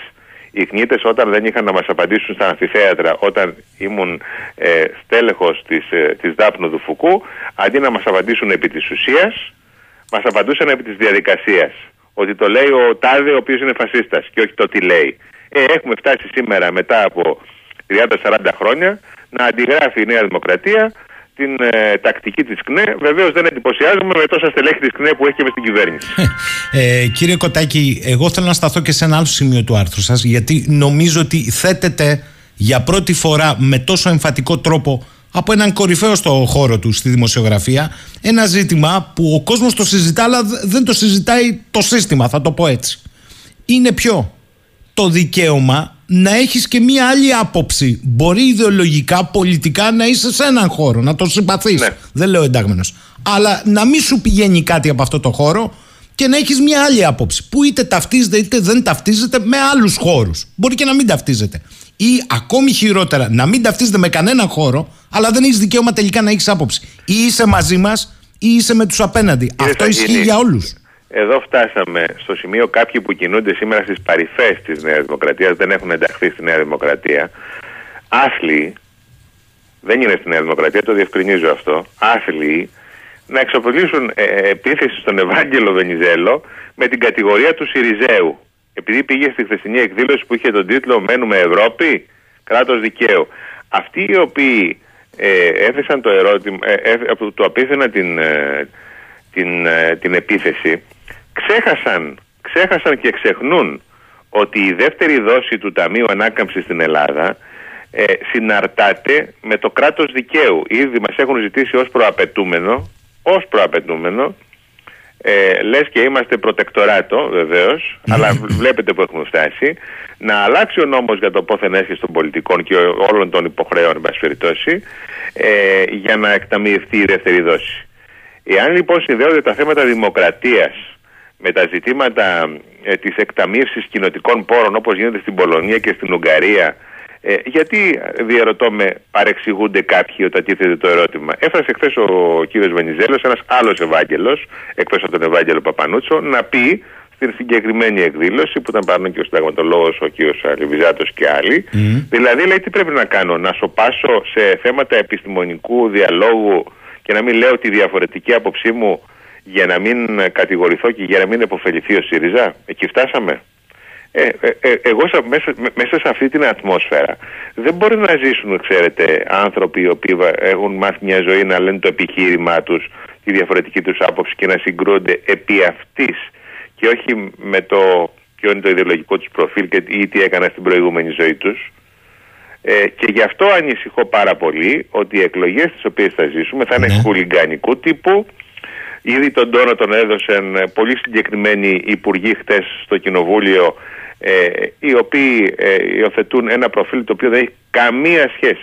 Οι κνίτες, όταν δεν είχαν να μας απαντήσουν στα αμφιθέατρα, όταν ήμουν ε, στέλεχος της, ε, της Δάπνου του Φουκού, αντί να μας απαντήσουν επί της ουσίας, μας απαντούσαν επί της διαδικασίας. Ότι το λέει ο τάδε ο οποίος είναι φασίστας και όχι το τι λέει. Ε, έχουμε φτάσει σήμερα μετά από τριάντα σαράντα χρόνια να αντιγράφει η Νέα Δημοκρατία την ε, τακτική της ΚΝΕ. Βεβαίως δεν εντυπωσιάζομαι με τόσα στελέχη της ΚΝΕ που έχει και μες την κυβέρνηση. ε, κύριε Κοτάκη, εγώ θέλω να σταθώ και σε ένα άλλο σημείο του άρθρου σας, γιατί νομίζω ότι θέτεται για πρώτη φορά με τόσο εμφατικό τρόπο από έναν κορυφαίο στο χώρο του, στη δημοσιογραφία, ένα ζήτημα που ο κόσμος το συζητά, αλλά δεν το συζητάει το σύστημα, θα το πω έτσι. Είναι ποιο? Το δικαίωμα να έχεις και μία άλλη άποψη. Μπορεί ιδεολογικά, πολιτικά να είσαι σε έναν χώρο, να τον συμπαθείς. Ναι. Δεν λέω εντάγμενος. Αλλά να μην σου πηγαίνει κάτι από αυτό το χώρο και να έχεις μία άλλη άποψη. Που είτε ταυτίζεται είτε δεν ταυτίζεται με άλλους χώρους. Μπορεί και να μην ταυτίζεται. Ή ακόμη χειρότερα, να μην ταυτίζεται με κανέναν χώρο, αλλά δεν έχεις δικαίωμα τελικά να έχεις άποψη. Ή είσαι μαζί μας ή είσαι με τους απέναντι. Κύριε, αυτό ισχύει για όλους. Εδώ φτάσαμε στο σημείο κάποιοι που κινούνται σήμερα στις παρυφές της Νέας Δημοκρατίας, δεν έχουν ενταχθεί στη Νέα Δημοκρατία. Άθλοι, δεν είναι στη Νέα Δημοκρατία, το διευκρινίζω αυτό, άθλοι να εξοπλίσουν ε, επίθεση στον Ευάγγελο Βενιζέλο με την κατηγορία του Σιριζέου. Επειδή πήγε στη χθεσινή εκδήλωση που είχε τον τίτλο «Μένουμε Ευρώπη, κράτος δικαίου». Αυτοί οι οποίοι ε, έθεσαν το ερώτημα, ε, ε, το απίθυναν την, ε, την, ε, την επίθεση, ξέχασαν, ξέχασαν και ξεχνούν ότι η δεύτερη δόση του Ταμείου Ανάκαμψης στην Ελλάδα ε, συναρτάται με το κράτος δικαίου. Ήδη μας έχουν ζητήσει ως προαπαιτούμενο, ως προαπαιτούμενο, Ε, λες και είμαστε προτεκτοράτο βεβαίως, αλλά βλέπετε που έχουμε φτάσει, να αλλάξει ο νόμος για το πόθεν έσχεση των πολιτικών και όλων των υποχρεών ε, για να εκταμιευτεί η δεύτερη δόση. Εάν λοιπόν συνδέονται τα θέματα δημοκρατίας με τα ζητήματα ε, της εκταμίευσης κοινοτικών πόρων, όπως γίνεται στην Πολωνία και στην Ουγγαρία, Ε, γιατί, διαρωτώ με, παρεξηγούνται κάποιοι όταν τίθεται το ερώτημα. Έφτασε χθες ο κύριος Βενιζέλος, ένας άλλος Ευάγγελος, εκτός από τον Ευάγγελο Παπανούτσο, να πει στην συγκεκριμένη εκδήλωση που ήταν πάνω και ο συνταγματολόγος, ο κύριος Αλιβιζάτος και άλλοι. Mm. Δηλαδή, λέει, τι πρέπει να κάνω, να σοπάσω σε θέματα επιστημονικού διαλόγου και να μην λέω τη διαφορετική άποψή μου για να μην κατηγορηθώ και για να μην επωφεληθεί ο ΣΥΡΙΖΑ. Εκεί φτάσαμε. Ε, ε, ε, εγώ σα, μέσα, μέσα σε αυτή την ατμόσφαιρα δεν μπορεί να ζήσουν, ξέρετε, άνθρωποι οι οποίοι έχουν μάθει μια ζωή να λένε το επιχείρημά τους, τη διαφορετική τους άποψη και να συγκρούνται επί αυτής και όχι με το ποιο είναι το ιδεολογικό τους προφίλ και, ή τι έκανα στην προηγούμενη ζωή τους. Ε, και γι' αυτό ανησυχώ πάρα πολύ ότι οι εκλογές τις οποίες θα ζήσουμε θα είναι ναι. χουλιγκανικού τύπου. Ήδη τον τόνο τον έδωσαν πολύ συγκεκριμένοι υπουργοί χτες στο Κοινοβούλιο, Ε, οι οποίοι ε, υιοθετούν ένα προφίλ το οποίο δεν έχει καμία σχέση,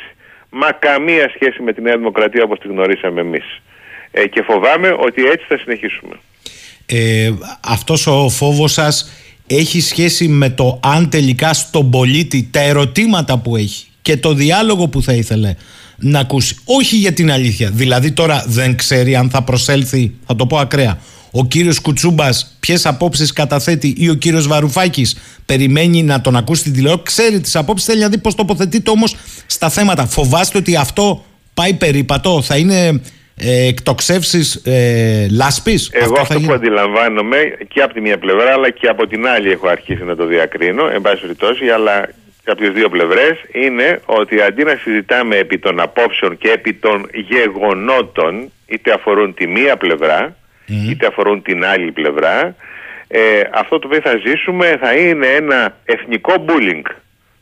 μα καμία σχέση με τη Νέα Δημοκρατία όπως τη γνωρίσαμε εμείς. Ε, και φοβάμαι ότι έτσι θα συνεχίσουμε. Ε, αυτός ο φόβος σας έχει σχέση με το αν τελικά στον πολίτη τα ερωτήματα που έχει και το διάλογο που θα ήθελε να ακούσει, όχι για την αλήθεια. Δηλαδή τώρα δεν ξέρει αν θα προσέλθει, θα το πω ακραία, ο κύριος Κουτσούμπας, ποιες απόψεις καταθέτει, ή ο κύριος Βαρουφάκης περιμένει να τον ακούσει την τηλεόραση, ξέρει τις απόψεις, θέλει να δει πώς τοποθετείται όμως στα θέματα. Φοβάστε ότι αυτό πάει περίπατο, θα είναι ε, εκτοξεύσεις ε, λάσπης. Εγώ αυτό που αντιλαμβάνομαι και από τη μία πλευρά, αλλά και από την άλλη έχω αρχίσει να το διακρίνω, εν πάση περιπτώσει, αλλά και από τις δύο πλευρές, είναι ότι αντί να συζητάμε επί των απόψεων και επί των γεγονότων, είτε αφορούν τη μία πλευρά, είτε αφορούν την άλλη πλευρά, ε, αυτό το οποίο θα ζήσουμε θα είναι ένα εθνικό bullying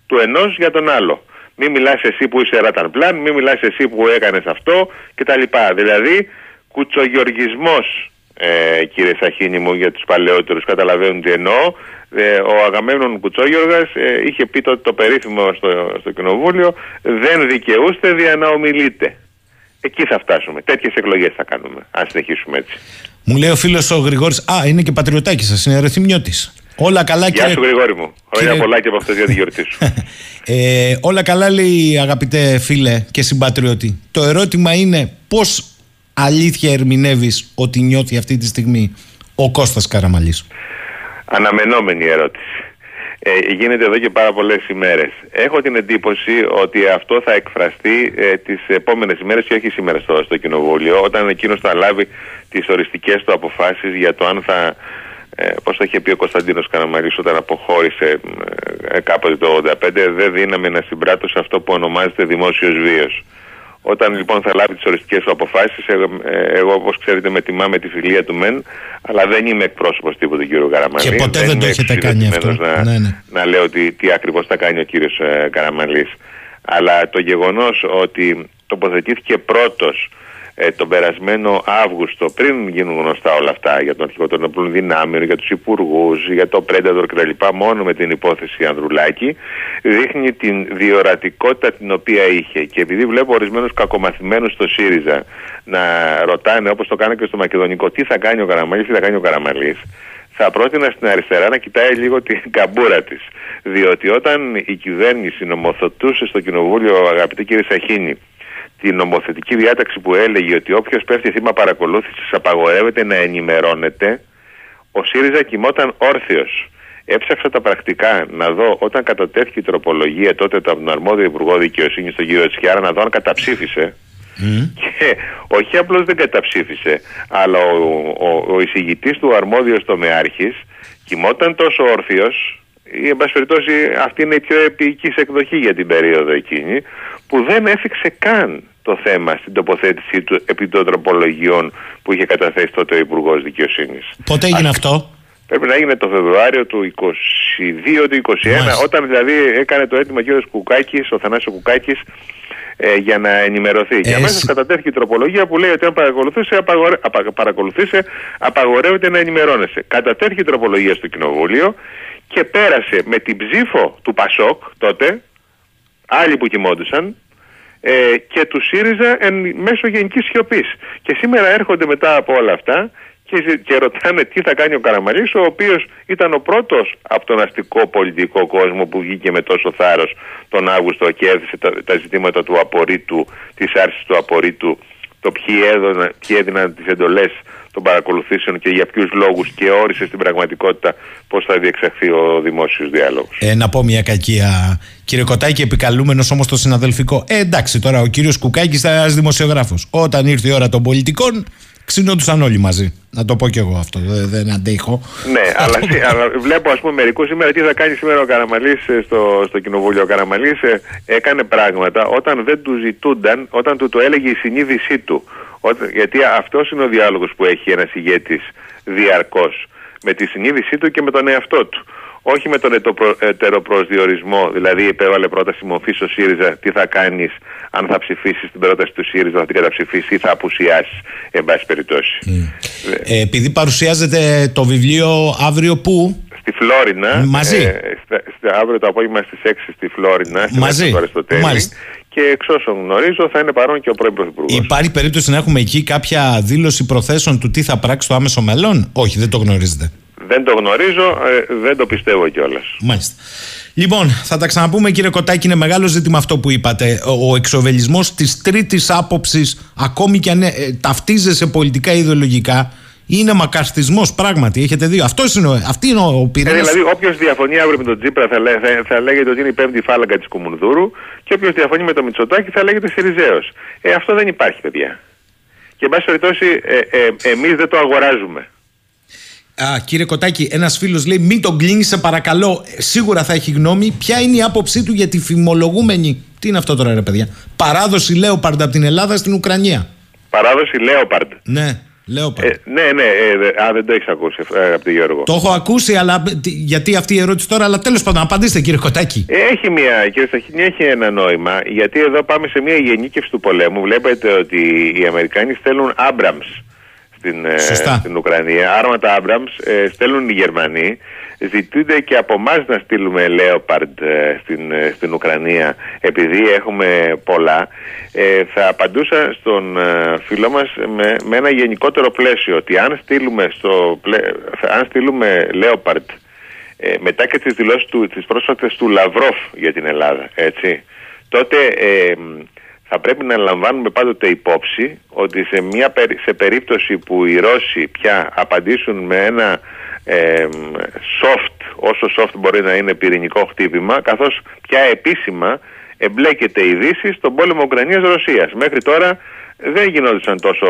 του ενός για τον άλλο. Μη μιλάς εσύ που είσαι ραταν πλαν, μη μιλάς εσύ που έκανες αυτό κτλ. Δηλαδή κουτσογεωργισμός, ε, κύριε Σαχίνη μου, για τους παλαιότερους καταλαβαίνουν τι εννοώ. Ε, ο Αγαμέμνων Κουτσόγεωργας ε, είχε πει το, το περίφημο στο, στο κοινοβούλιο, δεν δικαιούστε, διαναομιλείτε. Εκεί θα φτάσουμε. Τέτοιες εκλογές θα κάνουμε, αν συνεχίσουμε έτσι. Μου λέει ο φίλος ο Γρηγόρης, α, είναι και πατριωτάκης σας, είναι Ρεθυμιώτης. Όλα καλά. Γεια κύριε... σου Γρηγόρη μου. Ωραία κύριε... πολλά και από αυτές για τη γιορτή σου. ε, όλα καλά λέει αγαπητέ φίλε και συμπατριώτη. Το ερώτημα είναι πώς αλήθεια ερμηνεύεις ότι νιώθει αυτή τη στιγμή ο Κώστας Καραμαλής. Αναμενόμενη ερώτηση. Ε, γίνεται εδώ και πάρα πολλές ημέρες. Έχω την εντύπωση ότι αυτό θα εκφραστεί ε, τις επόμενες ημέρες και όχι σήμερα στο, στο κοινοβούλιο, όταν εκείνος θα λάβει τις οριστικές του αποφάσεις για το αν θα, ε, πώς το είχε πει ο Κωνσταντίνος Καραμαλής όταν αποχώρησε ε, κάποτε το ογδόντα πέντε, δεν δύναμη να συμπράττω σε αυτό που ονομάζεται δημόσιος βίος. Όταν λοιπόν θα λάβει τις οριστικές του αποφάσεις, εγώ, εγώ όπως ξέρετε με τιμά με τη φιλία του μεν, αλλά δεν είμαι εκπρόσωπος τύπου του κύριου Καραμαλή. Και ποτέ δεν, δεν το έχετε κάνει αυτό. Να, ναι, ναι. να λέω τι, τι ακριβώς θα κάνει ο κύριος ε, Καραμαλής. Αλλά το γεγονός ότι τοποθετήθηκε πρώτος ε, τον περασμένο Αύγουστο, πριν γίνουν γνωστά όλα αυτά για τον αρχηγό των ενόπλων δυνάμεων, για τους υπουργούς, για το Πρέντατορ κτλ., μόνο με την υπόθεση Ανδρουλάκη, δείχνει την διορατικότητα την οποία είχε. Και επειδή βλέπω ορισμένους κακομαθημένους στο ΣΥΡΙΖΑ να ρωτάνε, όπως το κάνω και στο Μακεδονικό, τι θα κάνει ο Καραμαλής, τι θα κάνει ο Καραμαλής, θα πρότεινα στην αριστερά να κοιτάει λίγο την καμπούρα της. Διότι όταν η κυβέρνηση νομοθετούσε στο Κοινοβούλιο, αγαπητή κύριε Σαχίνη, την νομοθετική διάταξη που έλεγε ότι όποιος πέφτει θύμα παρακολούθησης απαγορεύεται να ενημερώνεται, ο ΣΥΡΙΖΑ κοιμόταν όρθιος. Έψαξα τα πρακτικά να δω όταν κατατέθηκε η τροπολογία τότε από τον αρμόδιο Υπουργό Δικαιοσύνης, τον κύριο Τσιάρα, να δω αν καταψήφισε. Mm. Και όχι απλώς δεν καταψήφισε, αλλά ο, ο, ο εισηγητής του αρμόδιος τομεάρχης κοιμόταν τόσο όρθιος, ή εν πάση περιπτώσει αυτή είναι η πιο επίκης εκδοχή για την περίοδο εκείνη, που δεν έφυξε καν το θέμα στην τοποθέτηση του επί των τροπολογιών που είχε καταθέσει τότε ο Υπουργός Δικαιοσύνης. Πότε έγινε Α, αυτό? Πρέπει να έγινε το Φεβρουάριο του είκοσι δύο, του είκοσι ένα, Μάλιστα. όταν δηλαδή έκανε το αίτημα ο κ. Κουκάκης, ο Θανάσης Κουκάκης, Ε, για να ενημερωθεί. Ε, και αμέσως κατατέθηκε η τροπολογία που λέει ότι αν παρακολουθούσε, απαγορε... απα... παρακολουθούσε απαγορεύεται να ενημερώνεσαι. Κατατέθηκε η τροπολογία στο Κοινοβούλιο και πέρασε με την ψήφο του Πασόκ τότε, άλλοι που κοιμόντουσαν, ε, και του ΣΥΡΙΖΑ εν... μέσω γενικής σιωπής. Και σήμερα έρχονται μετά από όλα αυτά και, και ρωτάνε τι θα κάνει ο Καραμαλής, ο οποίος ήταν ο πρώτος από τον αστικό πολιτικό κόσμο που βγήκε με τόσο θάρρος τον Αύγουστο και έδειξε τα, τα ζητήματα του απορρίτου, της άρσης του απορρίτου, το ποιοι, έδωνα, ποιοι έδιναν τις εντολές των παρακολουθήσεων και για ποιους λόγους, και όρισε στην πραγματικότητα πώς θα διεξαχθεί ο δημόσιος διάλογος. Ε, να πω μια κακία, κύριε Κοτάκη, επικαλούμενος όμως το συναδελφικό. Ε, εντάξει, τώρα ο κύριος Κουκάκης ήταν ένας δημοσιογράφος. Όταν ήρθε η ώρα των πολιτικών, ξυνόντουσαν όλοι μαζί. Να το πω κι εγώ αυτό. Δεν, δεν αντέχω. Ναι, αλλά, αλλά βλέπω ας πούμε μερικούς σήμερα τι θα κάνει σήμερα ο Καραμαλής στο, στο Κοινοβούλιο. Ο Καραμαλής ε, έκανε πράγματα όταν δεν του ζητούνταν, όταν του το έλεγε η συνείδησή του. Όταν, γιατί αυτός είναι ο διάλογος που έχει ένας ηγέτης διαρκώς. Με τη συνείδησή του και με τον εαυτό του. Όχι με τον ετεροπροσδιορισμό, δηλαδή επέβαλε πρόταση μορφή στο ΣΥΡΙΖΑ, τι θα κάνεις, αν θα ψηφίσεις την πρόταση του ΣΥΡΙΖΑ, θα την καταψηφίσεις ή θα απουσιάσεις, εν πάση περιπτώσει. Mm. Ε, επειδή παρουσιάζεται το βιβλίο αύριο πού? Στη Φλόρινα. Μαζί. Ε, στα, στα, αύριο το απόγευμα στις έξι στη Φλόρινα. Μαζί. Μάλιστα. Και εξ όσων γνωρίζω θα είναι παρόν και ο πρώην Πρωθυπουργός. Υπάρχει περίπτωση να έχουμε εκεί κάποια δήλωση προθέσεων του τι θα πράξει το άμεσο μέλλον? Όχι, δεν το γνωρίζετε. Δεν το γνωρίζω, δεν το πιστεύω κιόλας. Μάλιστα. Λοιπόν, θα τα ξαναπούμε κύριε Κοτάκη, είναι μεγάλο ζήτημα αυτό που είπατε. Ο εξοβελισμός της τρίτης άποψης, ακόμη κι αν ε, ταυτίζεσαι πολιτικά ή ιδεολογικά, είναι μακαρτισμός πράγματι, έχετε δει. Αυτός είναι ο, αυτή είναι ο πυρήνας. Ε, δηλαδή, όποιος διαφωνεί αύριο με τον Τσίπρα θα, λέ, θα, θα λέγεται ότι είναι η πέμπτη φάλαγγα της Κουμουνδούρου, και όποιος διαφωνεί με τον Μητσοτάκη θα λέγεται Σιριζέος. Ε, αυτό δεν υπάρχει, παιδιά. Και εν πάση περιπτώσει, ε, ε, εμείς δεν το αγοράζουμε. Α, κύριε Κοτάκη, ένας φίλος λέει μην τον κλείνεις σε παρακαλώ, σίγουρα θα έχει γνώμη. Ποια είναι η άποψή του για τη φημολογούμενη, τι είναι αυτό τώρα ρε παιδιά, παράδοση Leopard από την Ελλάδα στην Ουκρανία? Παράδοση Leopard. Ναι, Leopard. Ε, ναι, ναι, ε, α, δεν το έχεις ακούσει αγαπητέ Γιώργο? Το έχω ακούσει, αλλά γιατί αυτή η ερώτηση τώρα, αλλά τέλος πάντων απαντήστε κύριε Κοτάκη. Έχει μια, κύριε Σταχίνη, έχει ένα νόημα, γιατί εδώ πάμε σε μια γενίκευση του πολέμου. Βλέπετε ότι οι Αμερικάνοι στέλνουν Abrams στην, στην Ουκρανία. Άρα τα Abrams ε, στέλνουν οι Γερμανοί. Ζητούνται και από εμάς να στείλουμε Leopard ε, στην, ε, στην Ουκρανία, επειδή έχουμε πολλά. Ε, θα απαντούσα στον ε, φίλο μας με, με ένα γενικότερο πλαίσιο, ότι αν στείλουμε, στο, πλε, αν στείλουμε Leopard ε, μετά και τις δηλώσεις του, τις πρόσφατες του Λαυρόφ για την Ελλάδα, έτσι, τότε ε, θα πρέπει να λαμβάνουμε πάντοτε υπόψη ότι σε, μια, σε περίπτωση που οι Ρώσοι πια απαντήσουν με ένα ε, soft, όσο soft μπορεί να είναι, πυρηνικό χτύπημα, καθώς πια επίσημα εμπλέκεται η Δύση στον πόλεμο Ουκρανίας-Ρωσίας. Μέχρι τώρα δεν γινόντουσαν τόσο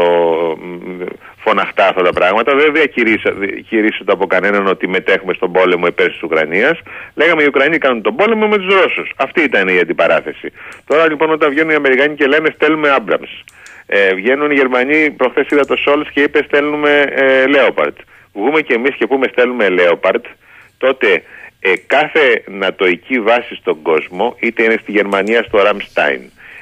φωναχτά αυτά τα πράγματα. Δεν διακηρύσσονται από κανέναν ότι μετέχουμε στον πόλεμο υπέρ της Ουκρανίας. Λέγαμε οι Ουκρανοί κάνουν τον πόλεμο με τους Ρώσους. Αυτή ήταν η αντιπαράθεση. Τώρα λοιπόν, όταν βγαίνουν οι Αμερικανοί και λένε στέλνουμε Abrams, ε, βγαίνουν οι Γερμανοί, προχθές είδα το Σόλτς και είπε στέλνουμε ε, Leopard. Βγούμε και εμείς και πούμε στέλνουμε Leopard, τότε ε, κάθε νατοϊκή βάση στον κόσμο, είτε είναι στη Γερμανία στο Ramstein,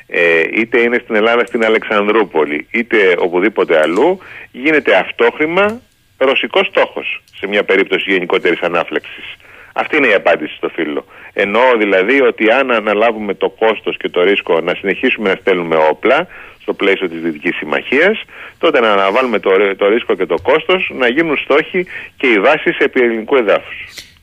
Ε, είτε είναι στην Ελλάδα στην Αλεξανδρούπολη, είτε οπουδήποτε αλλού, γίνεται αυτόχρημα ρωσικός στόχος σε μια περίπτωση γενικότερης ανάφλεξης. Αυτή είναι η απάντηση στο φίλο. Εννοώ δηλαδή ότι αν αναλάβουμε το κόστος και το ρίσκο να συνεχίσουμε να στέλνουμε όπλα στο πλαίσιο της Δυτικής Συμμαχίας, τότε να αναβάλουμε το, το ρίσκο και το κόστος, να γίνουν στόχοι και οι βάσεις επί ελληνικού εδάφους.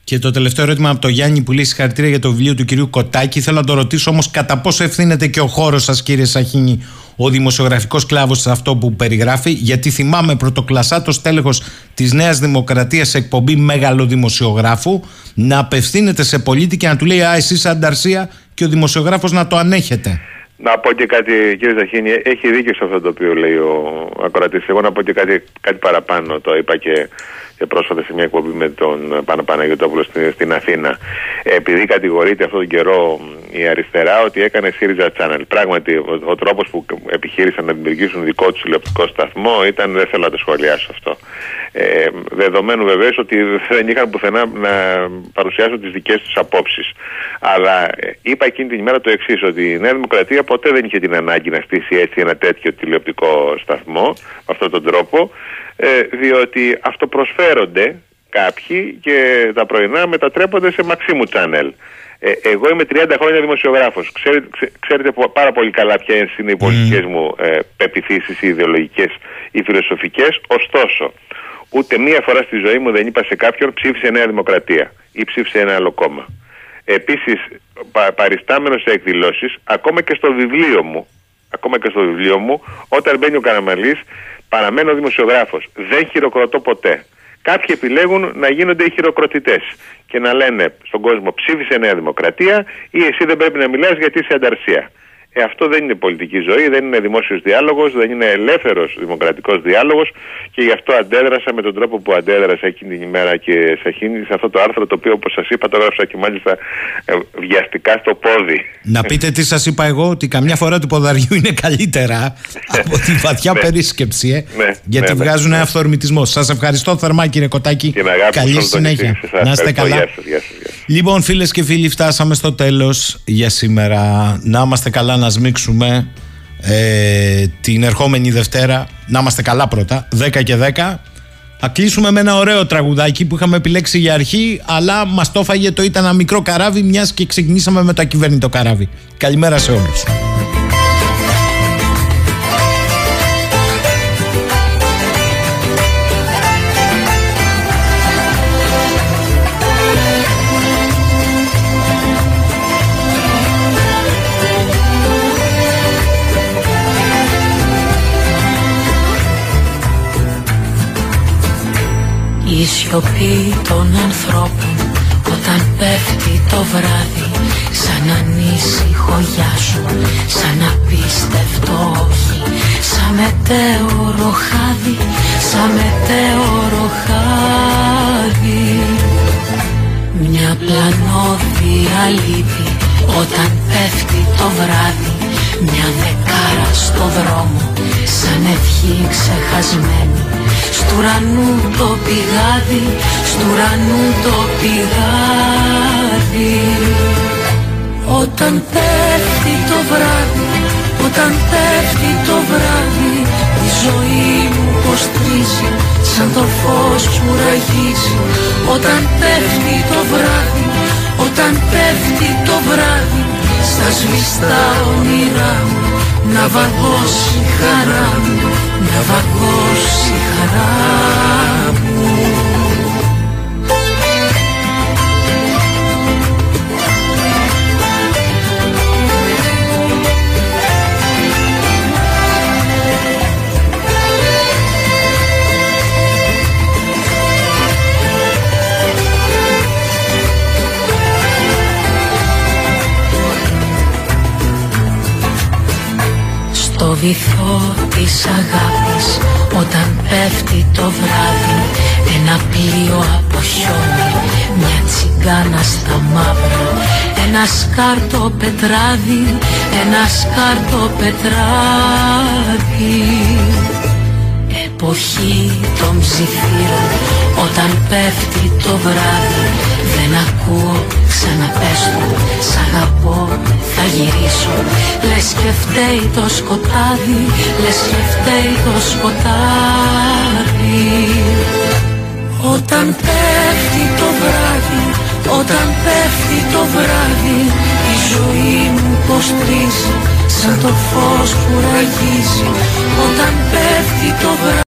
Και το τελευταίο ερώτημα από τον Γιάννη που λέει συγχαρητήρια για το βιβλίο του κυρίου Κοτάκη. Θέλω να το ρωτήσω όμως κατά πόσο ευθύνεται και ο χώρος σας, κύριε Σαχίνη, ο δημοσιογραφικός κλάβος, σε αυτό που περιγράφει. Γιατί θυμάμαι πρωτοκλασσάτος τέλεχος της Νέας Δημοκρατίας σε εκπομπή μεγάλο δημοσιογράφου να απευθύνεται σε πολίτη και να του λέει «Α, εσείς ανταρσία» και ο δημοσιογράφος να το ανέχεται. Να πω και κάτι, κύριε Σαχίνη, έχει δίκιο σε αυτό το οποίο λέει ο ακροατής. Εγώ να πω και κάτι, κάτι παραπάνω, το είπα και, και πρόσφατα σε μια εκπομπή με τον Παναγιωτόπουλο στην, στην Αθήνα. Επειδή κατηγορείται αυτόν τον καιρό η αριστερά ότι έκανε ΣΥΡΙΖΑ Channel. Πράγματι, ο, ο τρόπος που επιχείρησαν να δημιουργήσουν δικό τους τηλεοπτικό σταθμό ήταν, δεν θέλω να το σχολιάσω αυτό. Ε, δεδομένου βεβαίως ότι δεν είχαν πουθενά να παρουσιάσουν τις δικές τους απόψεις. Αλλά είπα εκείνη την ημέρα το εξής, ότι η Νέα Δημοκρατία ποτέ δεν είχε την ανάγκη να στήσει έτσι ένα τέτοιο τηλεοπτικό σταθμό, με αυτόν τον τρόπο, ε, διότι αυτοπροσφέρονται κάποιοι και τα πρωινά μετατρέπονται σε Μαξίμου Channel. Ε, εγώ είμαι τριάντα χρόνια δημοσιογράφος. Ξέρετε, ξέ, ξέρετε πάρα πολύ καλά ποιες είναι οι πολιτικές mm. μου ε, πεποιθήσεις, οι ιδεολογικές, οι φιλοσοφικές. Ωστόσο, ούτε μία φορά στη ζωή μου δεν είπα σε κάποιον ψήφισε Νέα Δημοκρατία ή ψήφισε ένα άλλο κόμμα. Επίσης, πα, παριστάμενος σε εκδηλώσεις, ακόμα και στο βιβλίο μου, ακόμα και στο βιβλίο μου, όταν μπαίνει ο Καραμαλής, παραμένω δημοσιογράφος. Δεν χειροκροτώ ποτέ. Κάποιοι επιλέγουν να γίνονται οι χειροκροτητές και να λένε στον κόσμο ψήφισε Νέα Δημοκρατία ή εσύ δεν πρέπει να μιλάς γιατί είσαι ανταρσία. Ε, αυτό δεν είναι πολιτική ζωή, δεν είναι δημόσιος διάλογος, δεν είναι ελεύθερος δημοκρατικός διάλογος και γι' αυτό αντέδρασα με τον τρόπο που αντέδρασα εκείνη την ημέρα και σε αυτό το άρθρο, το οποίο όπως σας είπα το έγραψα και μάλιστα ε, βιαστικά στο πόδι. Να πείτε τι σας είπα εγώ, ότι καμιά φορά του ποδαριού είναι καλύτερα από τη βαθιά περίσκεψη, ε, ναι, γιατί ναι, βγάζουν ναι. ένα αυθορμητισμό. Σας ευχαριστώ θερμά, κύριε Κοτάκη. Καλή συνέχεια. Να είστε καλά. Γεια σας, γεια σας, γεια σας. Λοιπόν, φίλες και φίλοι, φτάσαμε στο τέλος για σήμερα. Να είμαστε καλά, να σμίξουμε ε, την ερχόμενη Δευτέρα. Να είμαστε καλά πρώτα, δέκα και δέκα. Θα κλείσουμε με ένα ωραίο τραγουδάκι που είχαμε επιλέξει για αρχή, αλλά μας το φάγε το ήταν ένα μικρό καράβι, μιας και ξεκινήσαμε με το ακυβέρνητο καράβι. Καλημέρα σε όλους. Η σιωπή των ανθρώπων όταν πέφτει το βράδυ, σαν ανήσυχο γεια σου, σαν απίστευτο όχι, σαν μετέωρο χάδι, σαν μετέωρο χάδι. Μια πλανόδια λύπη όταν πέφτει το βράδυ, μια δεκάρα στο δρόμο, σαν ευχή ξεχασμένη. Στου ουρανού το πηγάδι, στου ουρανού το πηγάδι. Όταν πέφτει το βράδυ, όταν πέφτει το βράδυ, η ζωή μου πως τρίζει, σαν το φως που ραγίζει. Όταν πέφτει το βράδυ, όταν πέφτει το βράδυ, στα σβηστά όνειρά μου να βαγώσει η χαρά μου, να βαγώσει η χαρά μου. Στο βυθό της αγάπης, όταν πέφτει το βράδυ, ένα πλοίο από χιόνι, μια τσιγκάνα στα μαύρα, ένα σκάρτο πετράδι, ένα σκάρτο πετράδι. Εποχή των ψιθύρων, όταν πέφτει το βράδυ, δεν ακούω, ξαναπέστω, σ' αγαπώ, θα γυρίσω. Λες και φταίει το σκοτάδι, λες και φταίει το σκοτάδι. Όταν πέφτει το βράδυ, όταν πέφτει το βράδυ, η ζωή μου πως τρίζει, σαν το φως που ραγίζει. Όταν πέφτει το βράδυ.